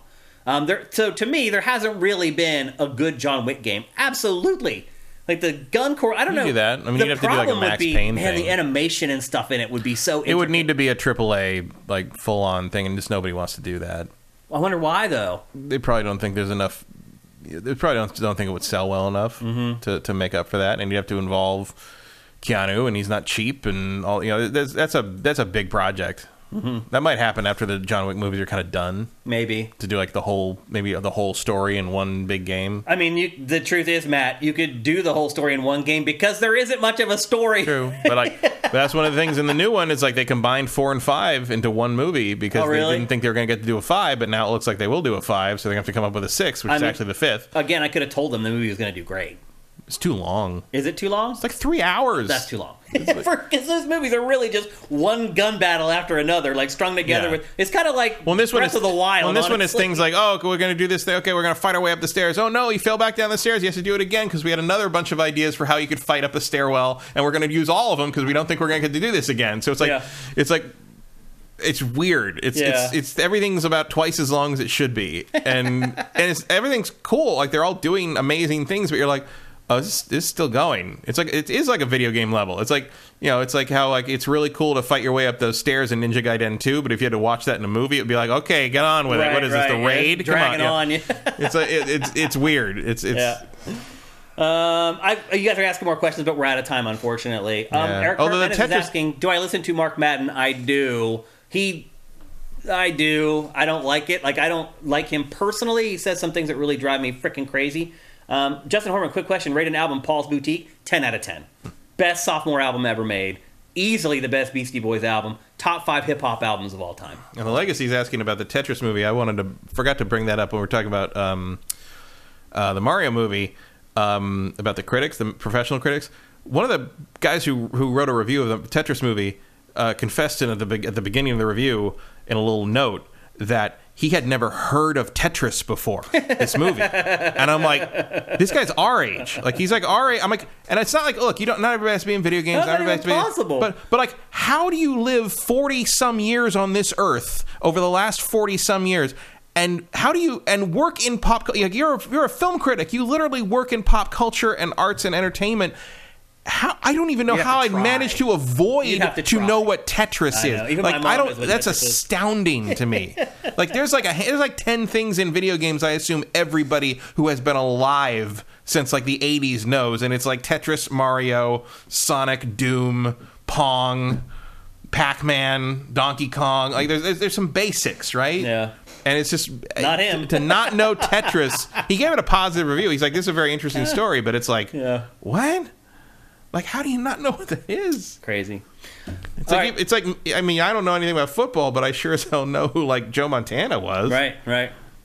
So, to me, there hasn't really been a good John Wick game. Absolutely. The gun core, I don't know. You do that. I mean, you'd have to do a Max Payne thing. The animation and stuff in it would be so intricate. It would need to be a AAA, full-on thing, and just nobody wants to do that. I wonder why, though. They probably don't think there's enough... They probably don't think it would sell well enough to make up for that, and you'd have to involve Keanu, and he's not cheap, and all. That's a big project. Mm-hmm. That might happen after the John Wick movies are kind of done. Maybe. To do the whole story in one big game. I mean, the truth is, Matt, you could do the whole story in one game because there isn't much of a story. True. But that's one of the things in the new one is they combined 4 and 5 into one movie because they didn't think they were going to get to do a 5, but now it looks like they will do a 5, so they're going to have to come up with a 6, which is actually the 5th. Again, I could have told them the movie was going to do great. It's too long. Is it too long? It's 3 hours. That's too long. Because those movies are really just one gun battle after another, strung together. Yeah. It's kind of Breath of the Wild. Well, this one is things oh, we're going to do this thing. Okay, we're going to fight our way up the stairs. Oh, no, he fell back down the stairs. He has to do it again because we had another bunch of ideas for how you could fight up a stairwell, and we're going to use all of them because we don't think we're going to get to do this again. So it's like... it's weird. It's everything's about twice as long as it should be, and it's everything's cool. Like they're all doing amazing things, but you're like, oh, this is still going. It's like it is like a video game level. It's like, you know, it's like how like it's really cool to fight your way up those stairs in Ninja Gaiden 2, but if you had to watch that in a movie, it'd be like, okay, get on with it. What is this? The Raid? Dragging on. Yeah. It's like it's weird. It's yeah. You guys are asking more questions, but we're out of time, unfortunately. Eric Cartman is asking, do I listen to Mark Madden? I do. I do. I don't like it. Like, I don't like him personally. He says some things that really drive me freaking crazy. Justin Horman, quick question. Rate an album, Paul's Boutique, 10 out of 10. Best sophomore album ever made. Easily the best Beastie Boys album. Top 5 hip-hop albums of all time. And the Legacy's asking about the Tetris movie. I forgot to bring that up when we were talking about the Mario movie. About the critics, the professional critics. One of the guys who wrote a review of the Tetris movie confessed at the beginning of the review in a little note that he had never heard of Tetris before this movie. And I'm like, this guy's our age. Like, he's like our age. I'm like, and it's not like, look, you don't. Not everybody has to be in video games. Not everybody has to be possible. But like, how do you live 40 some years on this earth over the last 40 some years? And how do you work in pop culture? Like you're a film critic. You literally work in pop culture and arts and entertainment. How I don't even know how I managed to avoid to know what Tetris is. Even like I don't. That's astounding to me. Like there's like 10 things in video games. I assume everybody who has been alive since like the 80s knows, and it's like Tetris, Mario, Sonic, Doom, Pong, Pac-Man, Donkey Kong. Like there's some basics, right? Yeah. And it's just not him to not know Tetris. He gave it a positive review. He's like, this is a very interesting story, but it's like, what? Like, how do you not know what that is? Crazy. It's like, I mean, I don't know anything about football, but I sure as hell know who like Joe Montana was. Right.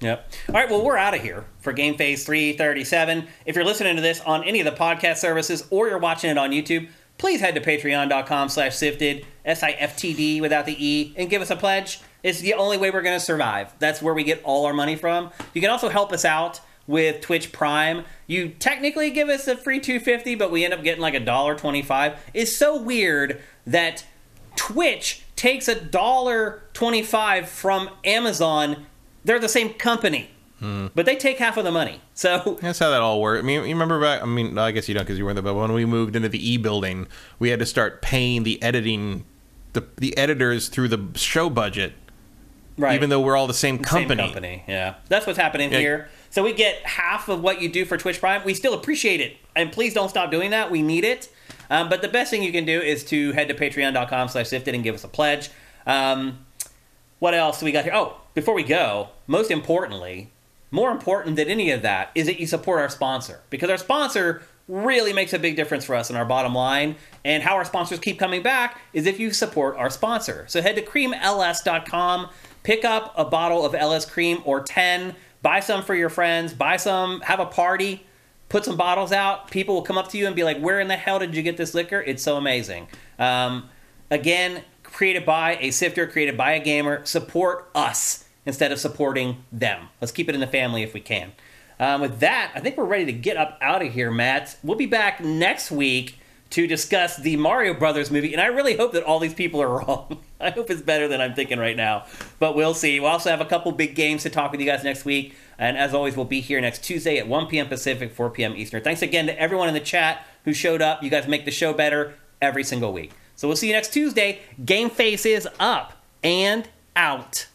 Yep. All right. Well, we're out of here for Game Phase 337. If you're listening to this on any of the podcast services or you're watching it on YouTube, please head to patreon.com/sifted, SIFTD without the E, and give us a pledge. It's the only way we're going to survive. That's where we get all our money from. You can also help us out with Twitch Prime. You technically give us a free $2.50, but we end up getting like $1.25. It's so weird that Twitch takes $1.25 from Amazon. They're the same company. But they take half of the money. So that's how that all worked. I mean, you remember back, I mean, I guess you don't because you weren't there, but when we moved into the E building, we had to start paying the editing, the editors through the show budget. Right. Even though we're all the same company. Yeah. That's what's happening here. So we get half of what you do for Twitch Prime. We still appreciate it. And please don't stop doing that. We need it. But the best thing you can do is to head to patreon.com/sifted and give us a pledge. What else do we got here? Oh, before we go, most importantly... More important than any of that is that you support our sponsor, because our sponsor really makes a big difference for us in our bottom line, and how our sponsors keep coming back is if you support our sponsor. So head to creamls.com, pick up a bottle of LS Cream or 10, buy some for your friends, buy some, have a party, put some bottles out. People will come up to you and be like, where in the hell did you get this liquor? It's so amazing. Again, created by a sifter, created by a gamer. Support us instead of supporting them. Let's keep it in the family if we can. With that, I think we're ready to get up out of here, Matt. We'll be back next week to discuss the Mario Brothers movie, and I really hope that all these people are wrong. I hope it's better than I'm thinking right now, but we'll see. We'll also have a couple big games to talk with you guys next week, and as always, we'll be here next Tuesday at 1 p.m. Pacific, 4 p.m. Eastern. Thanks again to everyone in the chat who showed up. You guys make the show better every single week. So we'll see you next Tuesday. Game Face is up and out.